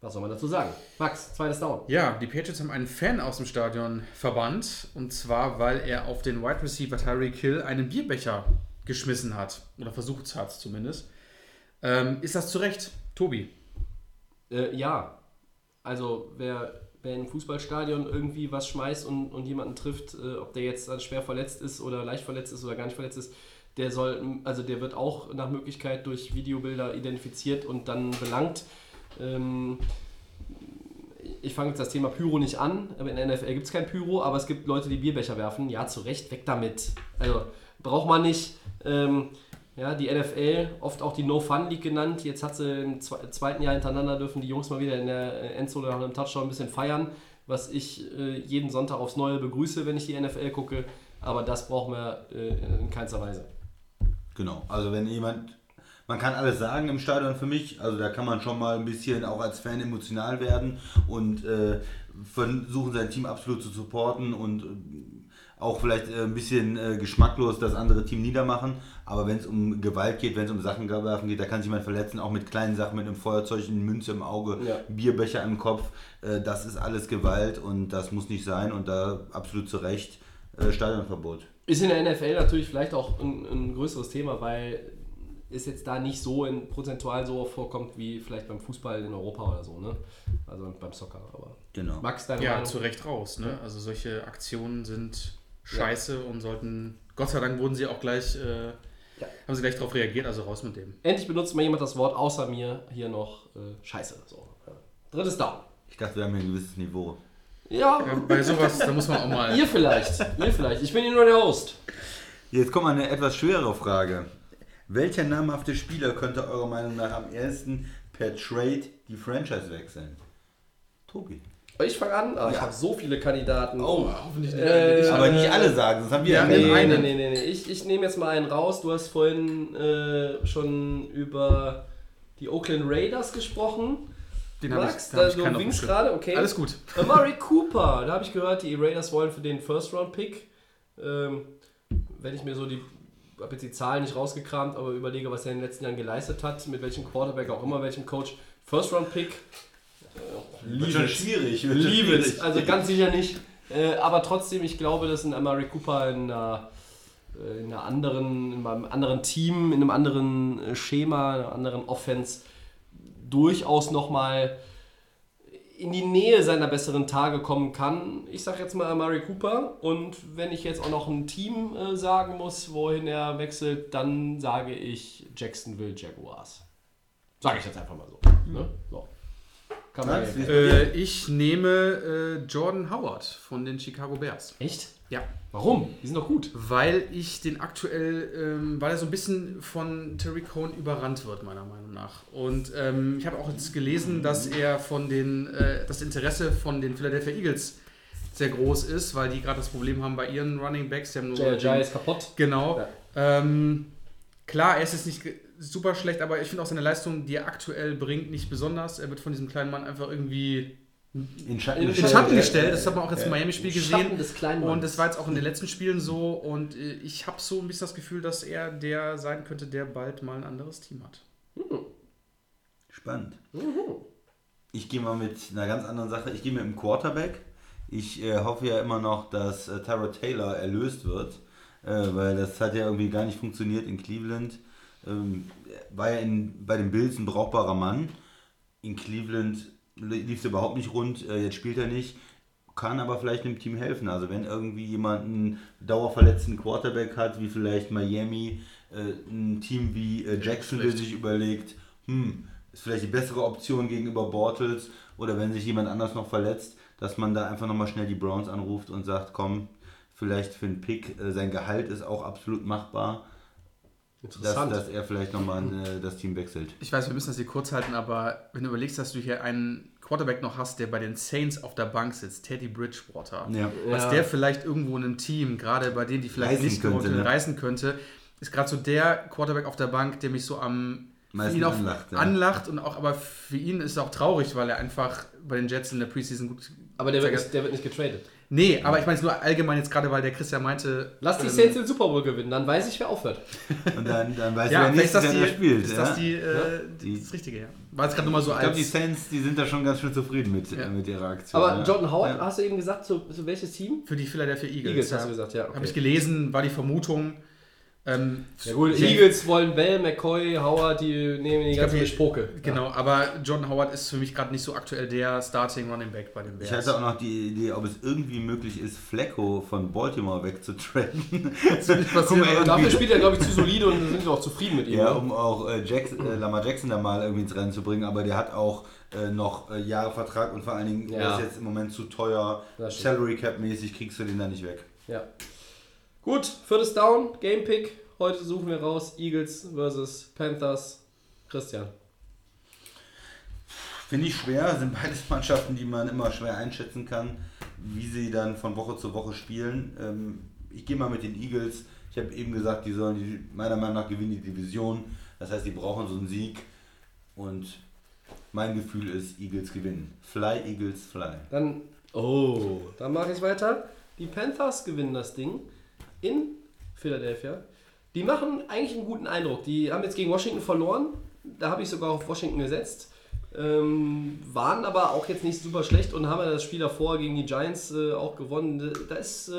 Was soll man dazu sagen? Max, zweites Down. Ja, die Patriots haben einen Fan aus dem Stadion verbannt. Und zwar, weil er auf den Wide Receiver Tyreek Hill einen Bierbecher geschmissen hat. Oder versucht hat zumindest. Ist das zu Recht, Tobi? Ja. Also, wer im Fußballstadion irgendwie was schmeißt und jemanden trifft, ob der jetzt schwer verletzt ist oder leicht verletzt ist oder gar nicht verletzt ist, der wird auch nach Möglichkeit durch Videobilder identifiziert und dann belangt. Ich fange jetzt das Thema Pyro nicht an, aber in der NFL gibt es kein Pyro, aber es gibt Leute, die Bierbecher werfen. Ja, zu Recht, weg damit. Also braucht man nicht. Die NFL, oft auch die No-Fun-League genannt, jetzt hat sie im zweiten Jahr hintereinander, dürfen die Jungs mal wieder in der Endzone nach einem Touchdown ein bisschen feiern, was ich jeden Sonntag aufs Neue begrüße, wenn ich die NFL gucke, aber das brauchen wir in keinster Weise. Genau, also wenn man kann alles sagen im Stadion für mich, also da kann man schon mal ein bisschen auch als Fan emotional werden und versuchen sein Team absolut zu supporten und auch vielleicht ein bisschen geschmacklos das andere Team niedermachen, aber wenn es um Gewalt geht, wenn es um Sachen werfen geht, da kann sich jemand verletzen, auch mit kleinen Sachen, mit einem Feuerzeug, eine Münze im Auge, Bierbecher im Kopf, das ist alles Gewalt und das muss nicht sein und da absolut zu Recht Stadionverbot. Ist in der NFL natürlich vielleicht auch ein größeres Thema, weil ist jetzt da nicht so in prozentual so vorkommt wie vielleicht beim Fußball in Europa oder so, ne? Also beim Soccer, aber genau. Max, deine Meinung? Ja, zu Recht raus, ne? Also solche Aktionen sind scheiße und sollten, Gott sei Dank wurden sie auch gleich, haben sie gleich darauf reagiert, also raus mit dem. Endlich benutzt mal jemand das Wort außer mir hier noch scheiße. So. Ja. Drittes Down. Ich dachte, wir haben hier ein gewisses Niveau. Ja. Bei sowas, da muss man auch mal... Ihr vielleicht. Ich bin hier nur der Host. Jetzt kommt eine etwas schwerere Frage. Welcher namhafte Spieler könnte eurer Meinung nach am ersten per Trade die Franchise wechseln? Tobi. Ich fange an, aber ich habe so viele Kandidaten. Oh, hoffentlich nicht. Aber nicht alle sagen, sonst haben wir einen. Nee. Ich nehme jetzt mal einen raus. Du hast vorhin schon über die Oakland Raiders gesprochen. Den Max, du winkst gerade, okay. Alles gut. Amari Cooper, da habe ich gehört, die Raiders wollen für den First-Round-Pick. Wenn ich mir so die, habe jetzt die Zahlen nicht rausgekramt, aber überlege, was er in den letzten Jahren geleistet hat, mit welchem Quarterback, auch immer, welchem Coach. First-Round-Pick, liebe es, also ganz sicher nicht. Aber trotzdem, ich glaube, dass ein Amari Cooper in einem anderen Team, in einem anderen Schema, in einer anderen Offense, durchaus nochmal in die Nähe seiner besseren Tage kommen kann. Ich sage jetzt mal Amari Cooper, und wenn ich jetzt auch noch ein Team sagen muss, wohin er wechselt, dann sage ich Jacksonville Jaguars. Sage ich jetzt einfach mal so. Ne? So. Kann man ich nehme Jordan Howard von den Chicago Bears. Echt? Ja. Warum? Die sind doch gut. Weil ich den aktuell, weil er so ein bisschen von Tariq Cohen überrannt wird, meiner Meinung nach. Und ich habe auch jetzt gelesen, dass er das Interesse von den Philadelphia Eagles sehr groß ist, weil die gerade das Problem haben bei ihren Running Backs. Die haben nur Jai ist kaputt. Genau. Ja. Klar, er ist jetzt nicht super schlecht, aber ich finde auch seine Leistung, die er aktuell bringt, nicht besonders. Er wird von diesem kleinen Mann einfach irgendwie... In Schatten gestellt, das hat man auch jetzt im Miami-Spiel gesehen. Und das war jetzt auch in den letzten Spielen so. Und ich habe so ein bisschen das Gefühl, dass er der sein könnte, der bald mal ein anderes Team hat. Spannend. Ich gehe mal mit einer ganz anderen Sache. Ich gehe mit dem Quarterback. Ich hoffe ja immer noch, dass Tyrod Taylor erlöst wird, weil das hat ja irgendwie gar nicht funktioniert in Cleveland. War ja bei den Bills ein brauchbarer Mann. In Cleveland lief es überhaupt nicht rund, jetzt spielt er nicht, kann aber vielleicht einem Team helfen. Also wenn irgendwie jemand einen dauerverletzten Quarterback hat, wie vielleicht Miami, ein Team wie Jacksonville sich überlegt, ist vielleicht die bessere Option gegenüber Bortles, oder wenn sich jemand anders noch verletzt, dass man da einfach nochmal schnell die Browns anruft und sagt, komm, vielleicht für einen Pick, sein Gehalt ist auch absolut machbar. Interessant. Dass er vielleicht nochmal das Team wechselt. Ich weiß, wir müssen das hier kurz halten, aber wenn du überlegst, dass du hier einen Quarterback noch hast, der bei den Saints auf der Bank sitzt, Teddy Bridgewater, was der vielleicht irgendwo in einem Team, gerade bei denen, die vielleicht nicht reißen könnte, ist gerade so der Quarterback auf der Bank, der mich so am meisten anlacht und auch, aber für ihn ist es auch traurig, weil er einfach bei den Jets in der Preseason gut... Aber der wird nicht getradet. Nee, aber ich meine es nur allgemein jetzt gerade, weil der Christian meinte... Lass die Saints den Super Bowl gewinnen, dann weiß ich, wer aufhört. Und dann weiß ich, wer nicht, wer spielt. Ist das das Richtige, ja. War jetzt gerade nochmal so. Ich glaube, die Saints, die sind da schon ganz schön zufrieden mit ihrer Aktion. Aber Jordan Howard, hast du eben gesagt, zu welches Team? Für die Philadelphia Eagles. Eagles hast du gesagt, ja. Okay. Habe ich gelesen, war die Vermutung... Eagles wollen Bell, McCoy, Howard, die nehmen die ganze Spoke. Genau, aber Jordan Howard ist für mich gerade nicht so aktuell der Starting Running Back bei den Bears. Ich hatte auch noch die Idee, ob es irgendwie möglich ist, Flacco von Baltimore wegzutraden. Dafür spielt er, glaube ich, zu solide und sind wir auch zufrieden mit ihm. Ja, um auch Lamar Jackson da mal irgendwie ins Rennen zu bringen, aber der hat auch noch Jahre Vertrag und vor allen Dingen ist jetzt im Moment zu teuer. Salary Cap mäßig kriegst du den da nicht weg. Ja. Gut, viertes Down, Game Pick. Heute suchen wir raus Eagles vs. Panthers. Christian. Finde ich schwer. Sind beides Mannschaften, die man immer schwer einschätzen kann, wie sie dann von Woche zu Woche spielen. Ich gehe mal mit den Eagles. Ich habe eben gesagt, die sollen meiner Meinung nach gewinnen die Division. Das heißt, die brauchen so einen Sieg. Und mein Gefühl ist, Eagles gewinnen. Fly, Eagles, fly. Dann mache ich weiter. Die Panthers gewinnen das Ding. In Philadelphia. Die machen eigentlich einen guten Eindruck. Die haben jetzt gegen Washington verloren. Da habe ich sogar auf Washington gesetzt. Waren aber auch jetzt nicht super schlecht und haben ja das Spiel davor gegen die Giants auch gewonnen. Da ist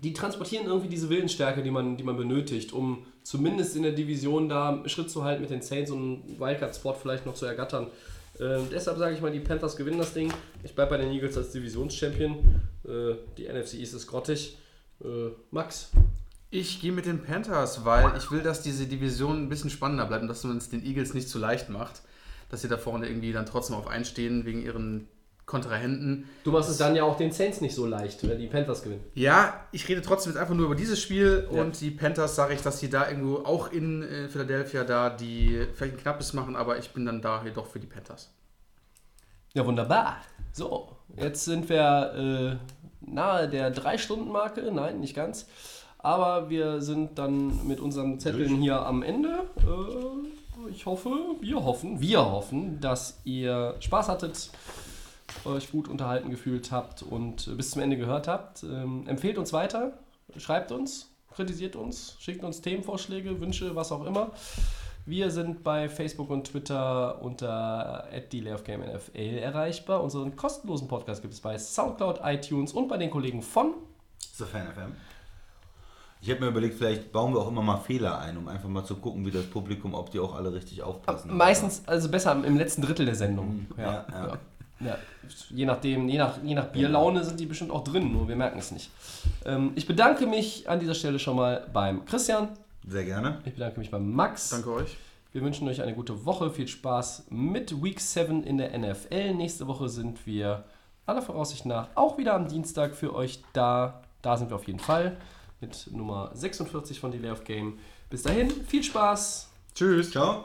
die transportieren irgendwie diese Willensstärke, die man benötigt, um zumindest in der Division da einen Schritt zu halten mit den Saints und einen Wildcard-Spot vielleicht noch zu ergattern. Deshalb sage ich mal, die Panthers gewinnen das Ding. Ich bleibe bei den Eagles als Divisionschampion. Die NFC East ist grottig. Max? Ich gehe mit den Panthers, weil ich will, dass diese Division ein bisschen spannender bleibt und dass man es den Eagles nicht zu leicht macht. Dass sie da vorne irgendwie dann trotzdem auf einstehen wegen ihren Kontrahenten. Du machst es dann ja auch den Saints nicht so leicht, wenn die Panthers gewinnen. Ja, ich rede trotzdem jetzt einfach nur über dieses Spiel und die Panthers, sage ich, dass sie da irgendwo auch in Philadelphia da die vielleicht ein knappes machen, aber ich bin dann da jedoch für die Panthers. Ja, wunderbar. So, jetzt sind wir nahe der 3-Stunden-Marke. Nein, nicht ganz. Aber wir sind dann mit unseren Zetteln hier am Ende. Ich hoffe, wir hoffen, dass ihr Spaß hattet, euch gut unterhalten gefühlt habt und bis zum Ende gehört habt. Empfehlt uns weiter, schreibt uns, kritisiert uns, schickt uns Themenvorschläge, Wünsche, was auch immer. Wir sind bei Facebook und Twitter unter @DelayOfGameNFL erreichbar. Unseren kostenlosen Podcast gibt es bei Soundcloud, iTunes und bei den Kollegen von TheFanFM. Ich habe mir überlegt, vielleicht bauen wir auch immer mal Fehler ein, um einfach mal zu gucken, wie das Publikum, ob die auch alle richtig aufpassen. Meistens, also besser im letzten Drittel der Sendung. Ja. Je nach Bierlaune sind die bestimmt auch drin, nur wir merken es nicht. Ich bedanke mich an dieser Stelle schon mal beim Christian. Sehr gerne. Ich bedanke mich beim Max. Danke euch. Wir wünschen euch eine gute Woche, viel Spaß mit Week 7 in der NFL. Nächste Woche sind wir aller Voraussicht nach auch wieder am Dienstag für euch da. Da sind wir auf jeden Fall. Mit Nummer 46 von Delay of Game. Bis dahin, viel Spaß. Tschüss. Ciao.